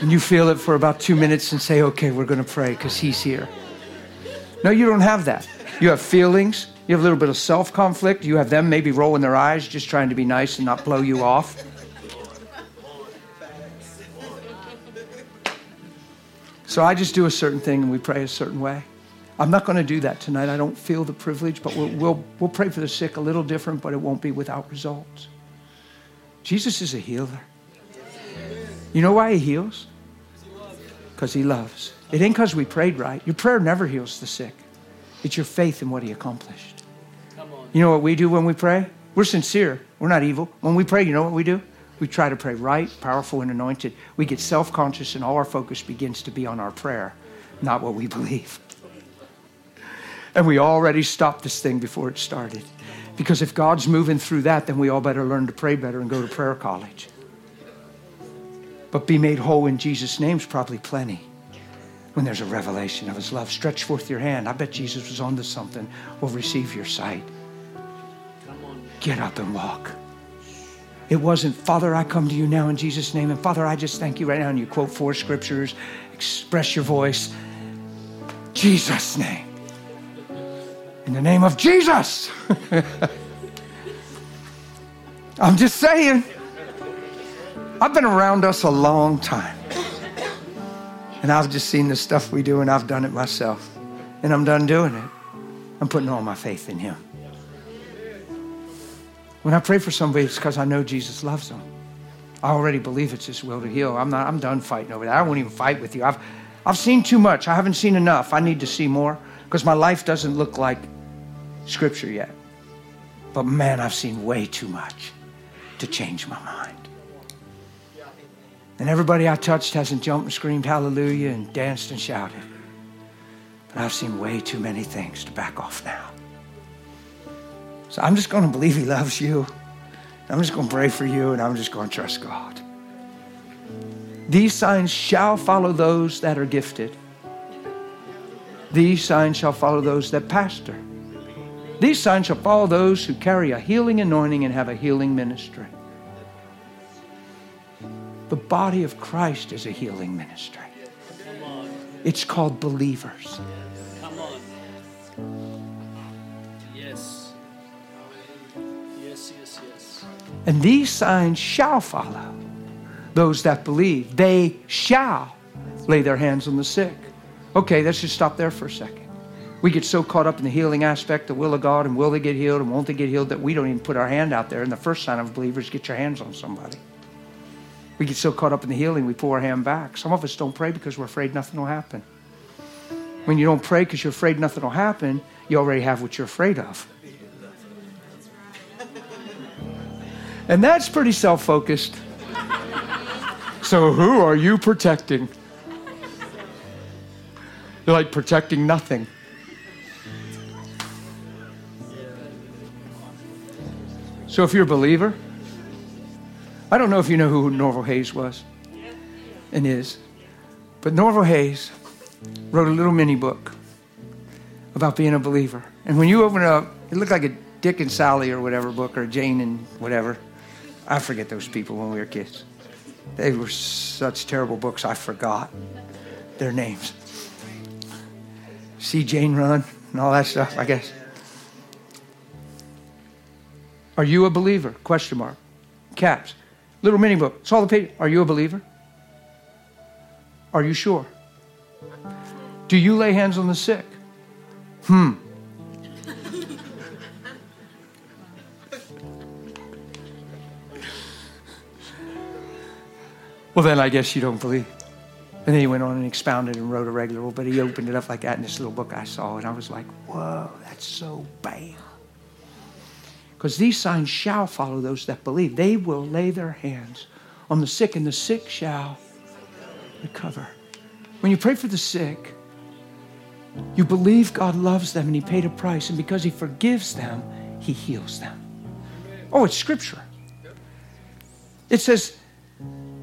and you feel it for about 2 minutes and say, okay, we're going to pray because he's here. No, you don't have that. You have feelings. You have a little bit of self-conflict. You have them maybe rolling their eyes, just trying to be nice and not blow you off. So I just do a certain thing and we pray a certain way. I'm not going to do that tonight. I don't feel the privilege, but we'll pray for the sick a little different, but it won't be without results. Jesus is a healer. You know why he heals? Because he loves. It ain't because we prayed right. Your prayer never heals the sick. It's your faith in what he accomplished. You know what we do when we pray? We're sincere. We're not evil. When we pray, you know what we do? We try to pray right, powerful, and anointed. We get self-conscious, and all our focus begins to be on our prayer, not what we believe. And we already stopped this thing before it started. Because if God's moving through that, then we all better learn to pray better and go to prayer college. But be made whole in Jesus' name is probably plenty. When there's a revelation of his love, stretch forth your hand. I bet Jesus was onto something. We'll receive your sight. Get up and walk. It wasn't, Father, I come to you now in Jesus' name, and Father, I just thank you right now, and you quote 4 scriptures, express your voice, Jesus' name. In the name of Jesus. I'm just saying. I've been around us a long time, and I've just seen the stuff we do, and I've done it myself, and I'm done doing it. I'm putting all my faith in him. When I pray for somebody, it's because I know Jesus loves them. I already believe it's his will to heal. I'm done fighting over that. I won't even fight with you. I've seen too much. I haven't seen enough. I need to see more because my life doesn't look like scripture yet. But man, I've seen way too much to change my mind. And everybody I touched hasn't jumped and screamed hallelujah and danced and shouted. But I've seen way too many things to back off now. So I'm just going to believe he loves you. I'm just going to pray for you, and I'm just going to trust God. These signs shall follow those that are gifted. These signs shall follow those that pastor. These signs shall follow those who carry a healing anointing and have a healing ministry. The body of Christ is a healing ministry. It's called believers. Come on. Yes. Yes, yes, yes. And these signs shall follow those that believe. They shall lay their hands on the sick. Okay, let's just stop there for a second. We get so caught up in the healing aspect, the will of God, and will they get healed and won't they get healed, that we don't even put our hand out there. And the first sign of believers, get your hands on somebody. We get so caught up in the healing, we pull our hand back. Some of us don't pray because we're afraid nothing will happen. When you don't pray because you're afraid nothing will happen, you already have what you're afraid of. And that's pretty self-focused. So who are you protecting? You're like protecting nothing. So if you're a believer, I don't know if you know who Norval Hayes was and is, but Norval Hayes wrote a little mini book about being a believer. And when you open it up, it looked like a Dick and Sally or whatever book, or Jane and whatever. I forget those people when we were kids. They were such terrible books, I forgot their names. See Jane Run and all that stuff, I guess. Are you a believer? Question mark. Caps. Little mini book. It's all the pages. Are you a believer? Are you sure? Do you lay hands on the sick? Well, then I guess you don't believe. And then he went on and expounded and wrote a regular, but he opened it up like that in this little book I saw, and I was like, whoa, that's so bam. Because these signs shall follow those that believe. They will lay their hands on the sick, and the sick shall recover. When you pray for the sick, you believe God loves them and He paid a price, and because He forgives them, He heals them. Oh, it's Scripture. It says,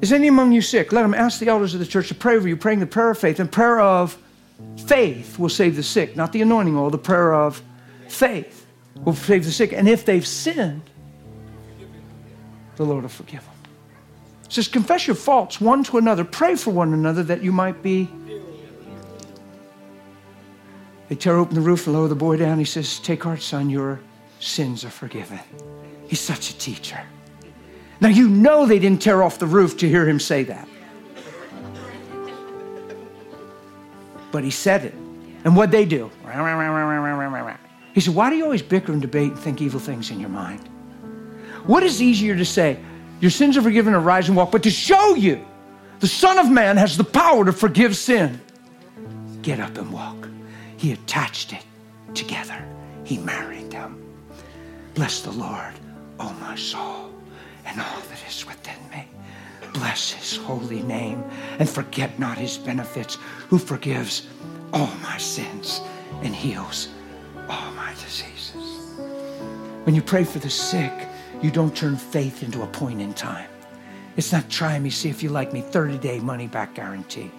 is any among you sick? Let him ask the elders of the church to pray over you, praying the prayer of faith. And prayer of faith will save the sick, not the anointing oil, the prayer of faith will save the sick. And if they've sinned, the Lord will forgive them. It says, confess your faults one to another. Pray for one another that you might be. They tear open the roof and lower the boy down. He says, take heart, son, your sins are forgiven. He's such a teacher. Now, you know they didn't tear off the roof to hear him say that. But he said it. And what'd they do? He said, why do you always bicker and debate and think evil things in your mind? What is easier to say? Your sins are forgiven, or rise and walk. But to show you the Son of Man has the power to forgive sin, get up and walk. He attached it together. He married them. Bless the Lord, O my soul, and all that is within me. Bless His holy name, and forget not His benefits, who forgives all my sins and heals all my diseases. When you pray for the sick, you don't turn faith into a point in time. It's not try me, see if you like me, 30-day money-back guarantee.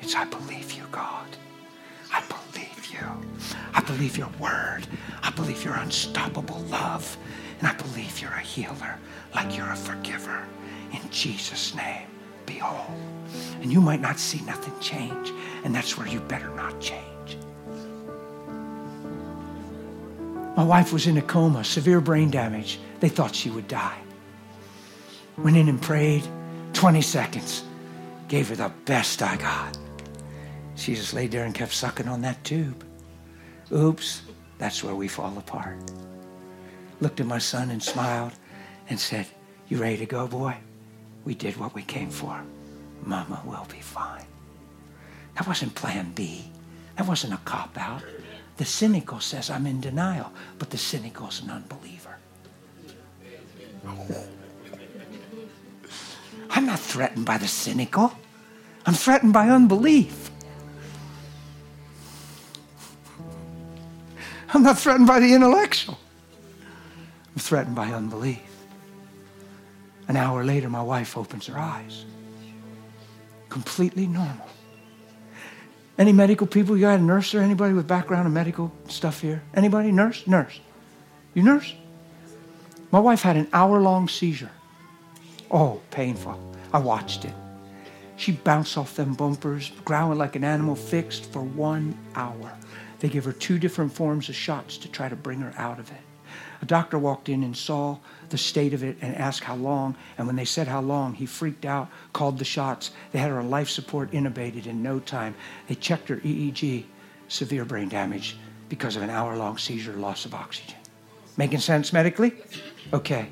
It's I believe you, God. I believe you. I believe your word. I believe your unstoppable love. And I believe you're a healer, like you're a forgiver. In Jesus' name, be whole. And you might not see nothing change, and that's where you better not change. My wife was in a coma, severe brain damage. They thought she would die. Went in and prayed, 20 seconds. Gave her the best I got. She just laid there and kept sucking on that tube. Oops, that's where we fall apart. Looked at my son and smiled and said, you ready to go, boy? We did what we came for. Mama will be fine. That wasn't plan B. That wasn't a cop-out. The cynical says I'm in denial, but the cynical's an unbeliever. I'm not threatened by the cynical. I'm threatened by unbelief. I'm not threatened by the intellectual. I'm threatened by unbelief. An hour later, my wife opens her eyes. Completely normal. Any medical people? You got a nurse or anybody with background in medical stuff here? Anybody? Nurse? Nurse. You nurse? My wife had an hour-long seizure. Oh, painful. I watched it. She bounced off them bumpers, growling like an animal, fixed for 1 hour. They gave her two different forms of shots to try to bring her out of it. A doctor walked in and saw the state of it and asked how long. And when they said how long, he freaked out, called the shots. They had her life support intubated in no time. They checked her EEG, severe brain damage because of an hour-long seizure, loss of oxygen. Making sense medically? Okay.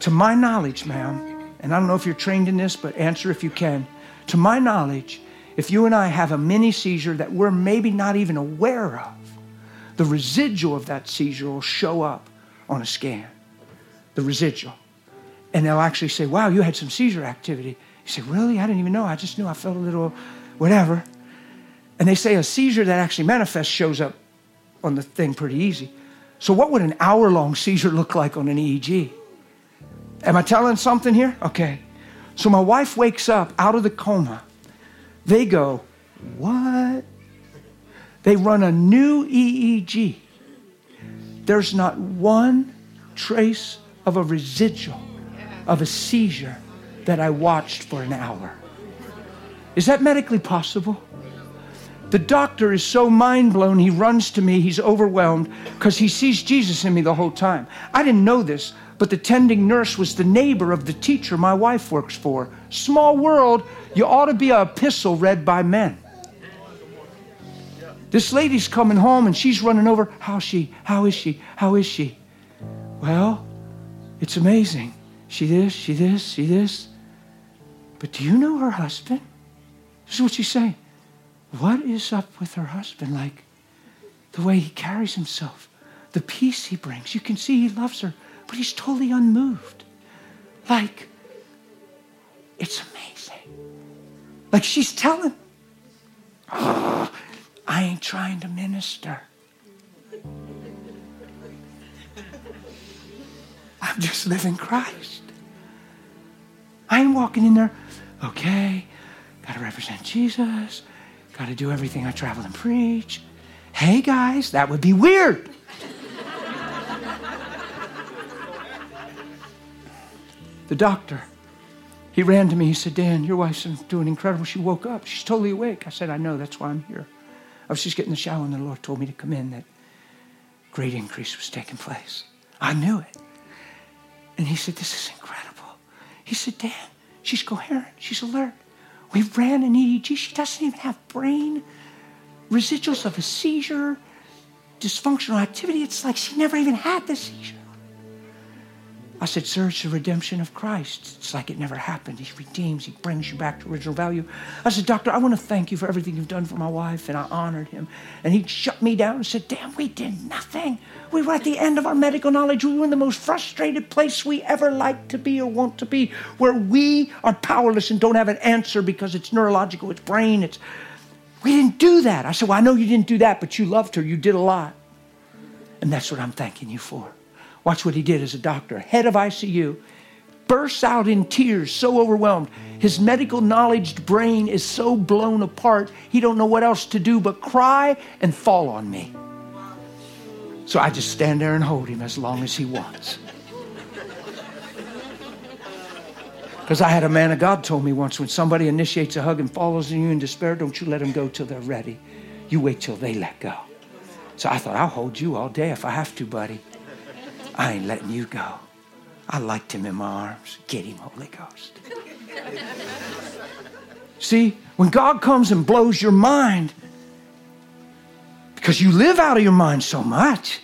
To my knowledge, ma'am, and I don't know if you're trained in this, but answer if you can. To my knowledge, if you and I have a mini seizure that we're maybe not even aware of, the residual of that seizure will show up on a scan. The residual. And they'll actually say, wow, you had some seizure activity. You say, really? I didn't even know. I just knew I felt a little whatever. And they say a seizure that actually manifests shows up on the thing pretty easy. So what would an hour-long seizure look like on an EEG? Am I telling something here? Okay. So my wife wakes up out of the coma. They go, what? They run a new EEG. There's not one trace of a residual of a seizure that I watched for an hour. Is that medically possible? The doctor is so mind blown, he runs to me, he's overwhelmed because he sees Jesus in me the whole time. I didn't know this, but the tending nurse was the neighbor of the teacher my wife works for. Small world, you ought to be an epistle read by men. This lady's coming home and she's running over. How's she? How is she? How is she? Well, it's amazing. She this, she this, she this. But do you know her husband? This is what she's saying. What is up with her husband? Like the way he carries himself, the peace he brings. You can see he loves her, but he's totally unmoved. Like, it's amazing. Like she's telling. Oh, I ain't trying to minister. I'm just living Christ. I ain't walking in there, okay, got to represent Jesus, got to do everything I travel and preach. Hey, guys, that would be weird. The doctor, he ran to me. He said, Dan, your wife's doing incredible. She woke up. She's totally awake. I said, I know. That's why I'm here. I was just getting in the shower and the Lord told me to come in that great increase was taking place. I knew it. And he said, this is incredible. He said, Dan, she's coherent. She's alert. We ran an EEG. She doesn't even have brain residuals of a seizure, dysfunctional activity. It's like she never even had the seizure. I said, sir, it's the redemption of Christ. It's like it never happened. He redeems. He brings you back to original value. I said, doctor, I want to thank you for everything you've done for my wife. And I honored him. And he shut me down and said, damn, we did nothing. We were at the end of our medical knowledge. We were in the most frustrated place we ever like to be or want to be, where we are powerless and don't have an answer because it's neurological, it's brain. We didn't do that. I said, well, I know you didn't do that, but you loved her. You did a lot. And that's what I'm thanking you for. Watch what he did as a doctor, head of ICU, bursts out in tears, so overwhelmed. His medical knowledge brain is so blown apart, he don't know what else to do but cry and fall on me. So I just stand there and hold him as long as he wants. Because I had a man of God told me once, when somebody initiates a hug and follows you in despair, don't you let them go till they're ready. You wait till they let go. So I thought, I'll hold you all day if I have to, buddy. I ain't letting you go. I liked him in my arms. Get him, Holy Ghost. See, when God comes and blows your mind, because you live out of your mind so much,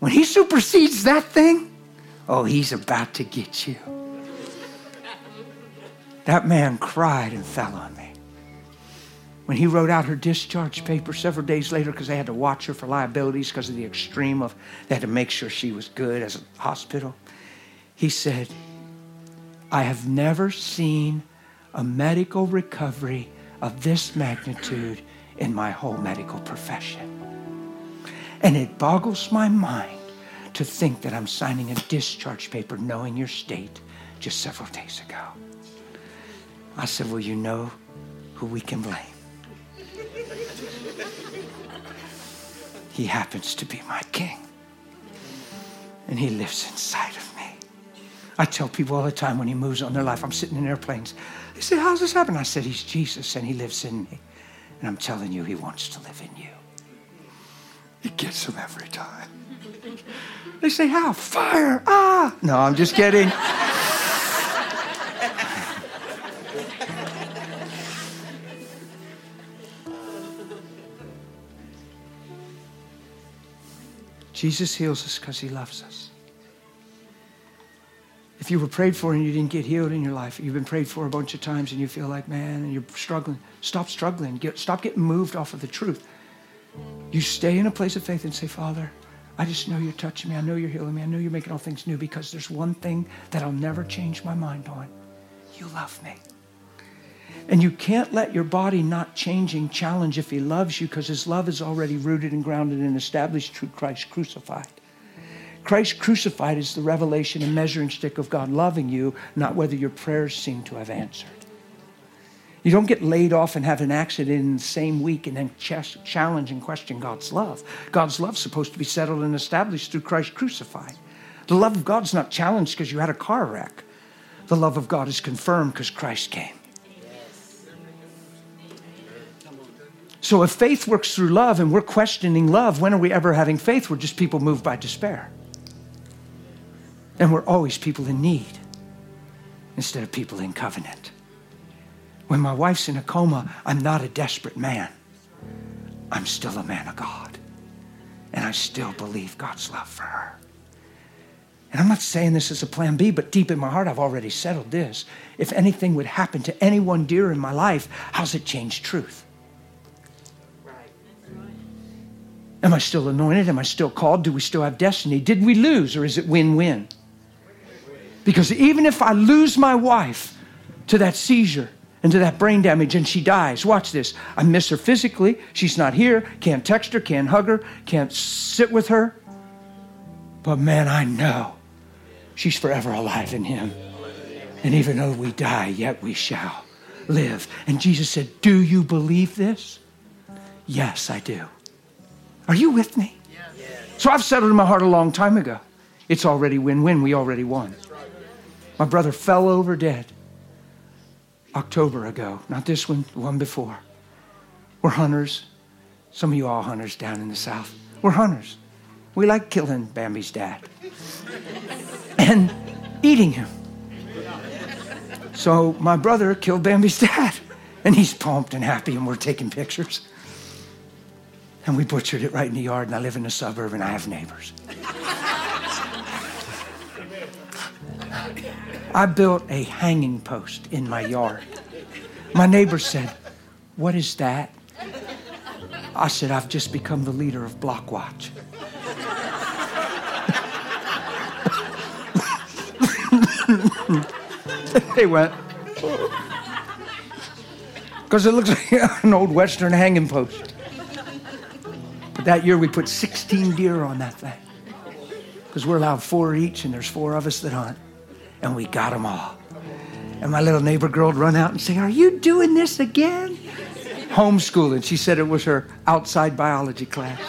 when he supersedes that thing, oh, he's about to get you. That man cried and fell on me. When he wrote out her discharge paper several days later, because they had to watch her for liabilities because of the extreme of, they had to make sure she was good as a hospital. He said, I have never seen a medical recovery of this magnitude in my whole medical profession. And it boggles my mind to think that I'm signing a discharge paper knowing your state just several days ago. I said, well, you know who we can blame. He happens to be my king. And he lives inside of me. I tell people all the time when he moves on their life, I'm sitting in airplanes. They say, how's this happen? I said, he's Jesus and he lives in me. And I'm telling you, he wants to live in you. It gets him every time. They say, how? Fire! Ah! No, I'm just kidding. Jesus heals us because he loves us. If you were prayed for and you didn't get healed in your life, you've been prayed for a bunch of times and you feel like, man, and you're struggling, stop struggling. Stop getting moved off of the truth. You stay in a place of faith and say, Father, I just know you're touching me. I know you're healing me. I know you're making all things new, because there's one thing that I'll never change my mind on. You love me. And you can't let your body not changing challenge if he loves you, because his love is already rooted and grounded and established through Christ crucified. Christ crucified is the revelation and measuring stick of God loving you, not whether your prayers seem to have answered. You don't get laid off and have an accident in the same week and then challenge and question God's love. God's love is supposed to be settled and established through Christ crucified. The love of God's not challenged because you had a car wreck. The love of God is confirmed because Christ came. So if faith works through love and we're questioning love, when are we ever having faith? We're just people moved by despair. And we're always people in need instead of people in covenant. When my wife's in a coma, I'm not a desperate man. I'm still a man of God. And I still believe God's love for her. And I'm not saying this as a plan B, but deep in my heart, I've already settled this. If anything would happen to anyone dear in my life, how's it change truth? Am I still anointed? Am I still called? Do we still have destiny? Did we lose, or is it win-win? Because even if I lose my wife to that seizure and to that brain damage and she dies, watch this, I miss her physically. She's not here. Can't text her. Can't hug her. Can't sit with her. But man, I know she's forever alive in him. And even though we die, yet we shall live. And Jesus said, do you believe this? Yes, I do. Are you with me? Yes. So I've settled in my heart a long time ago. It's already win-win. We already won. My brother fell over dead October ago. Not this one, the one before. We're hunters. Some of you all hunters down in the South. We're hunters. We like killing Bambi's dad and eating him. So my brother killed Bambi's dad, and he's pumped and happy, and we're taking pictures. And we butchered it right in the yard, and I live in a suburb, and I have neighbors. I built a hanging post in my yard. My neighbor said, what is that? I said, I've just become the leader of Block Watch. They went, because it looks like an old Western hanging post. That year we put 16 deer on that thing, because we're allowed 4 each, and there's 4 of us that hunt, and we got them all. And my little neighbor girl would run out and say, are you doing this again? Homeschooling. She said it was her outside biology class.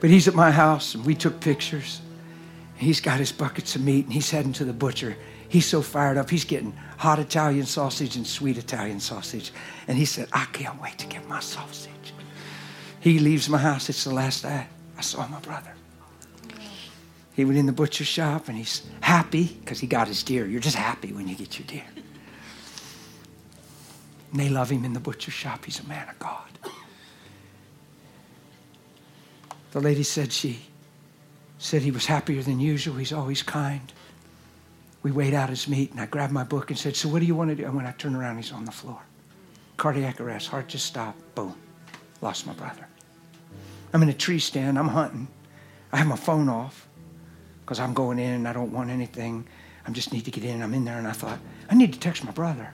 But he's at my house, and we took pictures. He's got his buckets of meat, and he's heading to the butcher. He's so fired up. He's getting hot Italian sausage and sweet Italian sausage. And he said, I can't wait to get my sausage. He leaves my house. It's the last I saw my brother. He went in the butcher shop, and he's happy because he got his deer. You're just happy when you get your deer. And they love him in the butcher shop. He's a man of God. The lady said she said he was happier than usual. He's always kind. We weighed out his meat, and I grabbed my book and said, so what do you want to do? And when I turned around, he's on the floor. Cardiac arrest, heart just stopped, boom. Lost my brother. I'm in a tree stand, I'm hunting. I have my phone off because I'm going in and I don't want anything. I just need to get in. I'm in there, and I thought, I need to text my brother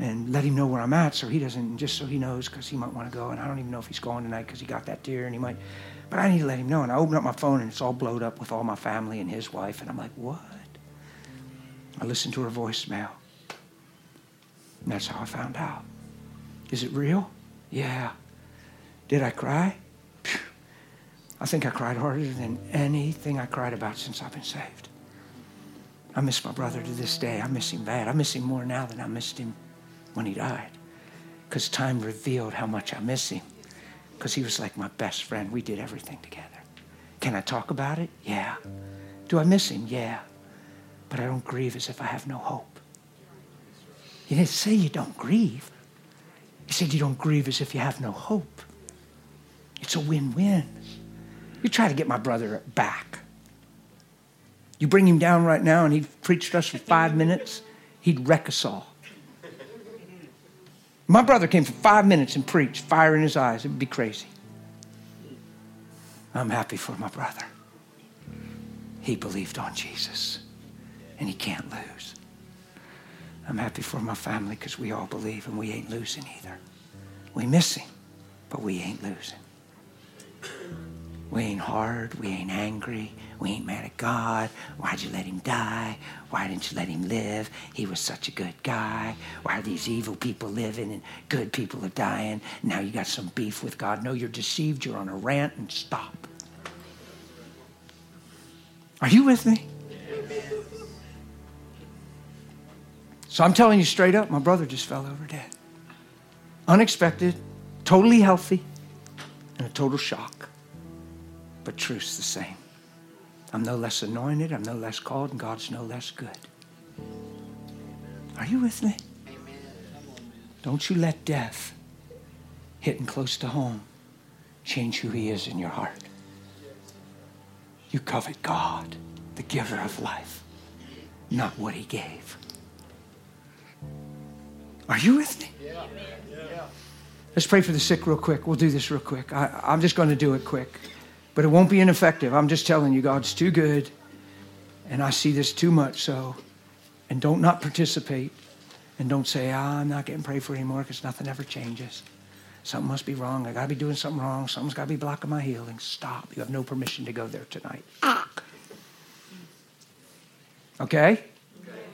and let him know where I'm at so he doesn't, just so he knows, because he might want to go, and I don't even know if he's going tonight because he got that deer and he might, but I need to let him know. And I opened up my phone, and it's all blowed up with all my family and his wife, and I'm like, what? I listened to her voicemail, and that's how I found out. Is it real? Yeah. Did I cry? Phew. I think I cried harder than anything I cried about since I've been saved. I miss my brother to this day. I miss him bad. I miss him more now than I missed him when he died, because time revealed how much I miss him, because he was like my best friend. We did everything together. Can I talk about it? Yeah. Do I miss him? Yeah. But I don't grieve as if I have no hope. You didn't say you don't grieve. You said you don't grieve as if you have no hope. It's a win-win. You try to get my brother back. You bring him down right now, and he preached us for 5 minutes, he'd wreck us all. My brother came for 5 minutes and preached, fire in his eyes. It would be crazy. I'm happy for my brother. He believed on Jesus, and he can't lose. I'm happy for my family because we all believe, and we ain't losing either. We miss him, but we ain't losing. We ain't hard. We ain't angry. We ain't mad at God. Why'd you let him die? Why didn't you let him live? He was such a good guy. Why are these evil people living and good people are dying? Now you got some beef with God. No, you're deceived. You're on a rant, and stop. Are you with me? So I'm telling you straight up, my brother just fell over dead. Unexpected, totally healthy, and a total shock. But truth's the same. I'm no less anointed, I'm no less called, and God's no less good. Are you with me? Amen. Don't you let death, hitting close to home, change who he is in your heart. You covet God, the giver of life, not what he gave. Are you with me? Yeah. Yeah. Let's pray for the sick real quick. We'll do this real quick. I'm just going to do it quick, but it won't be ineffective. I'm just telling you, God's too good, and I see this too much. So, and don't not participate, and don't say, I'm not getting prayed for anymore because nothing ever changes. Something must be wrong. I got to be doing something wrong. Something's got to be blocking my healing. Stop. You have no permission to go there tonight. Okay?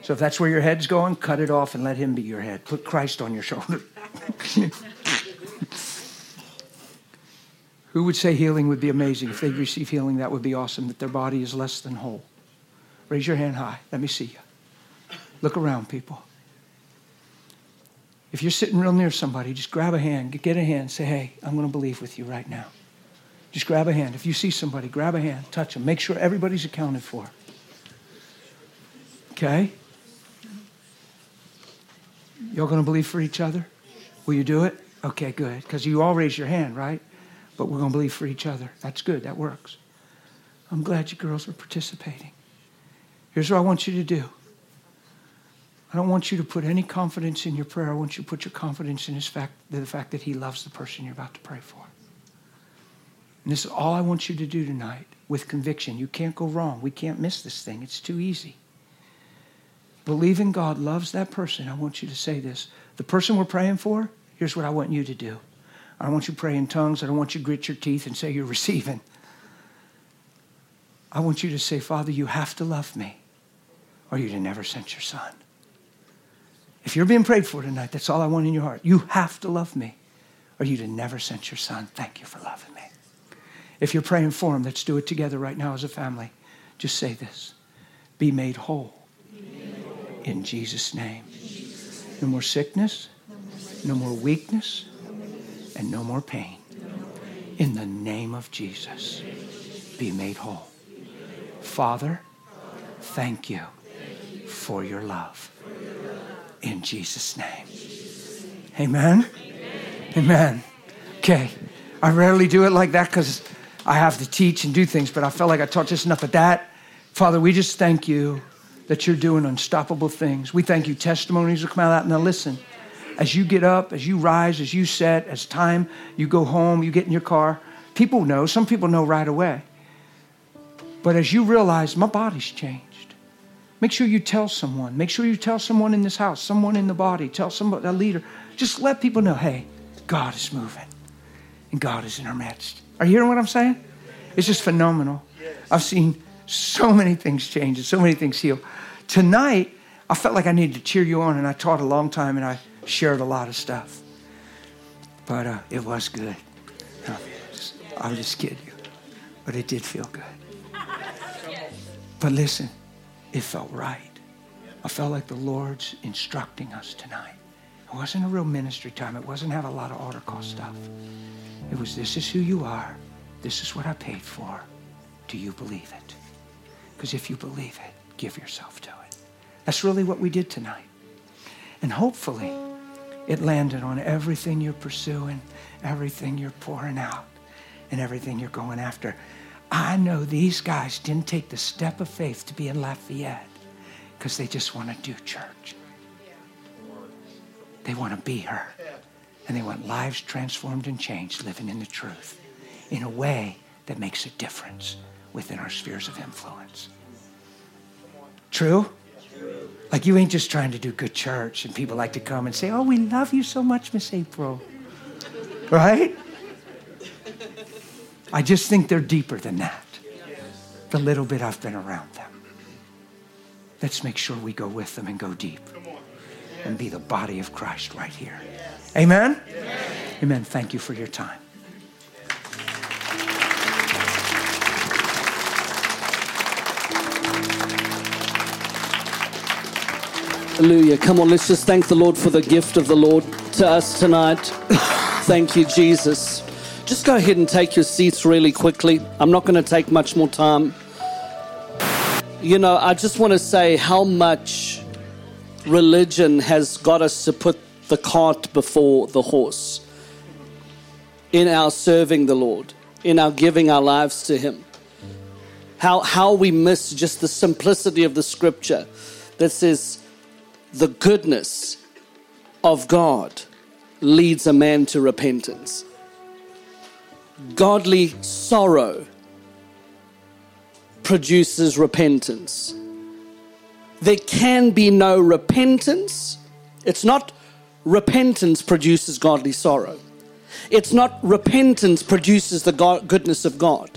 So if that's where your head's going, cut it off and let him be your head. Put Christ on your shoulder. Who would say healing would be amazing? If they'd receive healing, that would be awesome, that their body is less than whole. Raise your hand high. Let me see you. Look around, people. If you're sitting real near somebody, just grab a hand. Get a hand. Say, hey, I'm going to believe with you right now. Just grab a hand. If you see somebody, grab a hand. Touch them. Make sure everybody's accounted for. Okay? Y'all going to believe for each other? Will you do it? Okay, good. Because you all raise your hand, right? But we're going to believe for each other. That's good. That works. I'm glad you girls are participating. Here's what I want you to do. I don't want you to put any confidence in your prayer. I want you to put your confidence in the fact that he loves the person you're about to pray for. And this is all I want you to do tonight with conviction. You can't go wrong. We can't miss this thing. It's too easy. Believing God loves that person. I want you to say this. The person we're praying for, here's what I want you to do. I don't want you to pray in tongues. I don't want you to grit your teeth and say you're receiving. I want you to say, Father, you have to love me or you'd have never sent your son. If you're being prayed for tonight, that's all I want in your heart. You have to love me or you'd have never sent your son. Thank you for loving me. If you're praying for him, let's do it together right now as a family. Just say this. Be made whole. In Jesus' name. No more sickness, no more weakness, and no more pain. In the name of Jesus, be made whole. Father, thank you for your love. In Jesus' name. Amen? Amen. Okay. I rarely do it like that because I have to teach and do things, but I felt like I taught just enough of that. Father, we just thank you that you're doing unstoppable things. We thank you. Testimonies will come out. Now listen, as you get up, as you rise, as you set, as time, you go home, you get in your car. People know. Some people know right away. But as you realize, my body's changed. Make sure you tell someone. Make sure you tell someone in this house, someone in the body. Tell somebody, a leader. Just let people know, hey, God is moving. And God is in our midst. Are you hearing what I'm saying? It's just phenomenal. I've seen so many things change and so many things heal. Tonight, I felt like I needed to cheer you on, and I taught a long time, and I shared a lot of stuff. But it was good. No, I'll just kid you. But it did feel good. But listen, it felt right. I felt like the Lord's instructing us tonight. It wasn't a real ministry time. It wasn't have a lot of altar call stuff. It was, this is who you are. This is what I paid for. Do you believe it? Because if you believe it, give yourself to it. That's really what we did tonight. And hopefully, it landed on everything you're pursuing, everything you're pouring out, and everything you're going after. I know these guys didn't take the step of faith to be in Lafayette because they just want to do church. They want to be her. And they want lives transformed and changed, living in the truth in a way that makes a difference within our spheres of influence. True? Like, you ain't just trying to do good church and people like to come and say, oh, we love you so much, Miss April. Right? I just think they're deeper than that. The little bit I've been around them. Let's make sure we go with them and go deep. And be the body of Christ right here. Yes. Amen? Yes. Amen. Thank you for your time. Hallelujah. Come on, let's just thank the Lord for the gift of the Lord to us tonight. Thank you, Jesus. Just go ahead and take your seats really quickly. I'm not going to take much more time. You know, I just want to say how much religion has got us to put the cart before the horse in our serving the Lord, in our giving our lives to Him. How we miss just the simplicity of the Scripture that says the goodness of God leads a man to repentance. Godly sorrow produces repentance. There can be no repentance. It's not repentance produces godly sorrow. It's not repentance produces the goodness of God.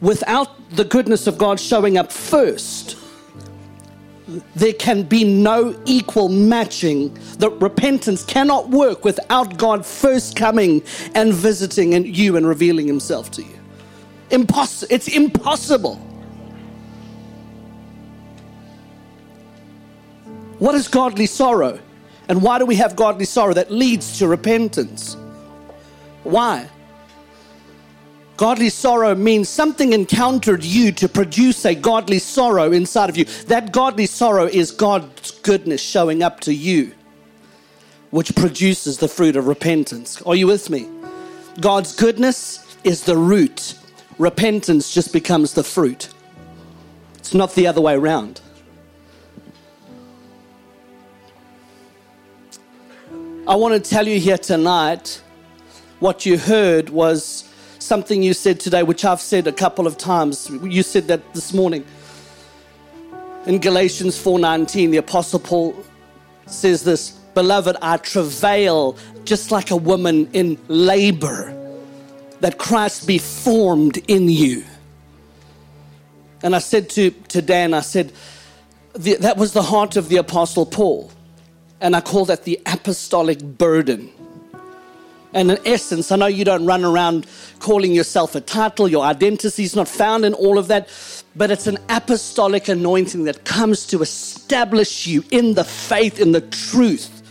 Without the goodness of God showing up first, there can be no equal matching. The repentance cannot work without God first coming and visiting and you and revealing Himself to you. It's impossible. What is godly sorrow? And why do we have godly sorrow that leads to repentance? Why? Godly sorrow means something encountered you to produce a godly sorrow inside of you. That godly sorrow is God's goodness showing up to you, which produces the fruit of repentance. Are you with me? God's goodness is the root. Repentance just becomes the fruit. It's not the other way around. I want to tell you here tonight, what you heard was something you said today, which I've said a couple of times. You said that this morning. In Galatians 4:19, the Apostle Paul says this, "Beloved, I travail just like a woman in labor, that Christ be formed in you." And I said to Dan, I said, that was the heart of the Apostle Paul. And I call that the apostolic burden. And in essence, I know you don't run around calling yourself a title. Your identity is not found in all of that. But it's an apostolic anointing that comes to establish you in the faith, in the truth.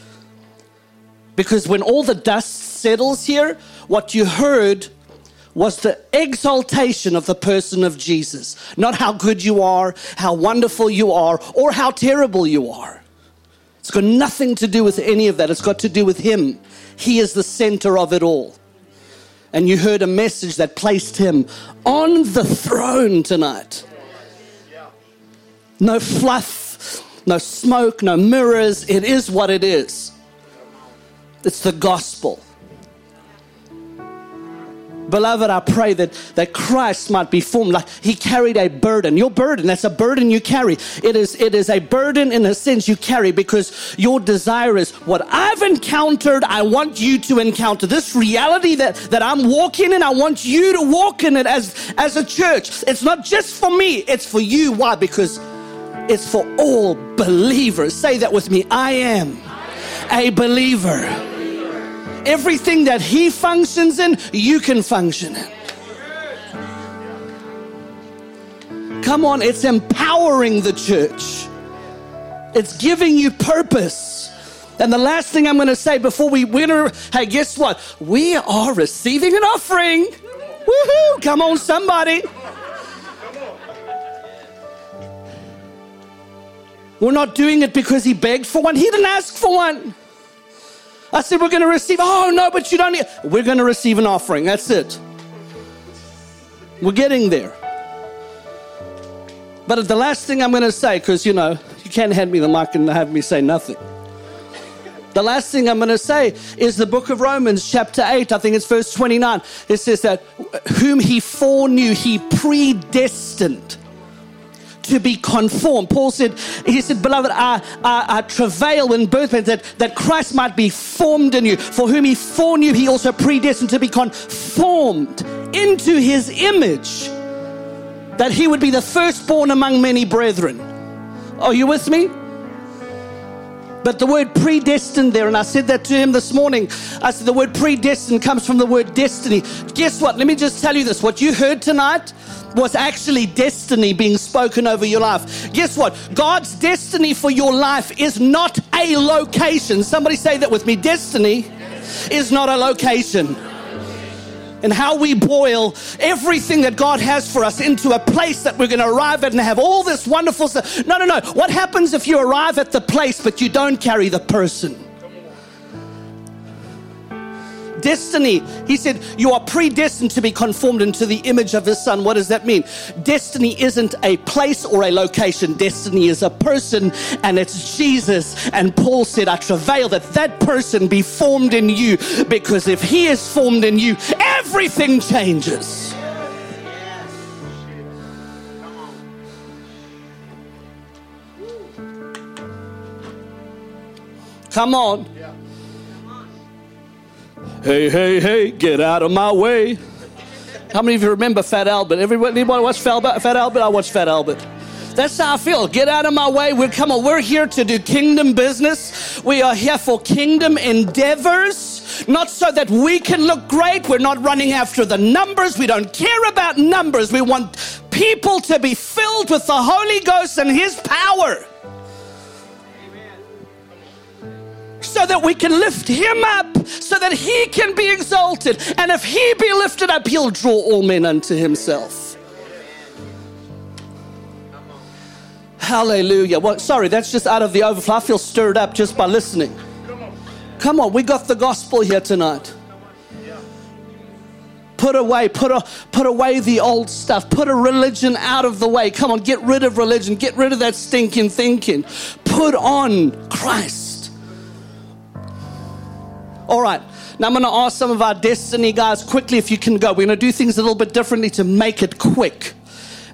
Because when all the dust settles here, what you heard was the exaltation of the person of Jesus. Not how good you are, how wonderful you are, or how terrible you are. It's got nothing to do with any of that. It's got to do with Him. He is the center of it all. And you heard a message that placed Him on the throne tonight. No fluff, no smoke, no mirrors. It is what it is. It's the gospel. Beloved, I pray that Christ might be formed. Like He carried a burden. Your burden, that's a burden you carry. It is a burden in a sense you carry because your desire is, what I've encountered, I want you to encounter. This reality that I'm walking in, I want you to walk in it as a church. It's not just for me, it's for you. Why? Because it's for all believers. Say that with me. I am a believer. everything that He functions in, you can function in. Come on, it's empowering the church. It's giving you purpose. And the last thing I'm going to say before we winter, hey, guess what? We are receiving an offering. Woohoo! Come on, somebody. We're not doing it because he begged for one. He didn't ask for one. I said, we're going to receive. Oh, no, but you don't need. We're going to receive an offering. That's it. We're getting there. But the last thing I'm going to say, because, you know, you can't hand me the mic and have me say nothing. The last thing I'm going to say is the book of Romans chapter 8. I think it's verse 29. It says that whom he foreknew, he predestined to be conformed. Paul said, he said, beloved, I travail in birth that Christ might be formed in you. For whom he foreknew, he also predestined to be conformed into his image, that he would be the firstborn among many brethren. Are you with me? But the word predestined there, and I said that to him this morning, I said the word predestined comes from the word destiny. Guess what? Let me just tell you this. What you heard tonight was actually destiny being spoken over your life. Guess what? God's destiny for your life is not a location. Somebody say that with me. Destiny is not a location. And how we boil everything that God has for us into a place that we're going to arrive at and have all this wonderful stuff. No. What happens if you arrive at the place but you don't carry the person? Destiny. He said, you are predestined to be conformed into the image of His Son. What does that mean? Destiny isn't a place or a location. Destiny is a person, and it's Jesus. And Paul said, I travail that that person be formed in you, because if He is formed in you, everything changes. Come on. Hey, get out of my way. How many of you remember Fat Albert? Anybody watch Fat Albert? I watch Fat Albert. That's how I feel. Get out of my way. We're here to do kingdom business. We are here for kingdom endeavors, not so that we can look great. We're not running after the numbers. We don't care about numbers. We want people to be filled with the Holy Ghost and His power, so that we can lift Him up, so that He can be exalted. And if He be lifted up, He'll draw all men unto Himself. Hallelujah. Well, sorry, that's just out of the overflow. I feel stirred up just by listening. Come on, we got the gospel here tonight. Put away the old stuff. Put a religion out of the way. Come on, get rid of religion. Get rid of that stinking thinking. Put on Christ. All right, now I'm going to ask some of our destiny guys quickly if you can go. We're going to do things a little bit differently to make it quick.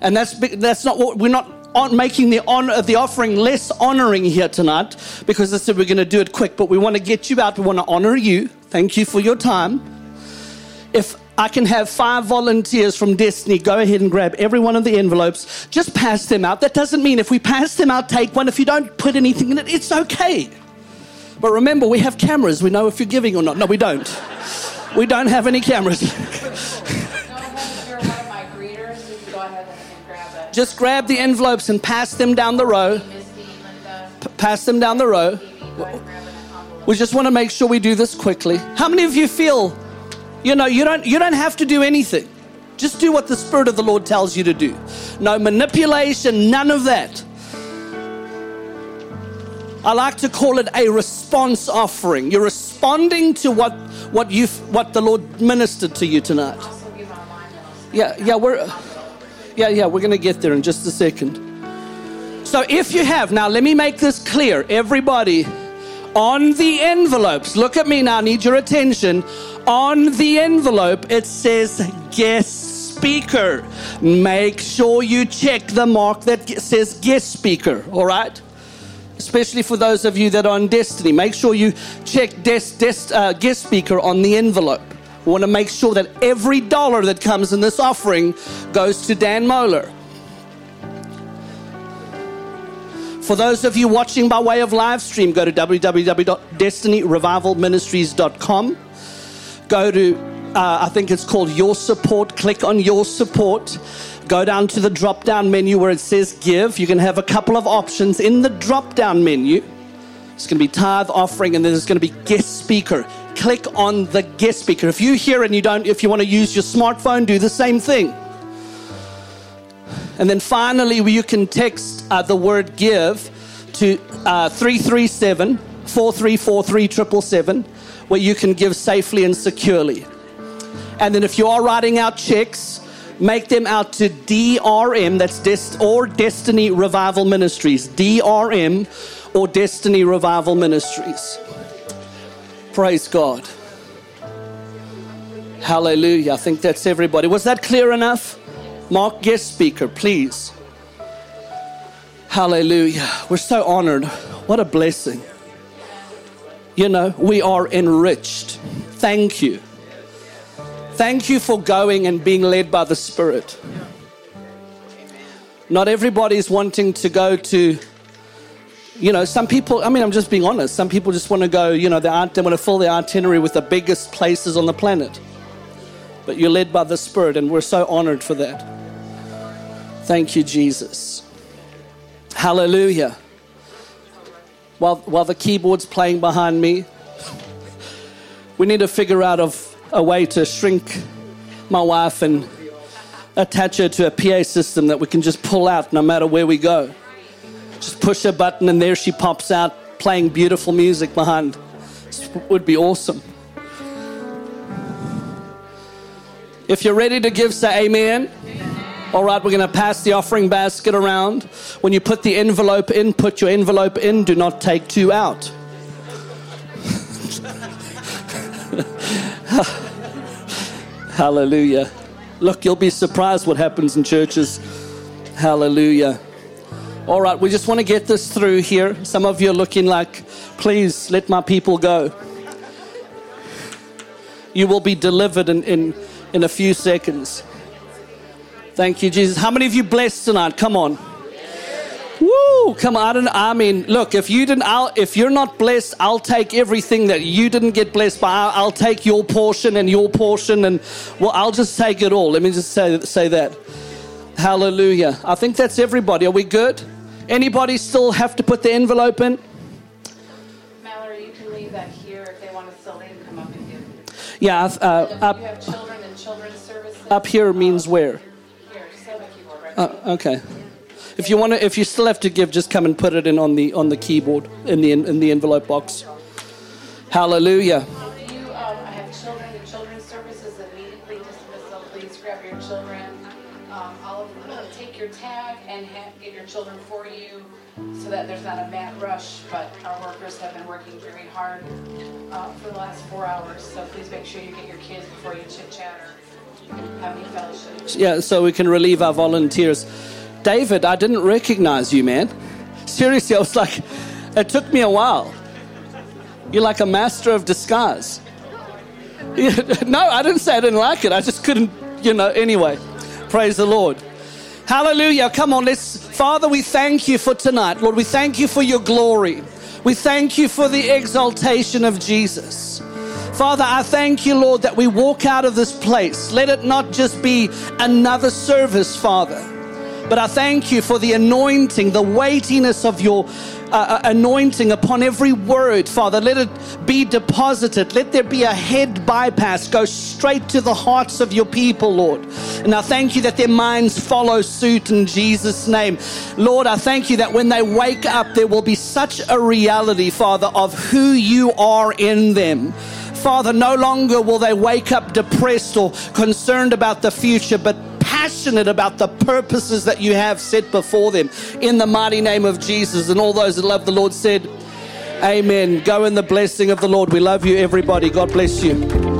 And that's not what we're not making the offering less honoring here tonight, because I said we're going to do it quick. But we want to get you out. We want to honor you. Thank you for your time. If I can have 5 volunteers from Destiny, go ahead and grab every one of the envelopes. Just pass them out. That doesn't mean if we pass them out, take one. If you don't put anything in it, it's okay. But remember, we have cameras. We know if you're giving or not. No, we don't. We don't have any cameras. Just grab the envelopes and pass them down the row. Pass them down the row. We just want to make sure we do this quickly. How many of you feel, you don't have to do anything. Just do what the Spirit of the Lord tells you to do. No manipulation, none of that. I like to call it a response offering. You're responding to what the Lord ministered to you tonight. We're going to get there in just a second. So if you have, now let me make this clear. Everybody, on the envelopes, look at me now, I need your attention. On the envelope, it says guest speaker. Make sure you check the mark that says guest speaker, all right? Especially for those of you that are on Destiny. Make sure you check guest speaker on the envelope. We want to make sure that every dollar that comes in this offering goes to Dan Mohler. For those of you watching by way of live stream, go to www.destinyrevivalministries.com. Go to, I think it's called Your Support. Click on Your Support. Go down to the drop-down menu where it says Give. You can have a couple of options in the drop-down menu. It's going to be tithe, offering, and then there's going to be guest speaker. Click on the guest speaker. If you're here and you don't, if you want to use your smartphone, do the same thing. And then finally, you can text the word give to 337-434-3777, where you can give safely and securely. And then if you are writing out checks, make them out to DRM, that's Destiny Revival Ministries, DRM or Destiny Revival Ministries. Praise God. Hallelujah. I think that's everybody. Was that clear enough? Mark, guest speaker, please. Hallelujah. We're so honored. What a blessing. You know, we are enriched. Thank you. Thank you for going and being led by the Spirit. Not everybody's wanting to go to, you know, some people, I mean, I'm just being honest. Some people just want to go, you know, they want to fill their itinerary with the biggest places on the planet. But you're led by the Spirit, and we're so honored for that. Thank you, Jesus. Hallelujah. While the keyboard's playing behind me, we need to figure out a way to shrink my wife and attach her to a PA system that we can just pull out no matter where we go. Just push a button and there she pops out playing beautiful music behind. It would be awesome. If you're ready to give, say amen. All right, we're going to pass the offering basket around. When you put the envelope in, put your envelope in. Do not take two out. Hallelujah. Look, you'll be surprised what happens in churches. Hallelujah. All right, we just want to get this through here. Some of you are looking like, please let my people go. You will be delivered in a few seconds. Thank you, Jesus. How many of you blessed tonight? Come on. Woo, come on. I mean, look, if you didn't, if you're not blessed, I'll take everything that you didn't get blessed by. I'll take your portion and, well, I'll just take it all. Let me just say that. Hallelujah. I think that's everybody. Are we good? Anybody still have to put the envelope in? Mallory, you can leave that here if they want to sell. They can come up and give. Yeah. You have children and children's services. Up here means where? Here, just have a keyboard right here. Okay. If you want to, if you still have to give, just come and put it in on the keyboard in the envelope box. Hallelujah. Do you have children and children's services immediately dismissal? Please grab your children. Take your tag and get your children for you so that there's not a mad rush, but our workers have been working very hard for the last 4 hours, so please make sure you get your kids before you chit-chat or have any fellowship. Yeah, so we can relieve our volunteers. David, I didn't recognize you, man. Seriously, I was like, it took me a while. You're like a master of disguise. No, I didn't say I didn't like it. I just couldn't, you know, anyway. Praise the Lord. Hallelujah. Come on, Father, we thank you for tonight. Lord, we thank you for your glory. We thank you for the exaltation of Jesus. Father, I thank you, Lord, that we walk out of this place. Let it not just be another service, Father, but I thank you for the anointing, the weightiness of your anointing upon every word, Father. Let it be deposited. Let there be a head bypass. Go straight to the hearts of your people, Lord. And I thank you that their minds follow suit in Jesus' name. Lord, I thank you that when they wake up, there will be such a reality, Father, of who you are in them. Father, no longer will they wake up depressed or concerned about the future, but passionate about the purposes that you have set before them. In the mighty name of Jesus, and all those that love the Lord said, amen. Go in the blessing of the Lord. We love you, everybody. God bless you.